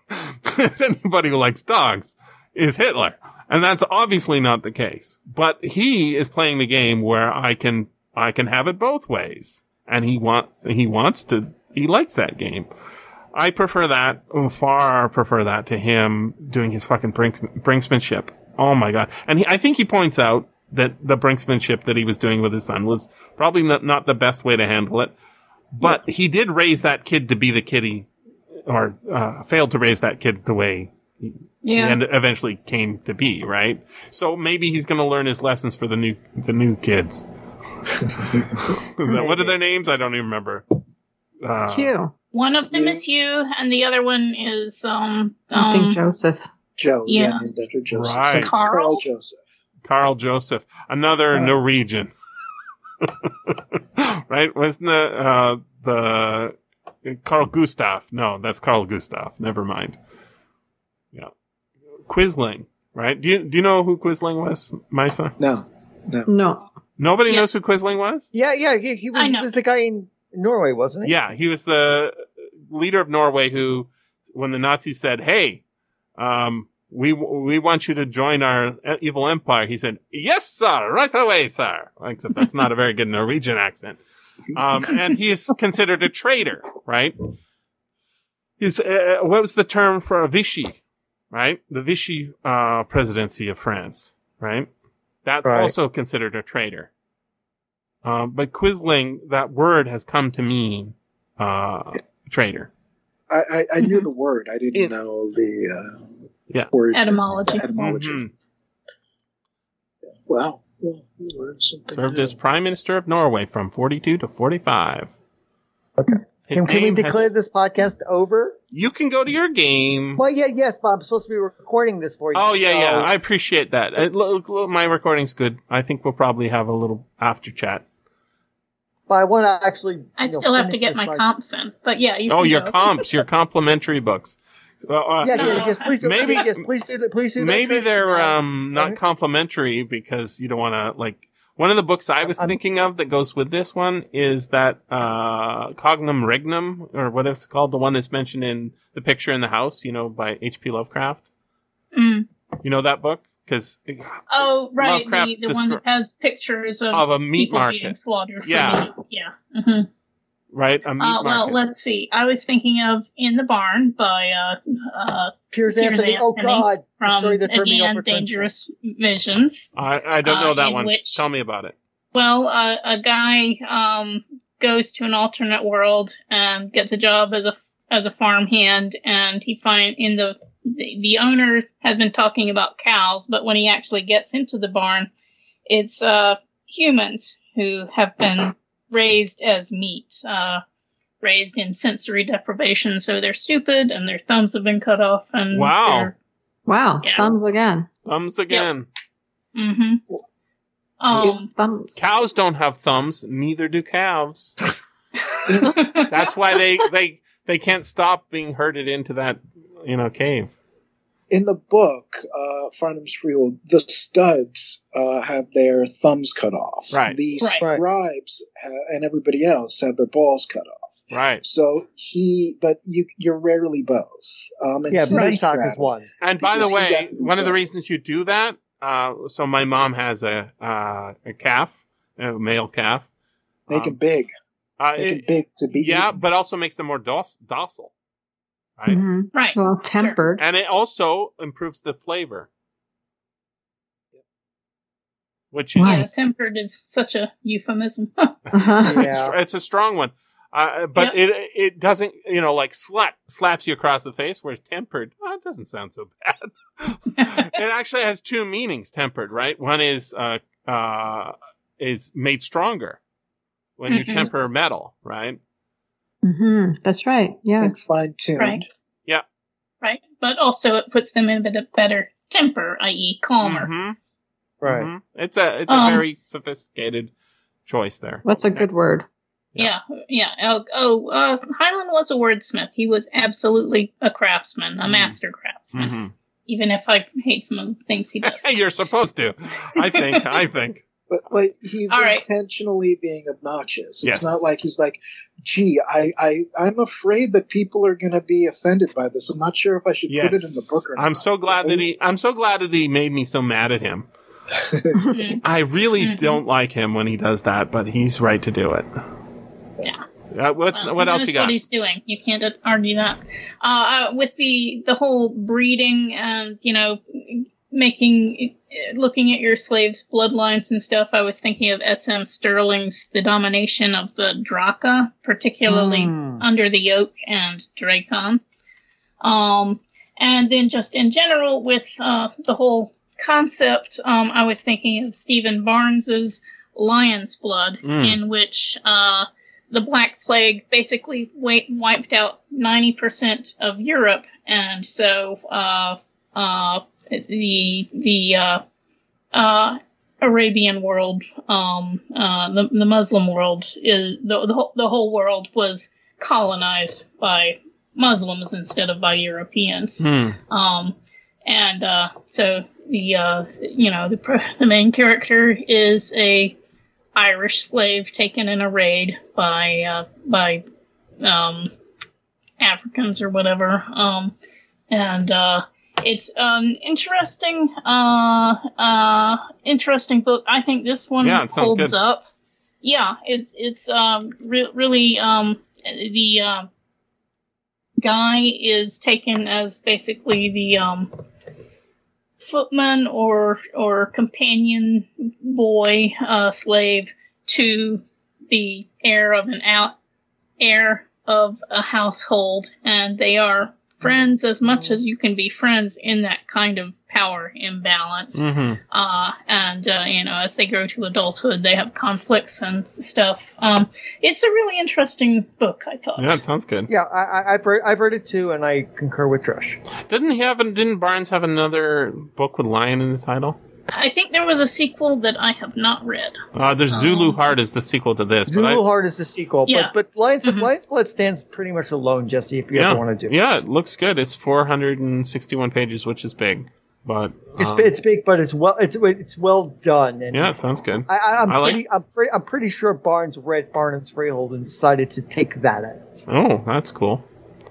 is anybody who likes dogs is Hitler. And that's obviously not the case. But he is playing the game where I can, I can have it both ways. And he want he wants to he likes that game. I prefer that far prefer that to him doing his fucking brink, brinksmanship. Oh my god! And he, I think he points out that the brinksmanship that he was doing with his son was probably not, not the best way to handle it. But yeah. he did raise that kid to be the kid he, or uh, failed to raise that kid the way he, yeah. and eventually came to be. Right. So maybe he's going to learn his lessons for the new the new kids. What are their names? I don't even remember. Uh, Hugh. One of them yeah. is Hugh, and the other one is um, um I think Joseph. Joe. Yeah, yeah Doctor Joseph. Right. Carl? Carl Joseph. Carl Joseph. Another uh, Norwegian. Right? Wasn't the uh, the Carl Gustav? No, that's Carl Gustav. Never mind. Yeah. Quisling. Right? Do you do you know who Quisling was, Misa? No. No. No. Nobody yes. knows who Quisling was? Yeah, yeah. He, he, was, he was the guy in Norway, wasn't he? Yeah, he was the leader of Norway who, when the Nazis said, hey, um, we we want you to join our evil empire, he said, yes, sir, right away, sir. Except that's not a very good Norwegian accent. Um, and he is considered a traitor, right? He's, uh, what was the term for a Vichy, right? The Vichy uh, presidency of France, right? That's right. Also considered a traitor. Uh, but Quisling, that word has come to mean uh, traitor. I, I, I knew the word. I didn't it, know the uh, yeah. word. Etymology. Etymology. Mm-hmm. Wow. Well, we learned something. Served new. As Prime Minister of Norway from forty-two to forty-five. Okay. Can, can we declare has, this podcast over? You can go to your game. Well, yeah, yes, Bob. I'm supposed to be recording this for you. Oh, yeah, so. yeah. I appreciate that. It, look, look, my recording's good. I think we'll probably have a little after chat. But I want to actually. I still know, have to get my podcast. comps in. But yeah, you. Oh, can your go. comps, your complimentary books. Uh, yeah, yeah, yes, please do. Maybe, yes, please do that. Please do that. Maybe they're um, not complimentary because you don't want to like. One of the books I was I'm, thinking of that goes with this one is that uh Cognum Regnum, or what it's called, the one that's mentioned in The Picture in the House, you know, by H P Lovecraft. Mm. You know that book? Because oh, right, Lovecraft the, the one that has pictures of, of a meat market being slaughtered. Yeah, meat. yeah, mm-hmm. right. A meat uh, well, market. let's see. I was thinking of In the Barn by uh, uh, Piers, Piers Anthony. Anthony. Oh God. From Again, Dangerous Visions. I, I don't know uh, that one. Which, Tell me about it. Well, uh, a guy um, goes to an alternate world and gets a job as a as a farmhand, and he find in the, the the owner has been talking about cows, but when he actually gets into the barn, it's uh, humans who have been raised as meat, uh, raised in sensory deprivation, so they're stupid and their thumbs have been cut off. And wow. Wow, yeah. thumbs again. Thumbs again. Yep. Mm-hmm. Um, thumbs. Cows don't have thumbs, neither do calves. That's why they, they they can't stop being herded into that, you know, cave. In the book, uh, Farnham's Freehold, the studs uh, have their thumbs cut off. Right. The right. scribes ha- and everybody else have their balls cut off. Right. So he, but you, you're rarely both. Um, and yeah, Mentok is one. And by the way, one of the reasons you do that, uh, so my mom has a uh, a calf, a male calf. Make um, it big. Uh, Make it, it big to be. Yeah, eaten. But also makes them more doc- docile. Right. Mm-hmm. Right. Well, tempered. Sure. And it also improves the flavor. Which is. Yeah, tempered is such a euphemism. uh-huh. yeah. it's, it's a strong one. Uh, but yep. it it doesn't, you know, like slap slaps you across the face, whereas tempered, well, it doesn't sound so bad. It actually has two meanings, tempered, right? One is uh, uh, is made stronger when mm-hmm. you temper metal, right? Mm-hmm. That's right. Yeah. And fine-tuned. Right. Yeah. Right. But also it puts them in a bit of better temper, that is calmer. Mm-hmm. Right. Mm-hmm. It's a it's um, a very sophisticated choice there. That's a good word. Yeah, yeah. Oh, oh uh, Heinlein was a wordsmith. He was absolutely a craftsman, a mm. master craftsman. Mm-hmm. Even if I hate some of the things he does. You're supposed to. I think. I think. But like he's All intentionally right. being obnoxious. It's yes. not like he's like, gee, I, I, I'm afraid that people are going to be offended by this. I'm not sure if I should yes. put it in the book or not. I'm so glad that he. I'm so glad that he made me so mad at him. I really mm-hmm. don't like him when he does that, but he's right to do it. Yeah. Uh, what's, well, what else you got? What he's doing. You can't argue that. Uh, uh, with the, the whole breeding and, you know, making, looking at your slaves' bloodlines and stuff, I was thinking of S M Sterling's The Domination of the Draka, particularly mm. Under the Yoke and Dracon. Um, and then just in general with uh, the whole concept, um, I was thinking of Stephen Barnes's Lion's Blood, mm. in which... Uh, The Black Plague basically wiped out ninety percent of Europe, and so uh, uh, the the uh, uh, Arabian world, um, uh, the the Muslim world, is the the whole, the whole world was colonized by Muslims instead of by Europeans. Hmm. Um, and uh, so the uh, you know the the main character is a Irish slave taken in a raid by uh, by um, Africans or whatever, um, and uh, it's an um, interesting uh, uh, interesting book. I think this one yeah, holds good. up. Yeah, it, it's um, re- really um, the uh, guy is taken as basically the um, footman or or companion boy uh, slave to the heir of an out heir of a household, and they are friends as much as you can be friends in that kind of power imbalance. Mm-hmm. Uh, and, uh, you know, as they grow to adulthood, they have conflicts and stuff. Um, it's a really interesting book, I thought. Yeah, it sounds good. Yeah, I, I've, read, I've read it too, and I concur with Trish. Didn't he have, didn't Barnes have another book with lion in the title? I think there was a sequel that I have not read. Uh, there's um, Zulu Heart is the sequel to this. Zulu but I, Heart is the sequel. Yeah. But, but Lions, mm-hmm. Lion's Blood stands pretty much alone, Jesse, if you yeah. ever want to do yeah, it. Yeah, it looks good. It's four hundred sixty-one pages, which is big. But it's um, it's big, but it's well it's it's well done. And yeah, it sounds good. I, I'm I pretty like I'm pretty I'm pretty sure Barnes read Farnham's Freehold and decided to take that out. Oh, that's cool.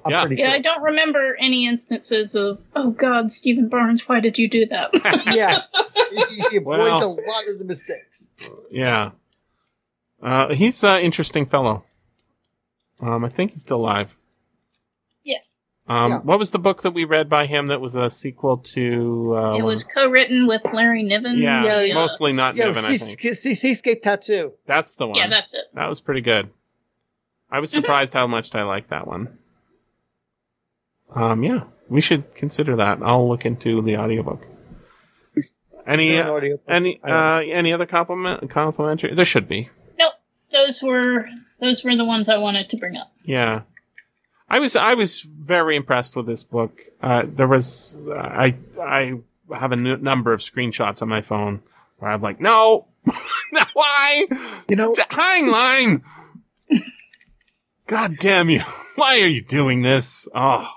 I'm yeah, pretty yeah sure. I don't remember any instances of oh God, Stephen Barnes, why did you do that? Yes, you, you avoid well, a lot of the mistakes. Yeah, uh, he's an interesting fellow. Um, I think he's still alive. Yes. Um, yeah. What was the book that we read by him that was a sequel to... Uh, it was co-written with Larry Niven. Yeah, yeah, yeah. mostly not yeah, Niven, I think. Seascape Tattoo. That's the one. Yeah, that's it. That was pretty good. I was surprised how much I liked that one. Um, yeah, we should consider that. I'll look into the audiobook. Any uh, audiobook. any uh, any other compliment complimentary? There should be. Nope. Those were those were the ones I wanted to bring up. Yeah. I was I was very impressed with this book. Uh, there was uh, I I have a n- number of screenshots on my phone where I'm like, no, why? You know, Heinlein. God damn you! Why are you doing this? Oh,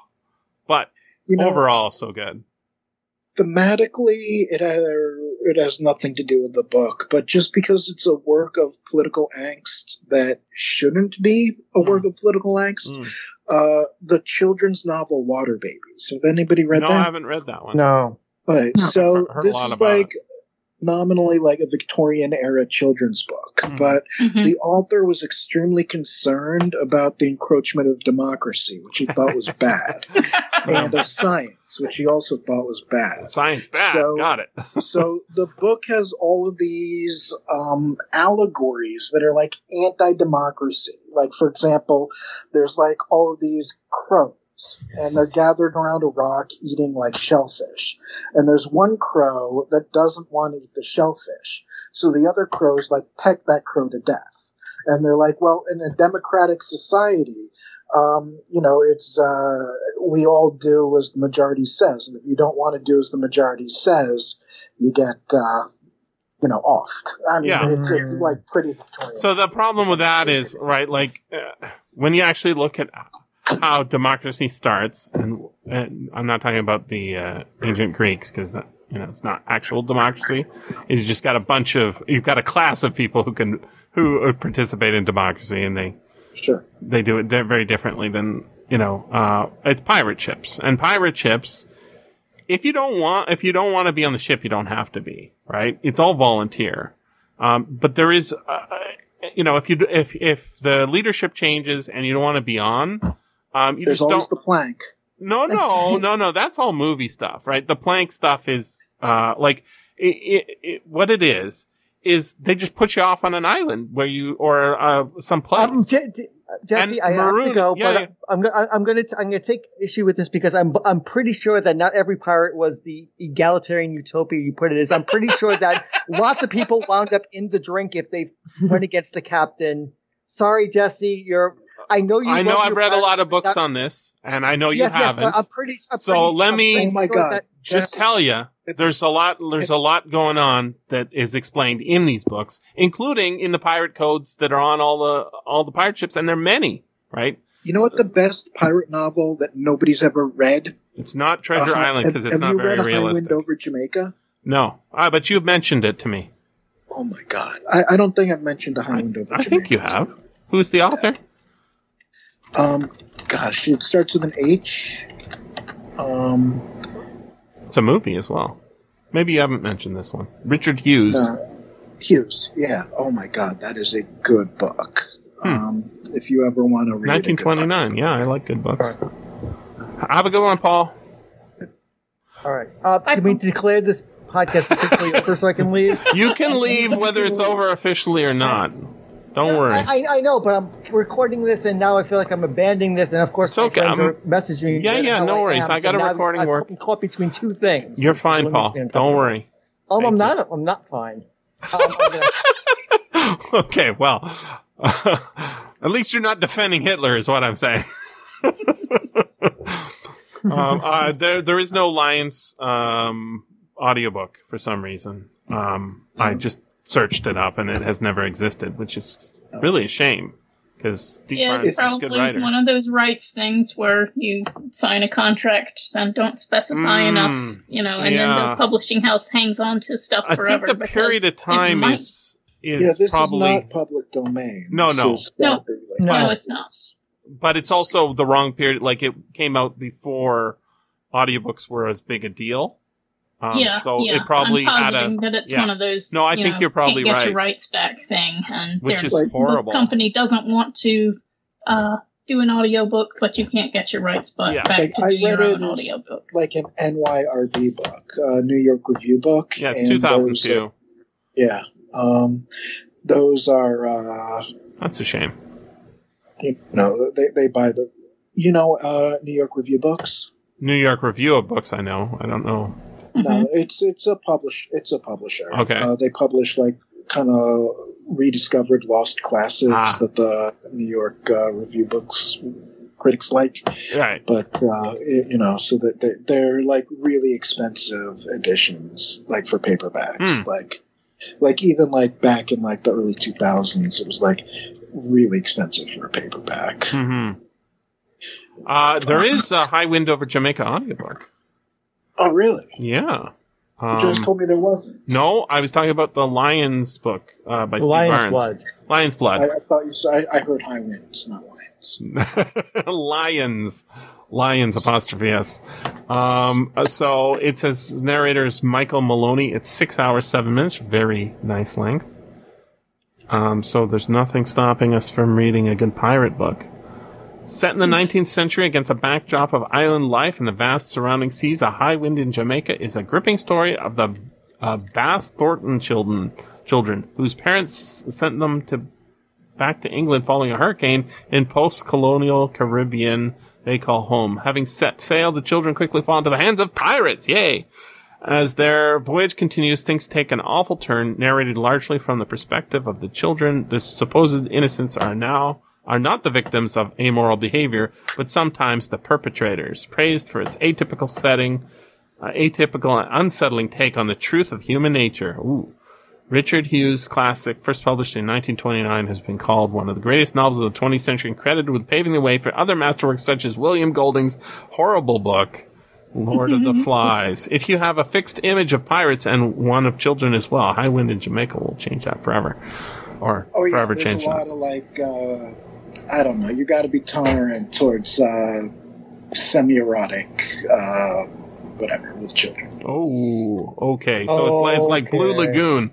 but you know, overall, so good. Thematically, it had it has nothing to do with the book, but just because it's a work of political angst that shouldn't be a work of political angst. Mm. Uh, the children's novel Water Babies. Have anybody read no, that? No, I haven't read that one. No. Right. No. So this is like it. nominally like a Victorian era children's book, mm. but mm-hmm. the author was extremely concerned about the encroachment of democracy, which he thought was bad, and of science, which he also thought was bad. Science bad. So, got it. So the book has all of these um, allegories that are like anti-democracy. Like, for example, there's like all of these crows, and they're gathered around a rock eating like shellfish. And there's one crow that doesn't want to eat the shellfish. So the other crows like peck that crow to death. And they're like, well, in a democratic society, um, you know, it's uh, we all do as the majority says. And if you don't want to do as the majority says, you get... Uh, you know, off. I mean, yeah. it's, it's like pretty Victorian. So the problem with that is, right, like, uh, when you actually look at how democracy starts, and, and I'm not talking about the uh, ancient Greeks, because, you know, it's not actual democracy, is you just got a bunch of, you've got a class of people who can, who participate in democracy, and they, sure. they do it very differently than, you know, uh, it's pirate ships. And pirate ships, If you don't want, if you don't want to be on the ship, you don't have to be, right? It's all volunteer. Um, but there is, uh, you know, if you, if, if the leadership changes and you don't want to be on, um, you There's just always don't. The plank. No, no, no, no. That's all movie stuff, right? The plank stuff is, uh, like, it, it, it, what it is, is they just put you off on an island where you, or, uh, someplace. Um, d- d- Jesse, I maroon, have to go, yeah, but yeah. I'm, I'm, I'm going to I'm going to take issue with this because I'm I'm pretty sure that not every pirate was the egalitarian utopia you put it as. I'm pretty sure that lots of people wound up in the drink if they went against the captain. Sorry, Jesse, you're. I know you. I know I've read a lot of books not, on this, and I know you yes, haven't. Yes, I'm pretty, I'm so pretty, let I'm me. Oh my sure God! Just Jesse. Tell you, there's a lot. There's a lot going on that is explained in these books, including in the pirate codes that are on all the all the pirate ships, and there are many, right? You know so, what? The best pirate novel that nobody's ever read. It's not Treasure uh, Island because it's have not you very read realistic. High Wind over Jamaica. No, uh, but you've mentioned it to me. Oh my God! I, I don't think I've mentioned a High Wind over. I Jamaica. think you have. Who's the author? Yeah. Um, gosh, it starts with an H. Um, it's a movie as well. Maybe you haven't mentioned this one. Richard Hughes. Uh, Hughes, yeah. Oh my God, that is a good book. Hmm. Um, if you ever want to read nineteen twenty-nine, yeah, I like good books. Right. Have a good one, Paul. All right. Uh, can we declare this podcast officially over so I can leave? You can leave whether it's over officially or not. Don't no, worry. I, I know, but I'm recording this, and now I feel like I'm abandoning this, and of course it's my okay. friends I'm, are messaging me. Yeah, yeah, no I worries. Am, I got so a recording I'm, work. I'm caught between two things. You're fine, I'm Paul. Don't worry. Oh, Thank I'm not. You. I'm not fine. Um, I'm gonna... Okay, well, at least you're not defending Hitler, is what I'm saying. um, uh, there, there is no Lions um, audiobook for some reason. Um, I just searched it up, and it has never existed, which is really a shame because Steve yeah, Barnes is a good writer. It's probably one of those rights things where you sign a contract and don't specify mm, enough, you know, and yeah. then the publishing house hangs on to stuff I forever. I think the period of time is is yeah, this probably is not public domain. No, no, so no, no, no, it's not. But it's also the wrong period. Like, it came out before audiobooks were as big a deal. Um, yeah, so yeah. it probably I'm positing that it's yeah. one of those. No, I you think know, you're probably can't get right. Your rights back thing, and which is like, horrible. The company doesn't want to uh, do an audiobook, but you can't get your rights back yeah. back like, to I do your own audiobook. Like an N Y R B book, uh, New York Review book. Yeah, it's two thousand two. Those, yeah, um, those are. Uh, That's a shame. You know, they they buy the, you know, uh, New York Review Books. New York Review of Books. I know. I don't know. Mm-hmm. No, it's it's a publish it's a publisher. Okay, uh, they publish like kind of rediscovered lost classics ah. that the New York uh, Review Books critics like. Right, but uh, it, you know, so that they, they're like really expensive editions, like for paperbacks, mm. like like even like back in like the early two thousands, it was like. Really expensive for a paperback. Mm-hmm. Uh, there is a High Wind Over Jamaica audiobook. Oh, really? Yeah. Um, you just told me there wasn't. No, I was talking about the Lions book uh, by the Steve Lions Barnes. Blood. Lion's Blood. I, I thought you said, I, I heard High Winds, not Lions. Lions. Lions, apostrophe S. Um, so it says narrator's Michael Maloney. It's six hours, seven minutes. Very nice length. Um, so there's nothing stopping us from reading a good pirate book. Set in the nineteenth century against a backdrop of island life and the vast surrounding seas, A High Wind in Jamaica is a gripping story of the uh, Bass Thornton children, children whose parents sent them to back to England following a hurricane in post-colonial Caribbean they call home. Having set sail, the children quickly fall into the hands of pirates. Yay! As their voyage continues, things take an awful turn, narrated largely from the perspective of the children. The supposed innocents are now are not the victims of amoral behavior, but sometimes the perpetrators. Praised for its atypical setting, uh, atypical and unsettling take on the truth of human nature. Ooh. Richard Hughes' classic, first published in nineteen twenty-nine, has been called one of the greatest novels of the twentieth century and credited with paving the way for other masterworks such as William Golding's horrible book, Lord of the Flies. If you have a fixed image of pirates and one of children as well, High Wind in Jamaica will change that forever. Or oh, yeah, forever change that. There's a lot of, like, uh, I don't know, you got to be tolerant towards uh, semi-erotic uh, whatever with children. Oh, okay. So oh, it's, it's like okay. Blue Lagoon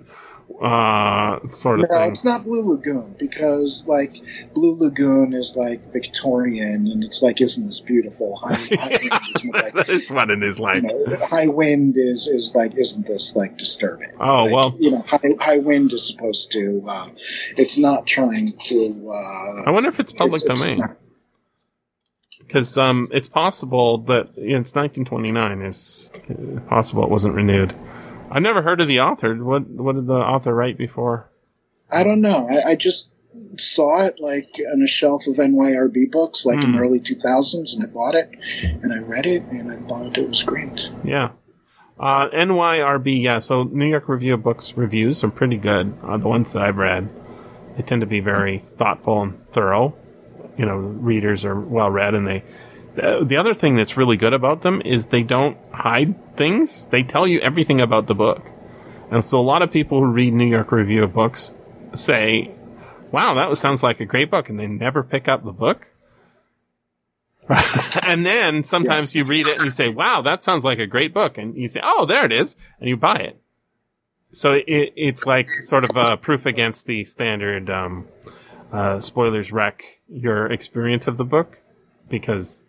uh, sort of no, thing. No, it's not Blue Lagoon because, like, Blue Lagoon is, like, Victorian and it's, like, isn't as beautiful. High, high yeah, wind like, that is what it is like. You know, high wind is, is, like, isn't this, like, disturbing. Oh, like, well. You know, high, high wind is supposed to, uh, it's not trying to. Uh, I wonder if it's public it's, domain. Because um, it's possible that yeah, it's nineteen twenty-nine. It's possible it wasn't renewed. I've never heard of the author. What what did the author write before? I don't know. I, I just saw it like on a shelf of N Y R B books, like mm. in the early two thousands, and I bought it and I read it and I thought it was great. Yeah, uh, N Y R B. Yeah, so New York Review of Books reviews are pretty good. Uh, the ones that I've read, they tend to be very thoughtful and thorough. You know, readers are well read, and they. The other thing that's really good about them is they don't hide things. They tell you everything about the book. And so a lot of people who read New York Review of Books say, wow, that sounds like a great book, and they never pick up the book. And then sometimes yeah. you read it and you say, wow, that sounds like a great book. And you say, oh, there it is. And you buy it. So it, it's like sort of a proof against the standard um, uh, spoilers wreck your experience of the book because...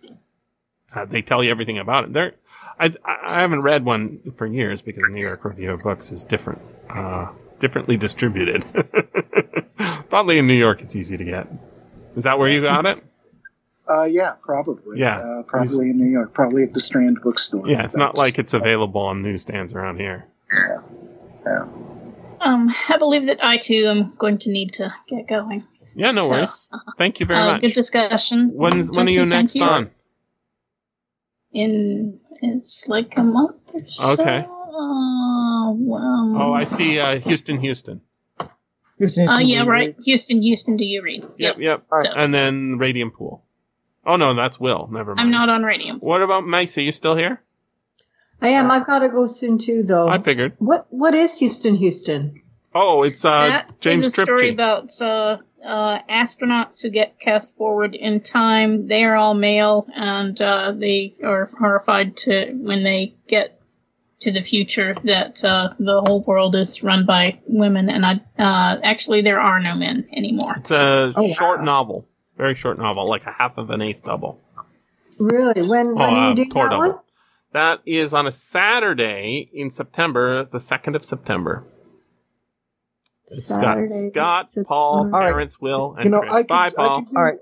Uh, they tell you everything about it. There, I I haven't read one for years because the New York Review of Books is different, uh, differently distributed. Probably in New York, it's easy to get. Is that where you got it? Uh, yeah, probably. Yeah, uh, probably in New York. Probably at the Strand bookstore. Yeah, it's not like it's available on newsstands around here. Yeah, yeah. Um, I believe that I too am going to need to get going. Yeah, no so, worries. Uh, thank you very uh, much. Good discussion. When's, when are you next you. on? In it's like a month or so. Okay. Uh, um, oh, I see. Uh, Houston, Houston. Houston, Houston. Oh, uh, yeah, right. Read? Houston, Houston. Do you read? Yep, yep. Right. So. And then Radium Pool. Oh no, that's Will. Never mind. I'm not on Radium. What about Macy? You still here? I am. I've got to go soon too, though. I figured. What What is Houston, Houston? Oh, it's uh, that James Tripchi. That is a Tripchi. story about uh, uh, astronauts who get cast forward in time. They are all male, and uh, they are horrified to when they get to the future that uh, the whole world is run by women. And I, uh, actually, there are no men anymore. It's a oh, short wow. novel, very short novel, like a half of an Ace double. Really? When, when oh, are you uh, doing that double. one? That is on a Saturday in September, the second of September. It's Saturday, Scott, Scott Paul, right. Terrence, Will, and you know, Chris. I can, Bye, Paul. I can do All right.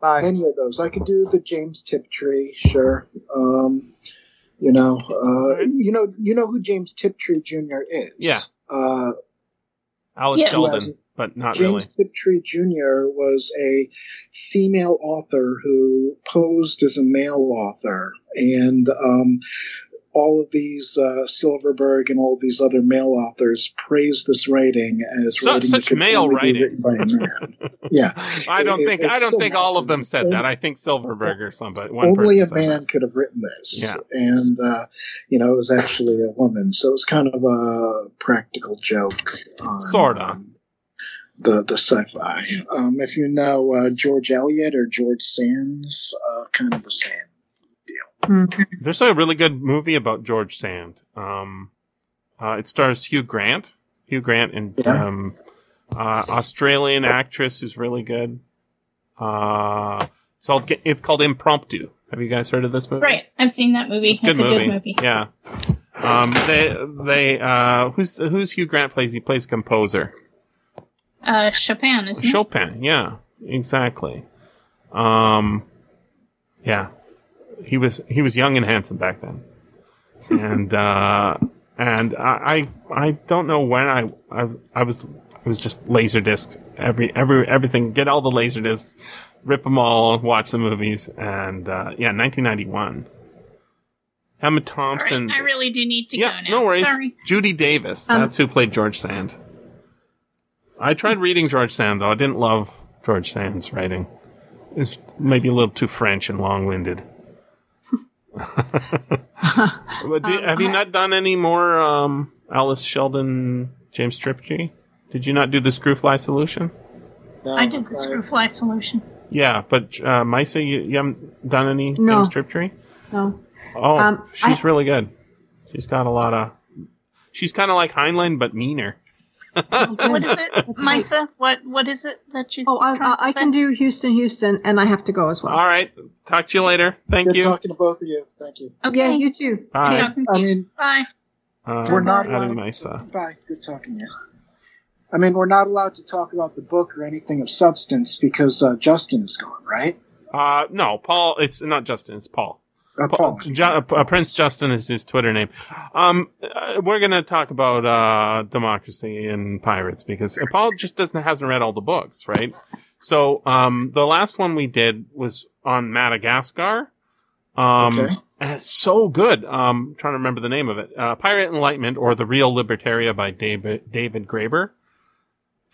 Bye. Any of those. I can do the James Tiptree, sure. Um, you know, uh, you know, you know who James Tiptree Junior is? Yeah. Uh, Alice yeah. Sheldon, yeah. but not James really. James Tiptree Junior was a female author who posed as a male author, and um, all of these uh, Silverberg and all of these other male authors praise this writing as so, writing such male writing. By a man. Yeah, I don't it, think it, I don't think all of them said only, that. I think Silverberg or somebody. One only a man that. could have written this. Yeah, and uh, you know it was actually a woman, so it was kind of a practical joke. On, sort of. Um, The, the sci-fi. Um, if you know uh, George Eliot or George Sand, uh, kind of the same deal. Mm-hmm. There's a really good movie about George Sand. Um, uh, it stars Hugh Grant. Hugh Grant and yeah. um, uh, Australian actress who's really good. Uh, it's called, it's called Impromptu. Have you guys heard of this movie? Right, I've seen that movie. It's, it's a movie. good movie. Yeah. Um, they they uh, who's who's Hugh Grant plays? He plays a composer. Uh, Chopin, isn't it? Chopin, yeah, exactly. Um, yeah, he was he was young and handsome back then, and uh, and I I don't know when I I, I was it was just laser discs every every everything get all the laser discs, rip them all, watch the movies, and uh, yeah, nineteen ninety-one. Emma Thompson. Right, I really do need to yeah, go now. No worries. Sorry. Judy Davis. Um, that's who played George Sand. I tried reading George Sand, though. I didn't love George Sand's writing. It's maybe a little too French and long-winded. But do, um, have you I, not done any more um, Alice Sheldon, James Tripchi? Did you not do the Screwfly Solution? No, I did the Screwfly Solution. Yeah, but uh, Maisa, you, you haven't done any no. James Tripchi? No. Oh, um, she's I, really good. She's got a lot of... She's kind of like Heinlein, but meaner. What is it, Maisa? What What is it that you? Oh, I, I, I can do Houston, Houston, and I have to go as well. All right, talk to you later. Thank Good you. Talking to both of you. Thank you. Okay, yes, you too. Bye. Good I mean, bye. Uh, we're not allowed. Maisa. Bye. Good talking to you. I mean, we're not allowed to talk about the book or anything of substance because uh, Justin is gone, right? Uh, no, Paul. It's not Justin. It's Paul. Uh, Paul. Ju- uh, Prince Justin is his Twitter name. Um, uh, we're gonna talk about uh, democracy and pirates because uh, Paul just doesn't hasn't read all the books, right? So um, the last one we did was on Madagascar. Um, okay. And it's so good. Um, I'm trying to remember the name of it. Uh, Pirate Enlightenment or The Real Libertaria by David David Graeber.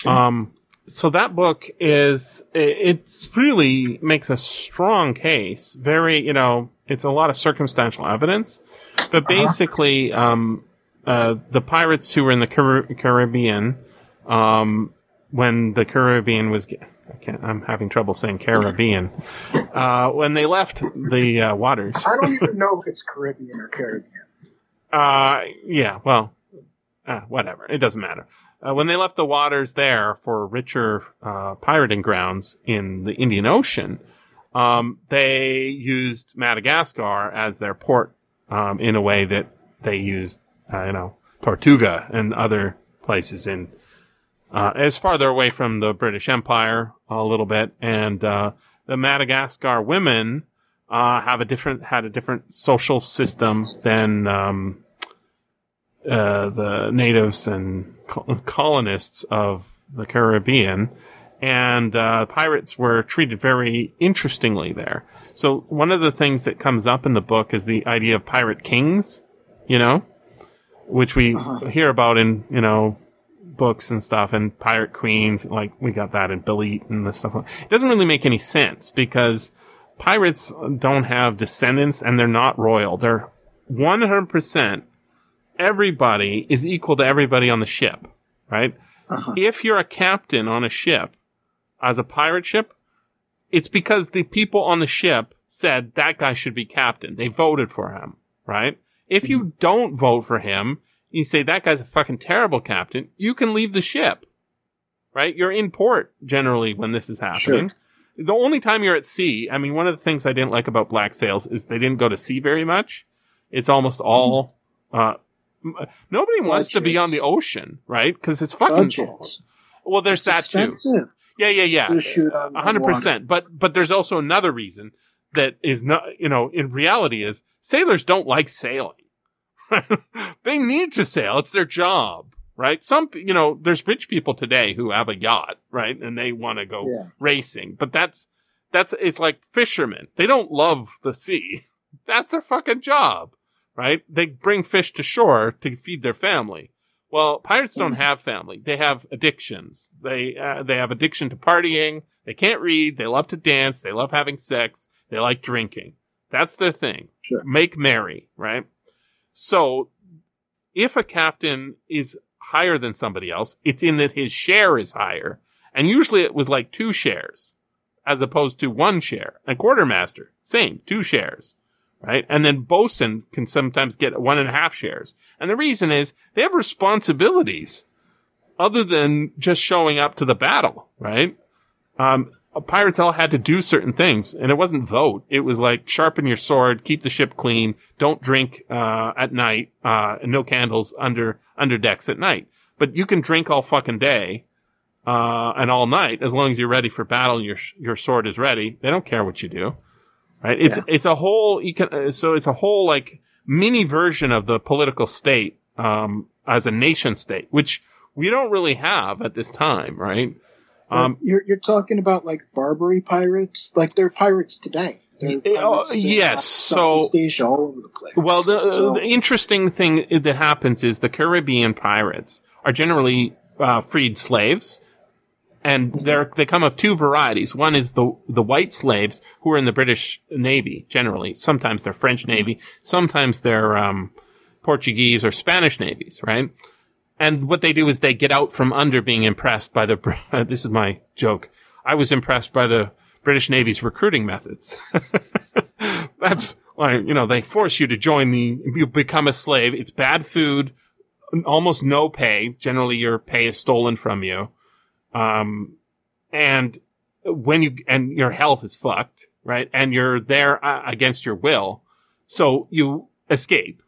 Okay. Um, so that book is it, it's really makes a strong case. Very, you know. It's a lot of circumstantial evidence, but basically, um, uh, the pirates who were in the Car- Caribbean, um, when the Caribbean was, ge- I can't, I'm having trouble saying Caribbean, uh, when they left the uh, waters. I don't even know if it's Caribbean or Caribbean. Uh, yeah, well, uh, whatever. It doesn't matter. Uh, when they left the waters there for richer, uh, pirating grounds in the Indian Ocean, Um, they used Madagascar as their port um, in a way that they used, uh, you know, Tortuga and other places in. Uh, it's farther away from the British Empire a little bit, and uh, the Madagascar women uh, have a different had a different social system than um, uh, the natives and co- colonists of the Caribbean, and uh, pirates were treated very interestingly there. So one of the things that comes up in the book is the idea of pirate kings, you know, which we uh-huh. hear about in you know. books and stuff, and pirate queens, like we got that in Bill Eat and this stuff. It doesn't really make any sense because pirates don't have descendants and they're not royal. They're one hundred percent everybody is equal to everybody on the ship, right? Uh-huh. If you're a captain on a ship as a pirate ship, it's because the people on the ship said that guy should be captain. They voted for him, right? If you don't vote for him, you say, that guy's a fucking terrible captain, you can leave the ship, right? You're in port, generally, when this is happening. Sure. The only time you're at sea, I mean, one of the things I didn't like about black sails is they didn't go to sea very much. It's almost all... Uh, nobody Budgets. wants to be on the ocean, right? Because it's fucking... Budgets. Well, there's it's that, expensive. too. Yeah, yeah, yeah. one hundred percent. But, but there's also another reason that is not, you know, in reality is sailors don't like sailing. They need to sail. It's their job, right? Some, you know, there's rich people today who have a yacht, right? And they want to go yeah. racing, but that's, that's, it's like fishermen. They don't love the sea. That's their fucking job, right? They bring fish to shore to feed their family. Well, pirates don't have family. They have addictions. They, uh, they have addiction to partying. They can't read. They love to dance. They love having sex. They like drinking. That's their thing. Sure. Make merry, right? So, if a captain is higher than somebody else, it's in that his share is higher. And usually it was like two shares, as opposed to one share. A quartermaster, same, two shares, right? And then bosun can sometimes get one and a half shares. And the reason is they have responsibilities other than just showing up to the battle, right? Um, pirates all had to do certain things, and it wasn't vote. It was like sharpen your sword, keep the ship clean, don't drink uh at night, uh no candles under under decks at night. But you can drink all fucking day uh and all night as long as you're ready for battle and your your sword is ready. They don't care what you do, right? It's yeah. it's a whole econ- so it's a whole like mini version of the political state um as a nation state, which we don't really have at this time, right? Um, you're you're talking about like Barbary pirates, like they're pirates today. They're pirates, uh, yes, so Southeast Asia, all over the place. Well, the, so. the interesting thing that happens is the Caribbean pirates are generally uh, freed slaves, and they're they come of two varieties. One is the the white slaves who are in the British Navy generally. Sometimes they're French Navy, sometimes they're um, Portuguese or Spanish navies, right? And what they do is they get out from under being impressed by the, uh, this is my joke. I was impressed by the British Navy's recruiting methods. That's why, you know, they force you to join the, you become a slave. It's bad food, almost no pay. Generally your pay is stolen from you. Um, and when you, and your health is fucked, right? And you're there uh, against your will. So you escape.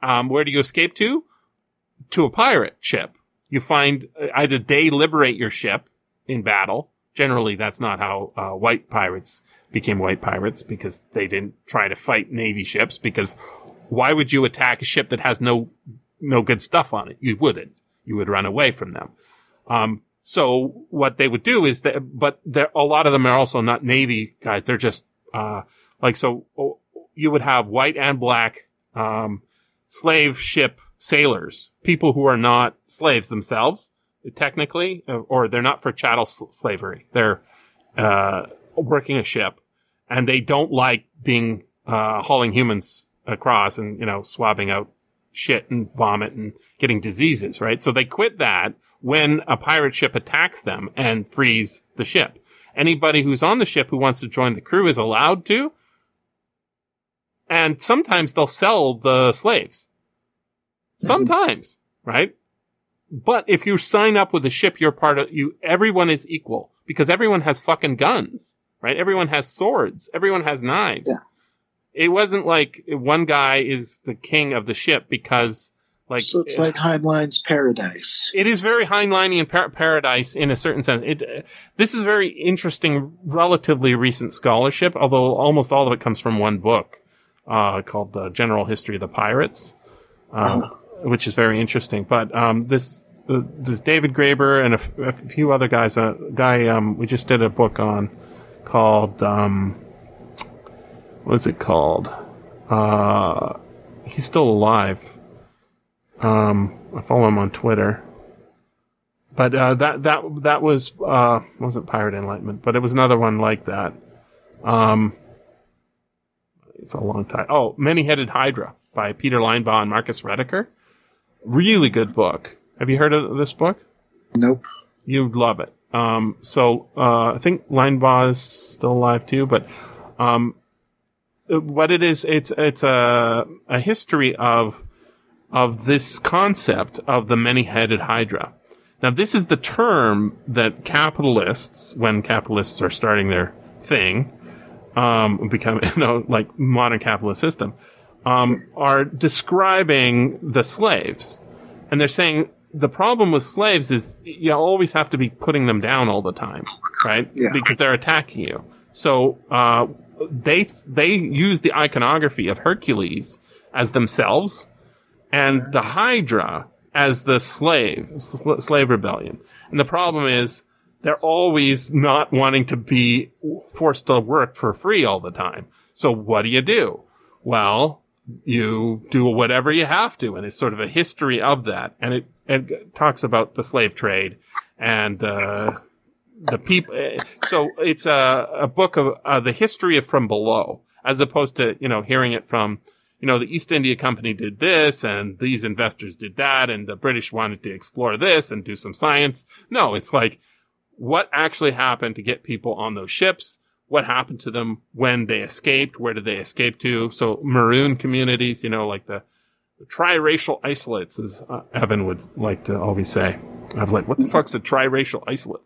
Um, where do you escape to? To a pirate ship. You find either they liberate your ship in battle. Generally, that's not how uh, white pirates became white pirates, because they didn't try to fight Navy ships, because why would you attack a ship that has no no good stuff on it? You wouldn't. You would run away from them. Um, so what they would do is that, but there, a lot of them are also not Navy guys. They're just uh, like, so you would have white and black um, slave ship sailors, people who are not slaves themselves, technically, or they're not for chattel slavery. They're uh, working a ship, and they don't like being uh, hauling humans across and, you know, swabbing out shit and vomit and getting diseases, right? So they quit that when a pirate ship attacks them and frees the ship. Anybody who's on the ship who wants to join the crew is allowed to, and sometimes they'll sell the slaves. Sometimes, right? But if you sign up with a ship, you're part of you. Everyone is equal because everyone has fucking guns. right? Everyone has swords. Everyone has knives. Yeah. It wasn't like one guy is the king of the ship because like. So it's it, like Heinlein's paradise. It is very Heinleinian par- paradise in a certain sense. It, uh, this is very interesting, relatively recent scholarship, although almost all of it comes from one book uh, called The General History of the Pirates, um, oh. which is very interesting. But um, this, the, the David Graeber and a, f- a few other guys, a guy um, we just did a book on called, um, what is it called? Uh, he's still alive. Um, I follow him on Twitter, but, uh, that, that, that was, uh, wasn't Pirate Enlightenment, but it was another one like that. Um, it's a long time. Oh, Many-Headed Hydra by Peter Linebaugh and Marcus Rediker. Really good book. Have you heard of this book? Nope. You'd love it. Um, so, uh, I think Linebaugh is still alive too, but, um, what it is, it's, it's a, a history of, of this concept of the many-headed hydra. Now, this is the term that capitalists, when capitalists are starting their thing, um, become, you know, like modern capitalist system, um, are describing the slaves. And they're saying the problem with slaves is you always have to be putting them down all the time, right? Yeah. Because they're attacking you. So, uh, they, they use the iconography of Hercules as themselves, and the Hydra as the slave, sl- slave rebellion. And the problem is they're always not wanting to be forced to work for free all the time. So what do you do? Well, you do whatever you have to. And it's sort of a history of that. And it, it talks about the slave trade and, uh, the people. So it's a, a book of uh, the history of from below, as opposed to, you know, hearing it from, you know, the East India Company did this, and these investors did that, and the British wanted to explore this and do some science. No, it's like, what actually happened to get people on those ships? What happened to them when they escaped? Where did they escape to? So maroon communities, you know, like the, the triracial isolates, as uh, Evan would like to always say. I was like, what the fuck's a triracial isolate?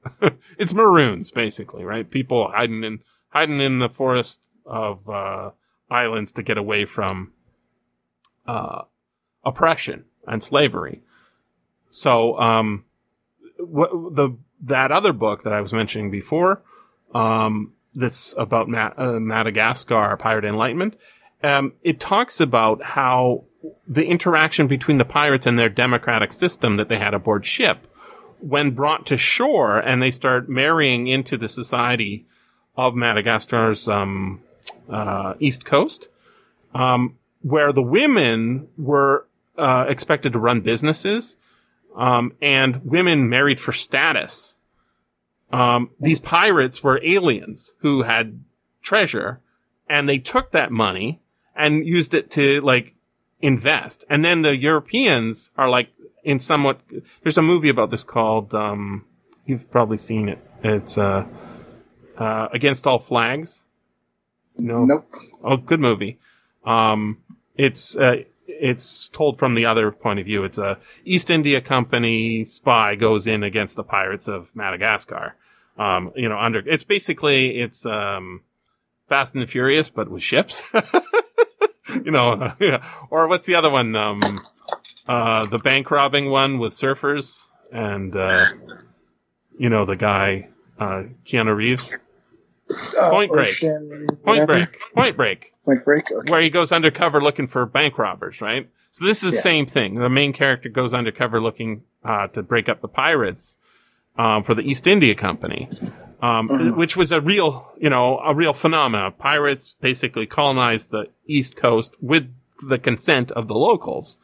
It's maroons, basically, right? People hiding in, hiding in the forest of, uh, islands to get away from Uh, oppression and slavery. So, um, wh- the, that other book that I was mentioning before, um, that's about Ma- uh, Madagascar, Pirate Enlightenment, um, it talks about how the interaction between the pirates and their democratic system that they had aboard ship, when brought to shore and they start marrying into the society of Madagascar's, um, uh, East Coast, um, where the women were uh, expected to run businesses, um, and women married for status. Um, these pirates were aliens who had treasure, and they took that money and used it to, like, invest. And then the Europeans are, like, in somewhat... There's a movie about this called... Um, you've probably seen it. It's uh, uh, Against All Flags. No. Nope. Oh, good movie. Um, it's, uh, it's told from the other point of view. It's a East India Company spy goes in against the pirates of Madagascar. Um, you know, under, it's basically, it's, um, Fast and the Furious, but with ships. You know, yeah. Or what's the other one? Um, uh, the bank robbing one with surfers and, uh, you know, the guy, uh, Keanu Reeves. Uh, Point Break. Ocean, Point Break. Point Break. Point Break. Okay. Where he goes undercover looking for bank robbers, right? So this is the yeah. same thing. The main character goes undercover looking uh, to break up the pirates um, for the East India Company, um, uh-huh. which was a real, you know, a real phenomenon. Pirates basically colonized the East Coast with the consent of the locals.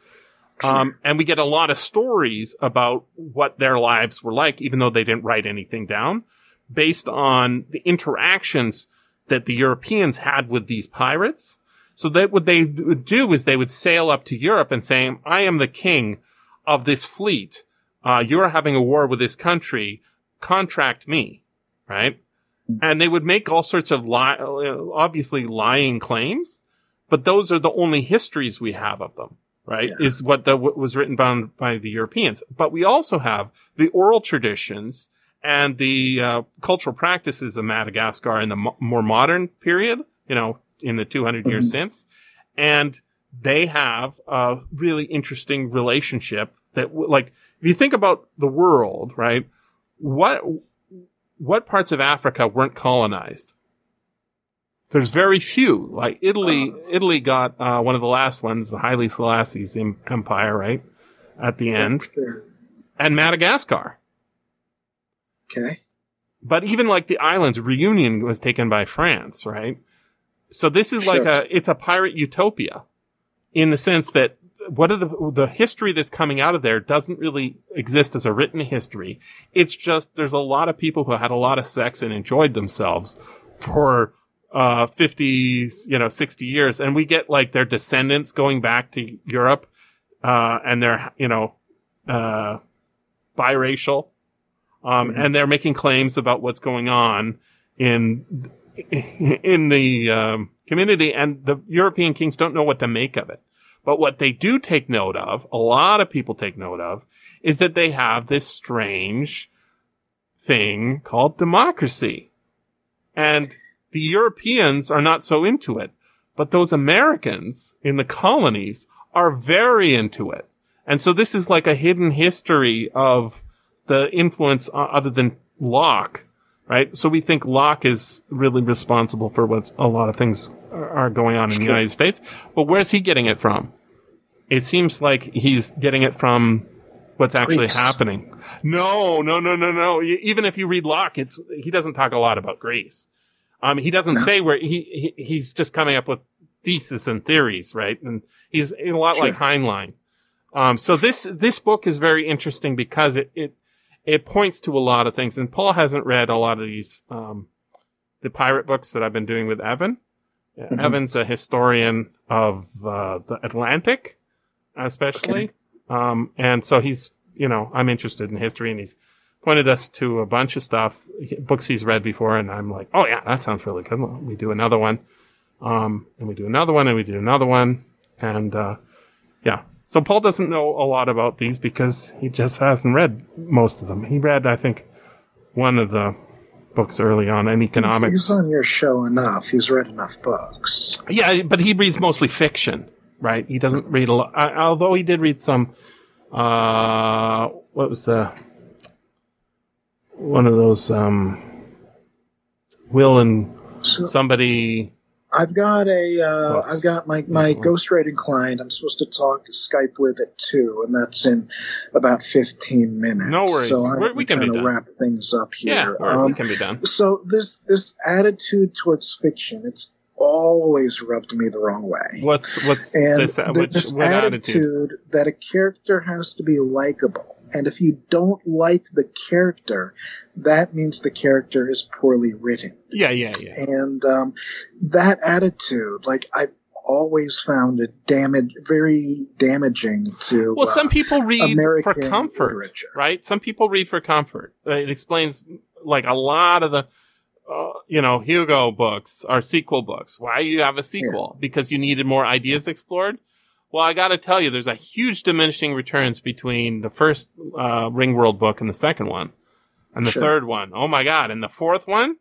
Sure. Um, and we get a lot of stories about what their lives were like, even though they didn't write anything down, based on the interactions that the Europeans had with these pirates. So that what they would do is they would sail up to Europe and say, I am the king of this fleet. Uh, you're having a war with this country. Contract me. Right? And they would make all sorts of li- obviously lying claims, but those are the only histories we have of them. Right? Yeah. Is what, the, what was written by, by the Europeans. But we also have the oral traditions and the uh, cultural practices of Madagascar in the mo- more modern period, you know, in the two hundred mm-hmm. years since. And they have a really interesting relationship that, like, if you think about the world, right, what what parts of Africa weren't colonized? There's very few. Like Italy, uh, Italy got uh, one of the last ones, the Haile Selassie's empire, right, at the end, sure. And Madagascar. Okay. But even like the islands, Reunion was taken by France, right? So this is like sure. a it's a pirate utopia, in the sense that what are the the history that's coming out of there doesn't really exist as a written history. It's just there's a lot of people who had a lot of sex and enjoyed themselves for uh fifty, you know, sixty years, and we get like their descendants going back to Europe, uh, and they're you know uh biracial, um, mm-hmm. and they're making claims about what's going on in. in the um, community, and the European kings don't know what to make of it. But what they do take note of, a lot of people take note of, is that they have this strange thing called democracy. And the Europeans are not so into it. But those Americans in the colonies are very into it. And so this is like a hidden history of the influence other than Locke. Right, so we think Locke is really responsible for what's a lot of things are going on in the United States, but where's he getting it from? It seems like he's getting it from what's actually Greeks. happening. No, no, no, no, no. Even if you read Locke, it's he doesn't talk a lot about Greece. Um, he doesn't no. say where he, he he's just coming up with theses and theories, right? And he's a lot sure. like Heinlein. Um, so this this book is very interesting because it it. It points to a lot of things, and Paul hasn't read a lot of these, um, the pirate books that I've been doing with Evan. Mm-hmm. Evan's a historian of uh, the Atlantic, especially, okay. um, and so he's, you know, I'm interested in history, and he's pointed us to a bunch of stuff, books he's read before, and I'm like, oh yeah, that sounds really good. We do another one, um, and we do another one, and we do another one, and uh, yeah. So Paul doesn't know a lot about these because he just hasn't read most of them. He read, I think, one of the books early on in economics. He's on your show enough. He's read enough books. Yeah, but he reads mostly fiction, right? He doesn't read a lot. I, although he did read some, uh, what was the, one of those, um, Will and so- somebody... I've got a, uh, I've got my, my ghostwriting client I'm supposed to talk Skype with at two, and that's in about fifteen minutes. No worries. So We're, we can be done. Wrap things up here. Yeah, um, we can be done. So this, this attitude towards fiction, it's always rubbed me the wrong way. What's, what's and this, uh, which, this what attitude, attitude that a character has to be likable. And if you don't like the character, that means the character is poorly written. Yeah, yeah, yeah. And um, that attitude, like, I've always found it damage, very damaging to Well, some uh, people read American for comfort, literature. Right? Some people read for comfort. It explains, like, a lot of the, uh, you know, Hugo books are sequel books. Why you have a sequel? Yeah. Because you needed more ideas explored? Well, I got to tell you, there's a huge diminishing returns between the first uh, Ringworld book and the second one, and the sure. third one. Oh my God! And the fourth one,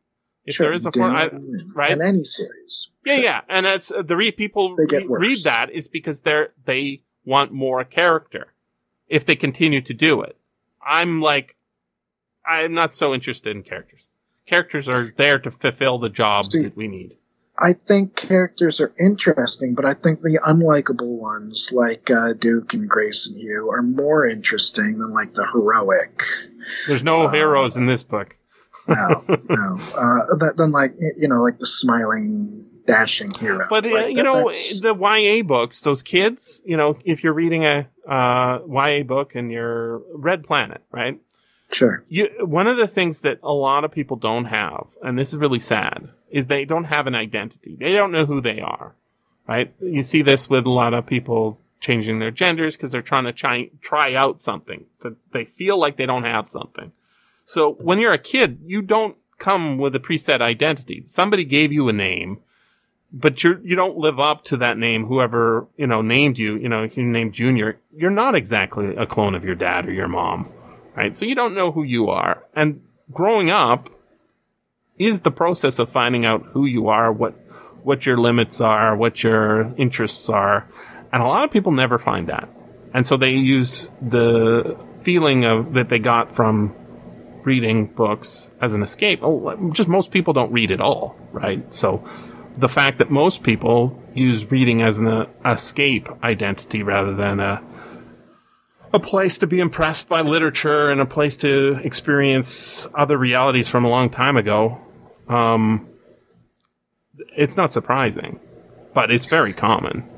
if sure. there is a fourth, I, right? In any series, yeah, sure. yeah. And that's uh, the re- people re- read that is because they're they want more character. If they continue to do it, I'm like, I'm not so interested in characters. Characters are there to fulfill the job See. that we need. I think characters are interesting, but I think the unlikable ones, like uh, Duke and Grace and Hugh, are more interesting than, like, the heroic. There's no uh, heroes in this book. no, no. Uh, than, like, you know, like the smiling, dashing hero. But, uh, like, you that, know, that's... the Y A books, those kids, you know, if you're reading a uh, Y A book and you're Red Planet, right? Sure. You, one of the things that a lot of people don't have, and this is really sad, is they don't have an identity. They don't know who they are, right? You see this with a lot of people changing their genders because they're trying to try, try out something. They feel like they don't have something. So when you're a kid, you don't come with a preset identity. Somebody gave you a name, but you're, you don't live up to that name. Whoever, you know, named you, you know, if you named Junior, you're not exactly a clone of your dad or your mom. Right? So you don't know who you are. And growing up is the process of finding out who you are, what what your limits are, what your interests are. And a lot of people never find that. And so they use the feeling of that they got from reading books as an escape. Oh, just most people don't read at all, right? So the fact that most people use reading as an escape identity rather than a a place to be impressed by literature and a place to experience other realities from a long time ago, um, it's not surprising, but it's very common.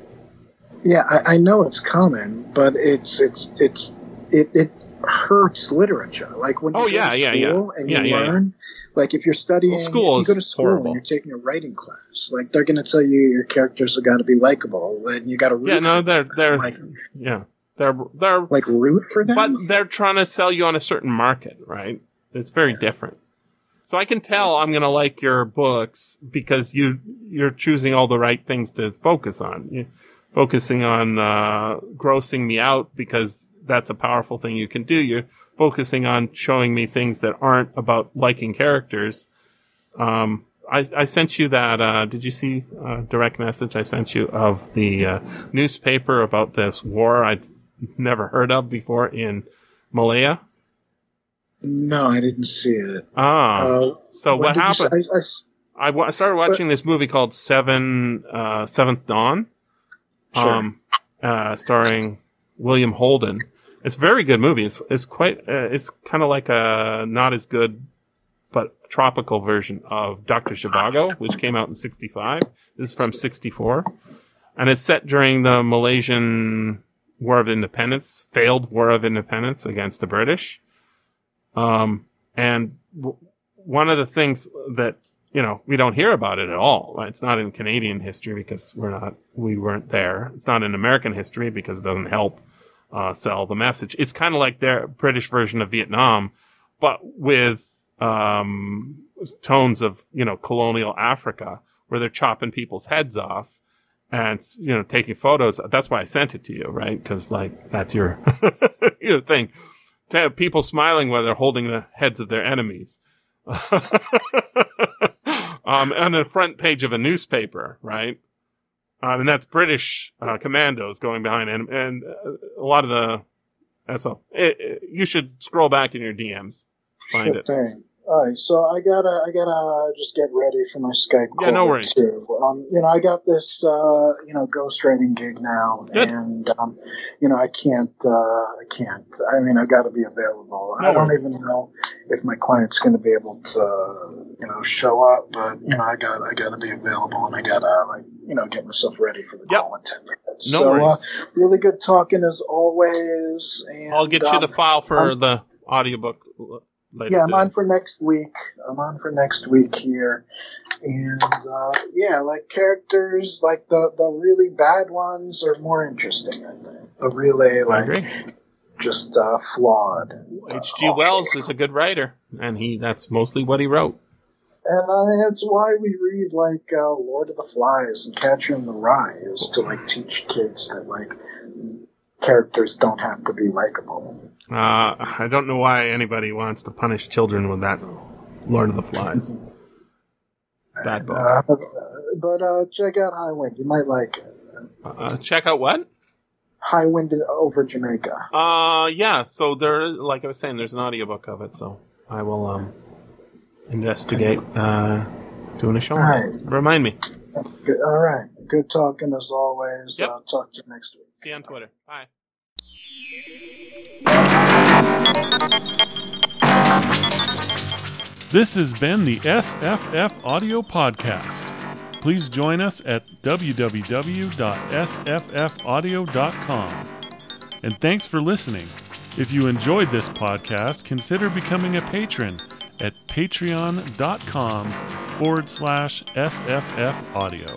Yeah, I, I know it's common, but it's it's it's it, it hurts literature. Like when you oh, go yeah, to school yeah, yeah. and you yeah, learn, yeah, yeah. like if you're studying, well, school if you go to school horrible. and you're taking a writing class, like they're going to tell you your characters have got to be likable and you got to root. Yeah, no, they're they're like, yeah, they're they're like root for them, but they're trying to sell you on a certain market, right? It's very yeah. different. So I can tell I'm going to like your books because you you're choosing all the right things to focus on. You, focusing on uh grossing me out because that's a powerful thing you can do. You're focusing on showing me things that aren't about liking characters. Um I, I sent you that. Uh, did you see a direct message I sent you of the uh, newspaper about this war I'd never heard of before in Malaya? No, I didn't see it. Oh, uh, so what happened? I, I, I started watching but, this movie called Seven uh, Seventh Dawn. Sure. Um, uh, starring William Holden. It's a very good movie. It's, it's quite, uh, it's kind of like a not as good, but tropical version of Doctor Zhivago, which came out in sixty-five. This is from sixty-four. And it's set during the Malaysian War of Independence, failed War of Independence against the British. Um, and w- one of the things that you know, we don't hear about it at all. It's not in Canadian history because we're not, we weren't there. It's not in American history because it doesn't help, uh, sell the message. It's kind of like their British version of Vietnam, but with, um, tones of, you know, colonial Africa where they're chopping people's heads off and, you know, taking photos. That's why I sent it to you, right? Cause like, that's your, your thing. To have people smiling while they're holding the heads of their enemies. Um, on the front page of a newspaper, right? Um, and that's British uh, commandos going behind, and, and uh, a lot of the. So it, it, you should scroll back in your D Ms, find sure it. Thing. All right, so I gotta, I gotta just get ready for my Skype call. Yeah, no worries. Too. Um, you know, I got this, uh, you know, ghostwriting gig now, Good. and um, you know, I can't, uh, I can't. I mean, I gotta be available. No I don't worries. even know if my client's gonna be able to, you know, show up. But you know, I got, I gotta be available, and I gotta, like, you know, get myself ready for the yep. call in ten minutes. No so, worries. Uh, really good talking as always. And I'll get you um, the file for um, the audiobook. Later yeah, I'm on for next week. I'm on for next week here. And, uh, yeah, like characters, like the, the really bad ones are more interesting, I think. The really, like, just uh, flawed. H G. Uh, Wells is a good writer, and he that's mostly what he wrote. And uh, that's why we read, like, uh, Lord of the Flies and Catcher in the Rye, is to, like, teach kids that, like, characters don't have to be likable. Uh, I don't know why anybody wants to punish children with that Lord of the Flies. Bad book. Uh, but uh, check out High Wind. You might like it. Uh, check out what? High Wind over Jamaica. Uh, yeah. So there, like I was saying, there's an audiobook of it. So I will um, investigate uh, doing a show. All right. Remind me. Good. All right. Good talking as always. Yep. I'll talk to you next week. See you on Twitter. Bye. This has been the S F F Audio Podcast. Please join us at w w w dot s f f audio dot com. And thanks for listening. If you enjoyed this podcast, consider becoming a patron at patreon.com forward slash SFF Audio.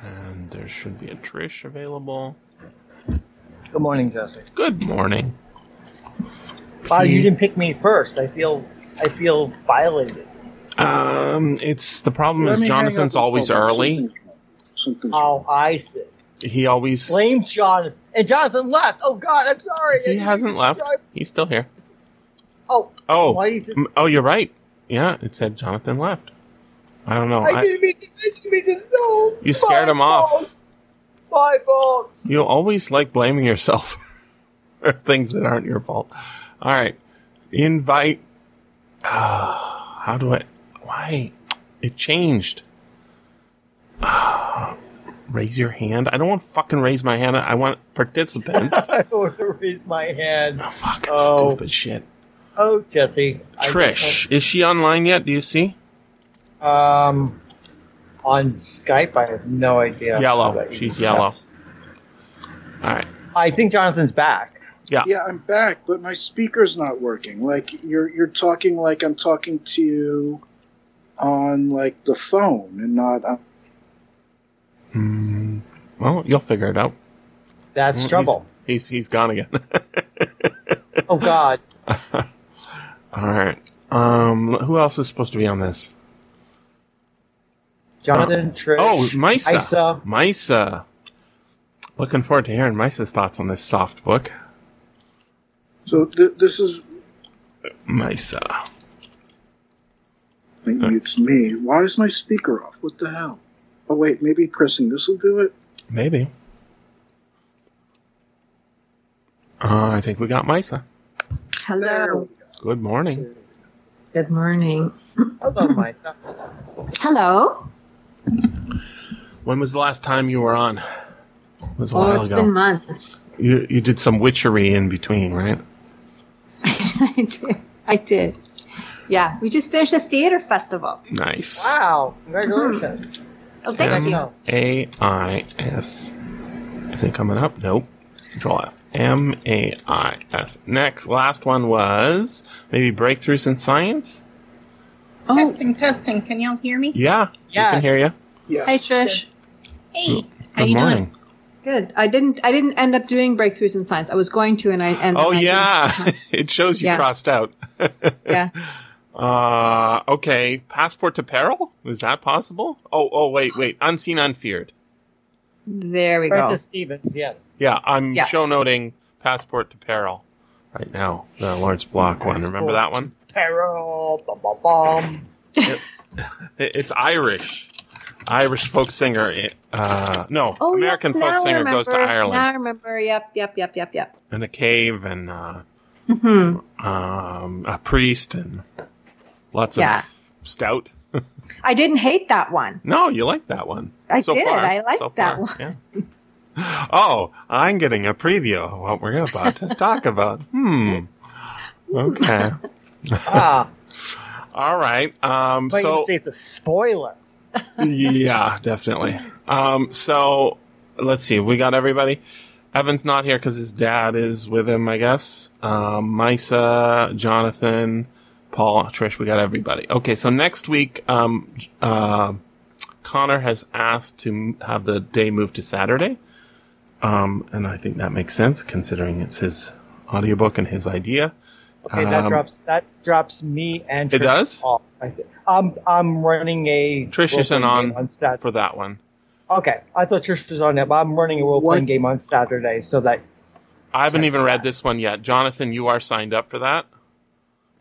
And there should be a Trish available. Good morning, Jesse. Good morning. Wow, you didn't pick me first. I feel I feel violated. Um, it's the problem Let is Jonathan's always early. Oh, I see. He always blame Jonathan. And Jonathan left. Oh, God, I'm sorry. He hasn't left. He's still here. Oh. Oh. Why you just... Oh, you're right. Yeah, it said Jonathan left. I don't know. I, I... didn't mean to. I didn't mean to. No. You scared My him fault. Off. My fault. You always like blaming yourself for things that aren't your fault. All right. Invite. Uh, how do I? Why? It changed. Uh, raise your hand. I don't want to fucking raise my hand. I want participants. I want to raise my hand. Oh, fucking oh. stupid shit. Oh, Jesse. Trish. I... Is she online yet? Do you see? Um, on Skype, I have no idea. Yellow. She's yellow. All right. I think Jonathan's back. Yeah. Yeah, I'm back, but my speaker's not working. Like you're you're talking like I'm talking to you on like the phone and not. Uh... Mm, well, you'll figure it out. That's well, trouble. He's, he's he's gone again. Oh God. All right. Um, who else is supposed to be on this? Jonathan, Trish, oh, Misa. Isa. Misa. Looking forward to hearing Misa's thoughts on this soft book. So th- this is... Misa. I think it's me. Why is my speaker off? What the hell? Oh, wait, maybe pressing this will do it? Maybe. Uh, I think we got Misa. Hello. Good morning. Good morning. Hello, Misa. Hello. When was the last time you were on? It was a oh, while it's ago. Been months. You you did some witchery in between, right? I did. I did. Yeah, we just finished a theater festival. Nice. Wow! Congratulations. Mm-hmm. Oh, thank you. M A I S. Is it coming up? Nope. Control F. M A I S. Next, last one was maybe breakthroughs in science. Oh. Testing, testing. Can y'all hear me? Yeah. Yes. We can hear you. Yes. Hey, Trish. Hey. How Good you morning. Doing? Good. I didn't. I didn't end up doing breakthroughs in science. I was going to, and I. And oh I yeah, it shows you yeah. crossed out. Yeah. Uh, okay. Passport to Peril. Is that possible? Oh. Oh. Wait. Wait. Unseen, unfeared. There we Francis go. Francis Stevens. Yes. Yeah. I'm yeah. show noting Passport to Peril right now. The Lawrence Block one. Remember that one? Peril. Bum, bum, bum. It, it's Irish. Irish folk singer, uh, no, oh, American yes, folk singer goes to Ireland. Now I remember, yep, yep, yep, yep, yep. And a cave and uh, mm-hmm. um, a priest and lots yeah. of stout. I didn't hate that one. No, you liked that one. I so did, far. I liked so that far. One. Yeah. Oh, I'm getting a preview of what we're about to talk about. Hmm. Okay. Ah. All right. Um, but so, you can say it's a spoiler. Yeah, definitely. Um, so let's see. We got everybody. Evan's not here because his dad is with him, I guess. Um, Misa, Jonathan, Paul, Trish. We got everybody. Okay, so next week, um, uh, Connor has asked to have the day moved to Saturday. Um, and I think that makes sense considering it's his audiobook and his idea. Okay, that um, drops that drops me and Trish it does? Off. I think. I'm I'm running a Trish isn't on, on Saturday. For that one. Okay, I thought Trish was on that, but I'm running a role playing game on Saturday, so that I haven't even sad. Read this one yet. Jonathan, you are signed up for that.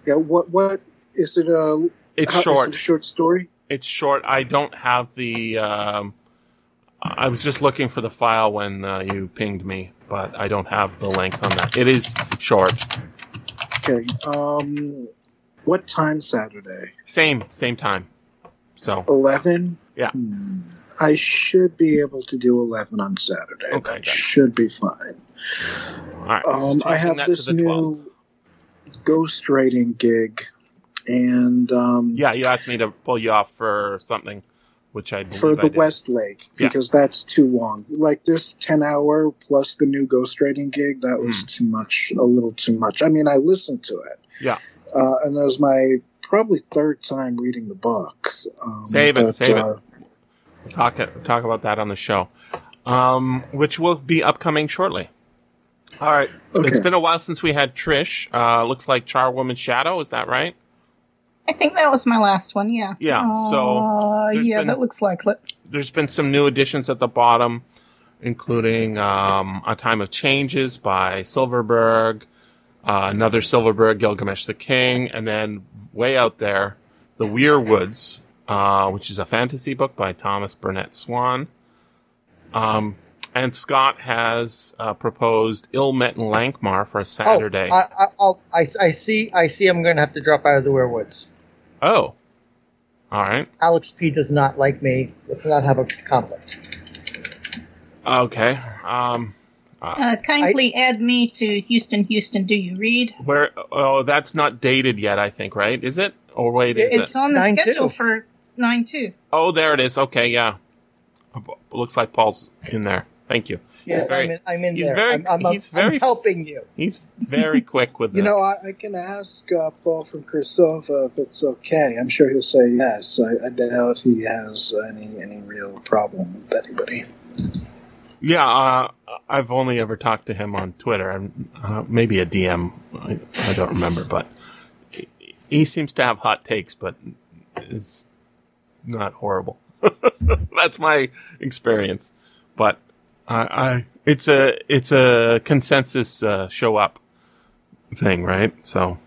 Yeah. What? What is it? A it's how, short. Is it a short story. It's short. I don't have the. Um, I was just looking for the file when uh, you pinged me, but I don't have the length on that. It is short. Okay. Um, what time Saturday? Same, same time. So eleven. Yeah. Hmm. I should be able to do eleven on Saturday. Okay, that should be fine. All right. Um, I have this new ghostwriting gig, and um, yeah, you asked me to pull you off for something, which I believe for the I did. Westlake because yeah. that's too long. Like this ten hour plus the new ghostwriting gig, that was mm. too much, a little too much. I mean, I listened to it. Yeah. Uh, and that was my probably third time reading the book. Um, save it, but, save uh, it. Talk it. Talk about that on the show, um, which will be upcoming shortly. All right. Okay. It's been a while since we had Trish. Uh, looks like Charwoman's Shadow. Is that right? I think that was my last one, yeah. Yeah, so... Uh, yeah, been, that looks like it. There's been some new additions at the bottom. including um, A Time of Changes by Silverberg, uh, another Silverberg, Gilgamesh the King, and then way out there, The Weir Woods, uh, which is a fantasy book by Thomas Burnett Swan. Um, and Scott has uh, proposed Ill Met in Lankmar for a Saturday. Oh, I, I, I'll, I, I see. I see. I'm going to have to drop out of The Weir Woods. Oh, all right. Alex P does not like me. Let's not have a conflict. Okay. Um, uh, uh, kindly I, add me to Houston, Houston, Do You Read? Where? Oh, that's not dated yet, I think, right? Is it? Or wait, is it's it? It's on the nine schedule two. For nine two. Oh, there it is. Okay, yeah. Looks like Paul's in there. Thank you. Yes, very, I'm, in, I'm in he's there. Very, I'm, I'm, he's very, I'm helping you. He's very quick with that. You know, I, I can ask uh, Paul from Crossover if it's okay. I'm sure he'll say yes. I, I doubt he has any, any real problem with anybody. Yeah, uh, I've only ever talked to him on Twitter, and uh, maybe a D M. I, I don't remember, but he seems to have hot takes, but it's not horrible. That's my experience. But I, I it's a it's a consensus uh, show up thing, right? So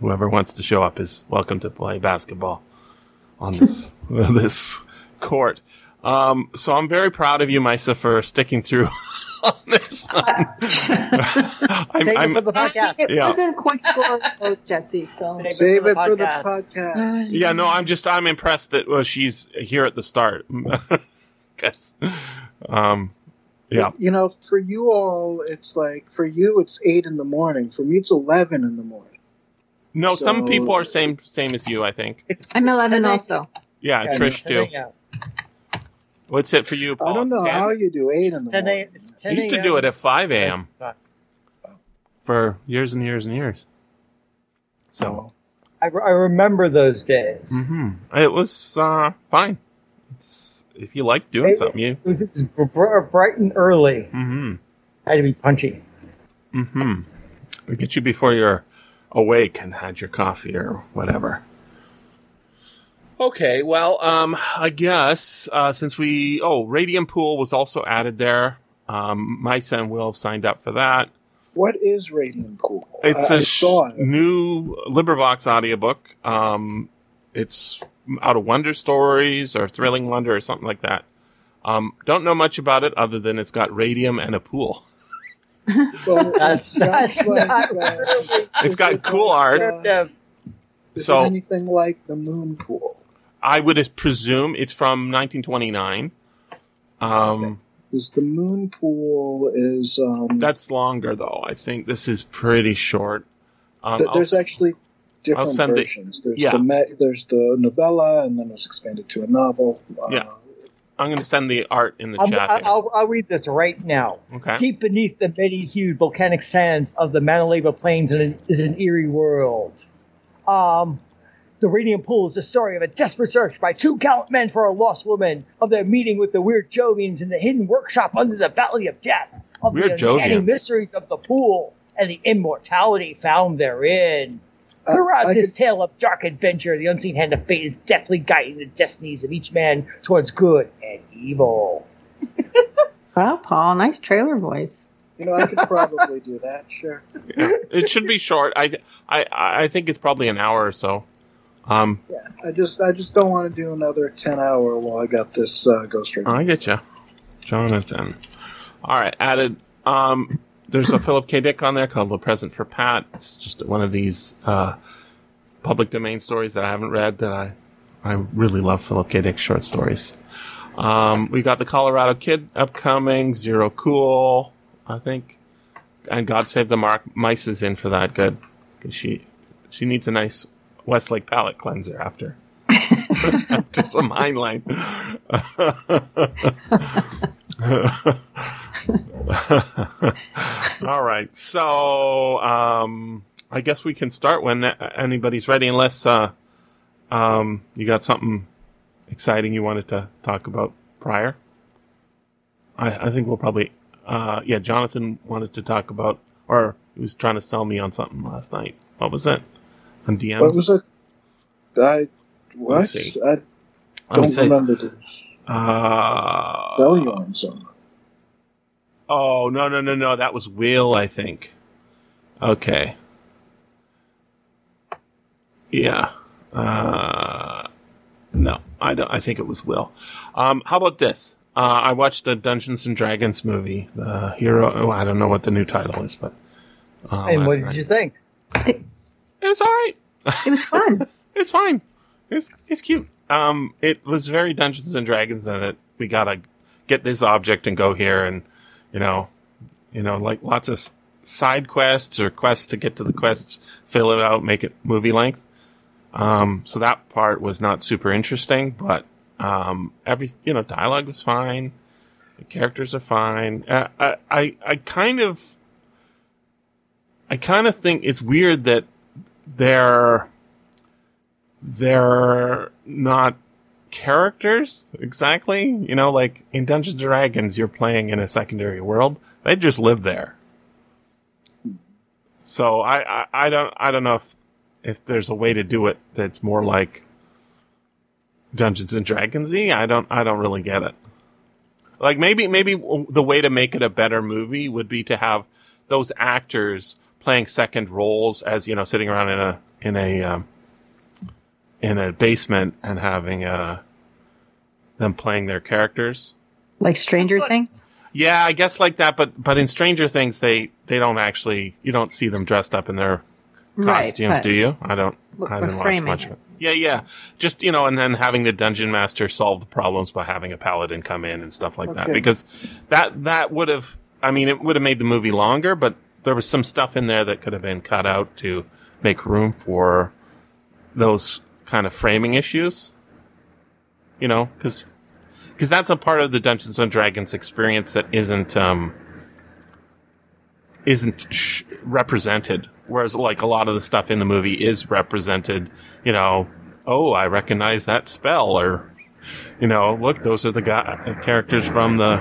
whoever wants to show up is welcome to play basketball on this this court. Um, so I'm very proud of you, Misa, for sticking through on this one. I'm, Save I'm, it for the podcast. It yeah. wasn't quite good, Jesse. So Save, Save it, for the, it for the podcast. Yeah, no, I'm just I'm impressed that well, she's here at the start. Guess. Um, yeah. You know, for you all, it's like for you it's eight in the morning. For me, it's eleven in the morning. No, so, some people are same same as you. I think it's, I'm it's eleven also. Yeah, yeah, Trish too. Out. What's it for you, Paul? I don't know how you do eight in the morning. I used to do it at five a.m. for years and years and years. So, I, re- I remember those days. Mm-hmm. It was uh, fine. It's if you like doing it, something, you. It was, it was bright and early. Mm-hmm. I had to be punchy. Mm-hmm. We get you before you're awake and had your coffee or whatever. Okay, well, um, I guess uh, since we... Oh, Radium Pool was also added there. Um, Misa and Will have signed up for that. What is Radium Pool? It's I, a I saw it. new LibriVox audiobook. Um, it's out of Wonder Stories or Thrilling Wonder or something like that. Um, don't know much about it other than it's got radium and a pool. Well, that's that's like, not uh, really. It's got cool art. Uh, is so, it anything like the Moon Pool? I would presume it's from nineteen twenty-nine. Um, because the Moon Pool is... Um, that's longer, though. I think this is pretty short. Um, th- there's I'll, actually different versions. The, there's, yeah. the me- there's the novella, and then it was expanded to a novel. Uh, yeah. I'm going to send the art in the I'm, chat. I'll, I'll, I'll read this right now. Okay. Deep beneath the many hued volcanic sands of the Manaleva Plains is an eerie world. Um... The Radium Pool is the story of a desperate search by two gallant men for a lost woman, of their meeting with the weird Jovians in the hidden workshop under the Valley of Death, of weird the uncanny Jovians. Mysteries of the pool, and the immortality found therein. Uh, Throughout I this could... tale of dark adventure, the unseen hand of fate is deftly guiding the destinies of each man towards good and evil. Wow, Paul, nice trailer voice. You know, I could probably do that, sure. Yeah. It should be short. I, I, I think it's probably an hour or so. Um, yeah, I just I just don't want to do another ten hour while I got this uh, Ghost Ring. I get you. Jonathan. All right, added. Um, there's a Philip K. Dick on there called The Present for Pat. It's just one of these uh, public domain stories that I haven't read that I, I really love Philip K. Dick short stories. Um, we got The Colorado Kid upcoming, Zero Cool, I think. And God Save the Mark. Mice is in for that. Good. She, she needs a nice... Westlake palate cleanser after, after some Heinlein. All right, so um, I guess we can start when anybody's ready, unless uh, um, you got something exciting you wanted to talk about prior. I, I think we'll probably, uh, yeah, Jonathan wanted to talk about, or he was trying to sell me on something last night. What was it? On D Ms. What was it? I what? I don't remember this. Uh, Tell you on something. Oh, no, no, no, no. That was Will, I think. Okay. Yeah. Uh, no, I don't. I think it was Will. Um, how about this? Uh, I watched the Dungeons and Dragons movie, the Hero. Oh, I don't know what the new title is, but. Uh, and what did night. you think? It, it was all right. It was fun. It's fine. It's it's cute. Um, it was very Dungeons and Dragons in it. We gotta get this object and go here, and you know, you know, like lots of side quests or quests to get to the quest, fill it out, make it movie length. Um, so that part was not super interesting, but um, every you know, dialogue was fine. The characters are fine. Uh, I I I kind of I kind of think it's weird that they're they're not characters exactly. You know, like in Dungeons and Dragons, you're playing in a secondary world. They just live there. So I, I, I don't I don't know if if there's a way to do it that's more like Dungeons and Dragons-y. I don't I don't really get it. Like maybe maybe the way to make it a better movie would be to have those actors playing second roles, as you know, sitting around in a in a um, in a basement and having uh, them playing their characters, like Stranger what? Things. Yeah, I guess like that. But but in Stranger Things, they, they don't actually you don't see them dressed up in their costumes, right, do you? I don't. I didn't watch much of it. Yeah, yeah. Just you know, and then having the dungeon master solve the problems by having a paladin come in and stuff like okay. that, because that that would have. I mean, it would have made the movie longer, but there was some stuff in there that could have been cut out to make room for those kind of framing issues. You know, because because that's a part of the Dungeons and Dragons experience that isn't um, isn't sh- represented. Whereas, like a lot of the stuff in the movie is represented. You know, oh, I recognize that spell, or you know, look, those are the guy- characters from the.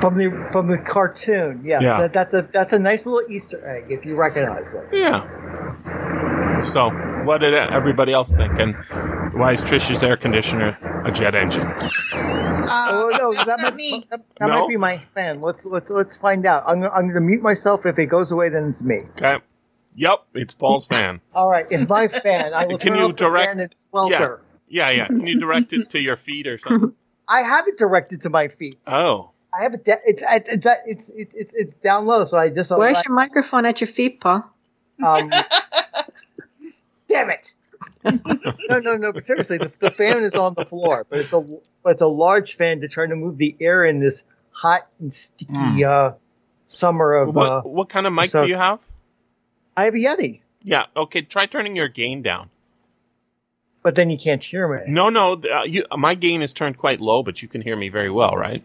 From the from the cartoon, yes. yeah, that, that's a that's a nice little Easter egg if you recognize it. Yeah. So, what did everybody else think? And why is Trish's air conditioner a jet engine? Uh, oh no, that might me. that, that no? might be my fan. Let's let's let's find out. I'm I'm going to mute myself. If it goes away, then it's me. Okay. Yep, it's Paul's fan. All right, it's my fan. I will Can turn you off direct? The fan and swelter. Yeah, yeah, yeah. Can you direct it to your feet or something? I have it directed to my feet. Oh. I have a de- it's, it's it's it's it's down low, so I just. Where's I, your microphone at your feet, Paul? Um, damn it! no, no, no. But seriously, the, the fan is on the floor, but it's a but it's a large fan to try to move the air in this hot and sticky mm. uh, summer of. What, uh, what kind of mic so, do you have? I have a Yeti. Yeah. Okay. Try turning your gain down. But then you can't hear me. No, no. Uh, you, my gain is turned quite low, but you can hear me very well, right?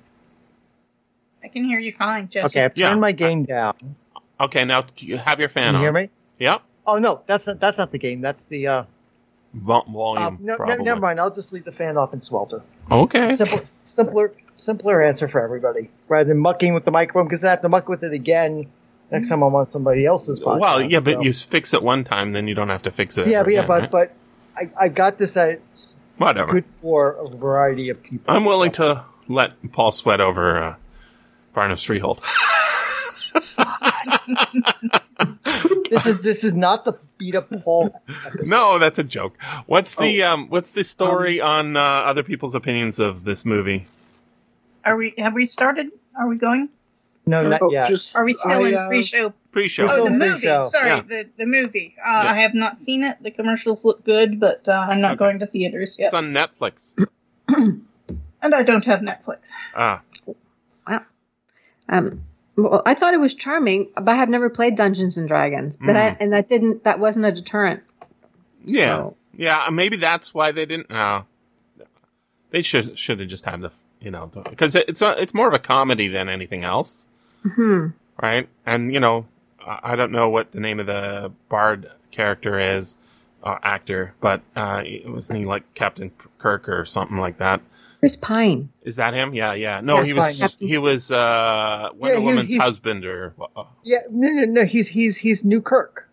I can hear you fine, Jesse. Okay, I've turned yeah. my gain down. Okay, now you have your fan on. Can you on. hear me? Yep. Oh, no, that's not, that's not the gain. That's the... Uh, Vol- volume, uh, no, probably. No, never mind. I'll just leave the fan off and swelter. Okay. Simple, simpler simpler answer for everybody, rather than mucking with the microphone, because I have to muck with it again next time I'm on somebody else's podcast. Well, yeah, but so. you fix it one time, then you don't have to fix it Yeah, but, again, yeah, but, right? but I, I got this that it's Whatever. good for a variety of people. I'm willing to let Paul sweat over... Uh, Farnham's Freehold. this is this is not the beat up Paul episode. No, that's a joke. What's the oh. um what's the story um, on uh, other people's opinions of this movie? Are we have we started? Are we going? No, not oh, yet. Just, Are we still I, in uh, pre-show? Pre-show. Oh, the movie. Pre-show. Sorry, yeah. the the movie. Uh, yeah. I have not seen it. The commercials look good, but uh, I'm not okay. going to theaters yet. It's on Netflix. And I don't have Netflix. Ah. Um, well, I thought it was charming, but I have never played Dungeons and Dragons, but mm. I, and that didn't, that wasn't a deterrent. Yeah. So. Yeah. Maybe that's why they didn't, uh, they should, should have just had the, you know, because it's a, it's more of a comedy than anything else. Mm-hmm. Right. And, you know, I don't know what the name of the bard character is, uh, actor, but, uh, wasn't he like Captain Kirk or something like that? Chris Pine. Is that him? Yeah, yeah. No, Chris he was Pine. he was uh, Wonder yeah, he, Woman's husband or uh, Yeah, no, no, no, he's he's he's New Kirk.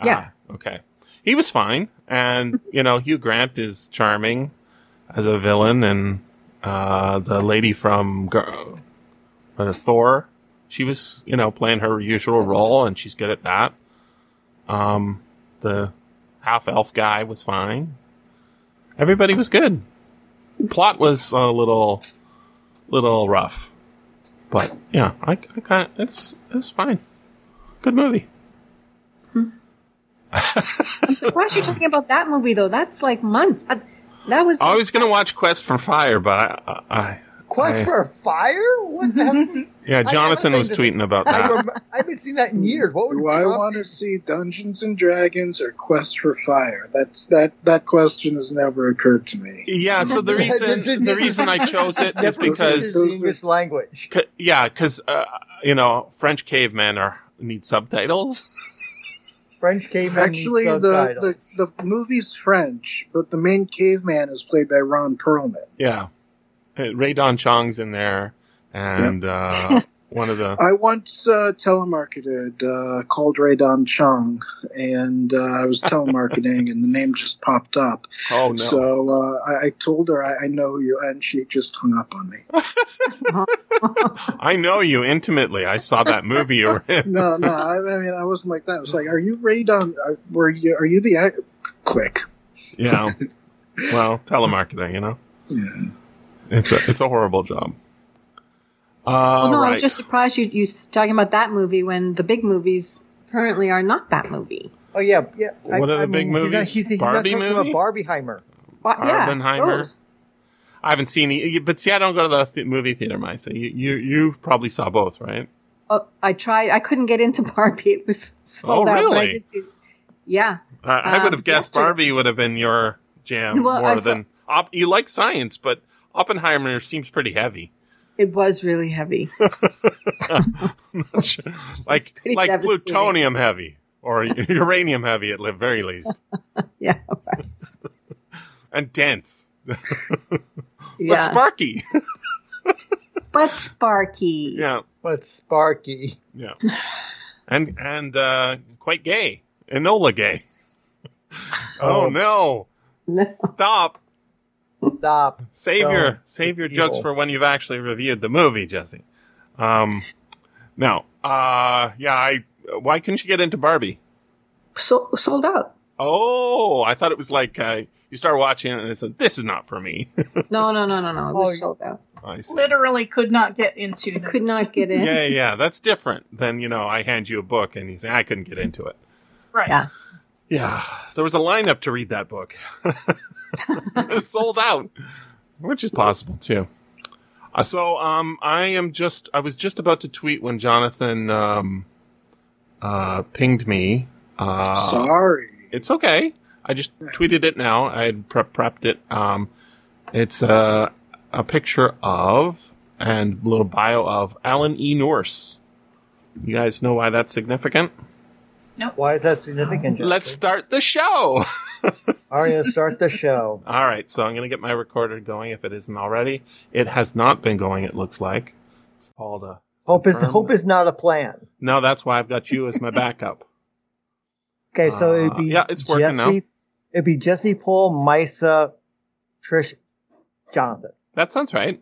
Ah, yeah. Okay. He was fine, and you know, Hugh Grant is charming as a villain, and uh, the lady from Gar- uh, Thor. She was, you know, playing her usual role, and she's good at that. Um, the half-elf guy was fine. Everybody was good. Plot was a little, little rough, but yeah, I, I kind of, it's it's fine. Good movie. Hmm. I'm surprised you're talking about that movie though. That's like months. I, that was. I was gonna watch Quest for Fire, but I. I, I Quest I, for Fire? What the hell? Yeah, Jonathan was tweeting about that. I rem- I haven't seen that in years. What would Do I want to see Dungeons and Dragons or Quest for Fire? That's that that question has never occurred to me. Yeah, so the reason the reason I chose it is because English language. C- yeah, because uh, you know French cavemen are need subtitles. French caveman. Actually, the, the the movie's French, but the main caveman is played by Ron Perlman. Yeah. Ray Don Chong's in there, and yep. uh, one of the... I once uh, telemarketed, uh, called Ray Don Chong, and uh, I was telemarketing, and the name just popped up. Oh, no. So uh, I-, I told her, I-, I know you, and she just hung up on me. I know you intimately. I saw that movie you were in. No, no, I, I mean, I wasn't like that. I was like, are you Ray Don... Are, were you, are you the... I-? Click. Yeah. Well, telemarketing, you know? Yeah. It's a it's a horrible job. Uh, well, no, right. I'm just surprised you you talking about that movie when the big movies currently are not that movie. Oh yeah, yeah. What I, are the I big mean, movies? He's not, he's, he's Barbie not talking movie? About Barbieheimer. Bar- yeah, Barbenheimer. I haven't seen it, but see, I don't go to the th- movie theater, Mai. So you, you you probably saw both, right? Oh, I tried. I couldn't get into Barbie. It was sold oh, out. Oh really? I did see, yeah. Uh, I would have um, guessed Barbie would have been your jam well, more I than saw, op, you like science, but. Oppenheimer seems pretty heavy. It was really heavy. sure. Like like plutonium heavy or uranium heavy at the very least. Yeah, right. And dense. Yeah. But sparky. But sparky. Yeah. But sparky. Yeah. And and uh, quite gay. Enola gay. Oh, oh no. no. Stop. Stop. Save Don't your save your jokes for when you've actually reviewed the movie, Jesse. Um, now, uh, yeah, I. Why couldn't you get into Barbie? So, sold out. Oh, I thought it was like uh, you start watching it and it's like, this is not for me. no, no, no, no, no. It was oh, sold out. I see. Literally could not get into. Them. Could not get in. Yeah, yeah, that's different than you know. I hand you a book and you say I couldn't get into it. Right. Yeah. Yeah. There was a lineup to read that book. Sold out, which is possible too. Uh, so um, I am just—I was just about to tweet when Jonathan um, uh, pinged me. Uh, Sorry, it's okay. I just tweeted it now. I had pre- prepped it. Um, it's a a picture of and a little bio of Alan E. Nourse. You guys know why that's significant? No. Why is that significant? Jesse? Let's start the show. Aria, start the show. All right, so I'm going to get my recorder going if it isn't already. It has not been going, it looks like. It's called a hope is hope is not a plan. No, that's why I've got you as my backup. Okay, so uh, it'd be yeah, it's working Jesse, now. It'd be Jesse, Paul, Misa, Trish, Jonathan. That sounds right.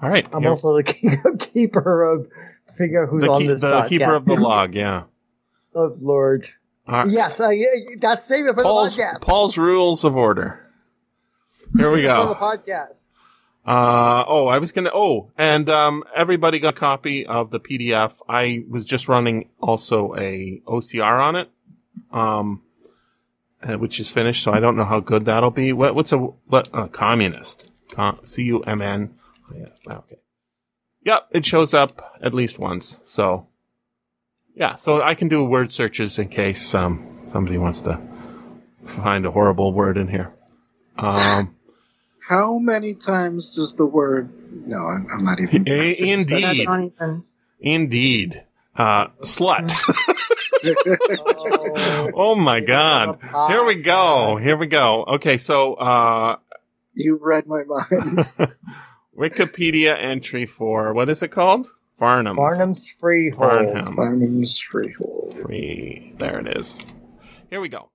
All right, I'm here. Also the keeper of figure who's the on key, this. The podcast. Keeper of the log, yeah. Oh Lord. Right. Yes, uh, that's save it for Paul's, the podcast. Paul's rules of order. Here we go. For the podcast. Uh, oh, I was gonna. Oh, and um, everybody got a copy of the P D F. I was just running also a O C R on it, um, which is finished. So I don't know how good that'll be. What, what's a what, uh, communist? C U M N. Okay. Yep, it shows up at least once. So. Yeah, so I can do word searches in case um, somebody wants to find a horrible word in here. Um, How many times does the word... No, I'm, I'm not even... A- sure indeed. Not even... Indeed. Uh, slut. oh, oh, my God. Here we go. Here we go. Okay, so... Uh, you read my mind. Wikipedia entry for... What is it called? Farnham's. Farnham's Freehold. Farnham's. Farnham's Freehold. Free. There it is. Here we go.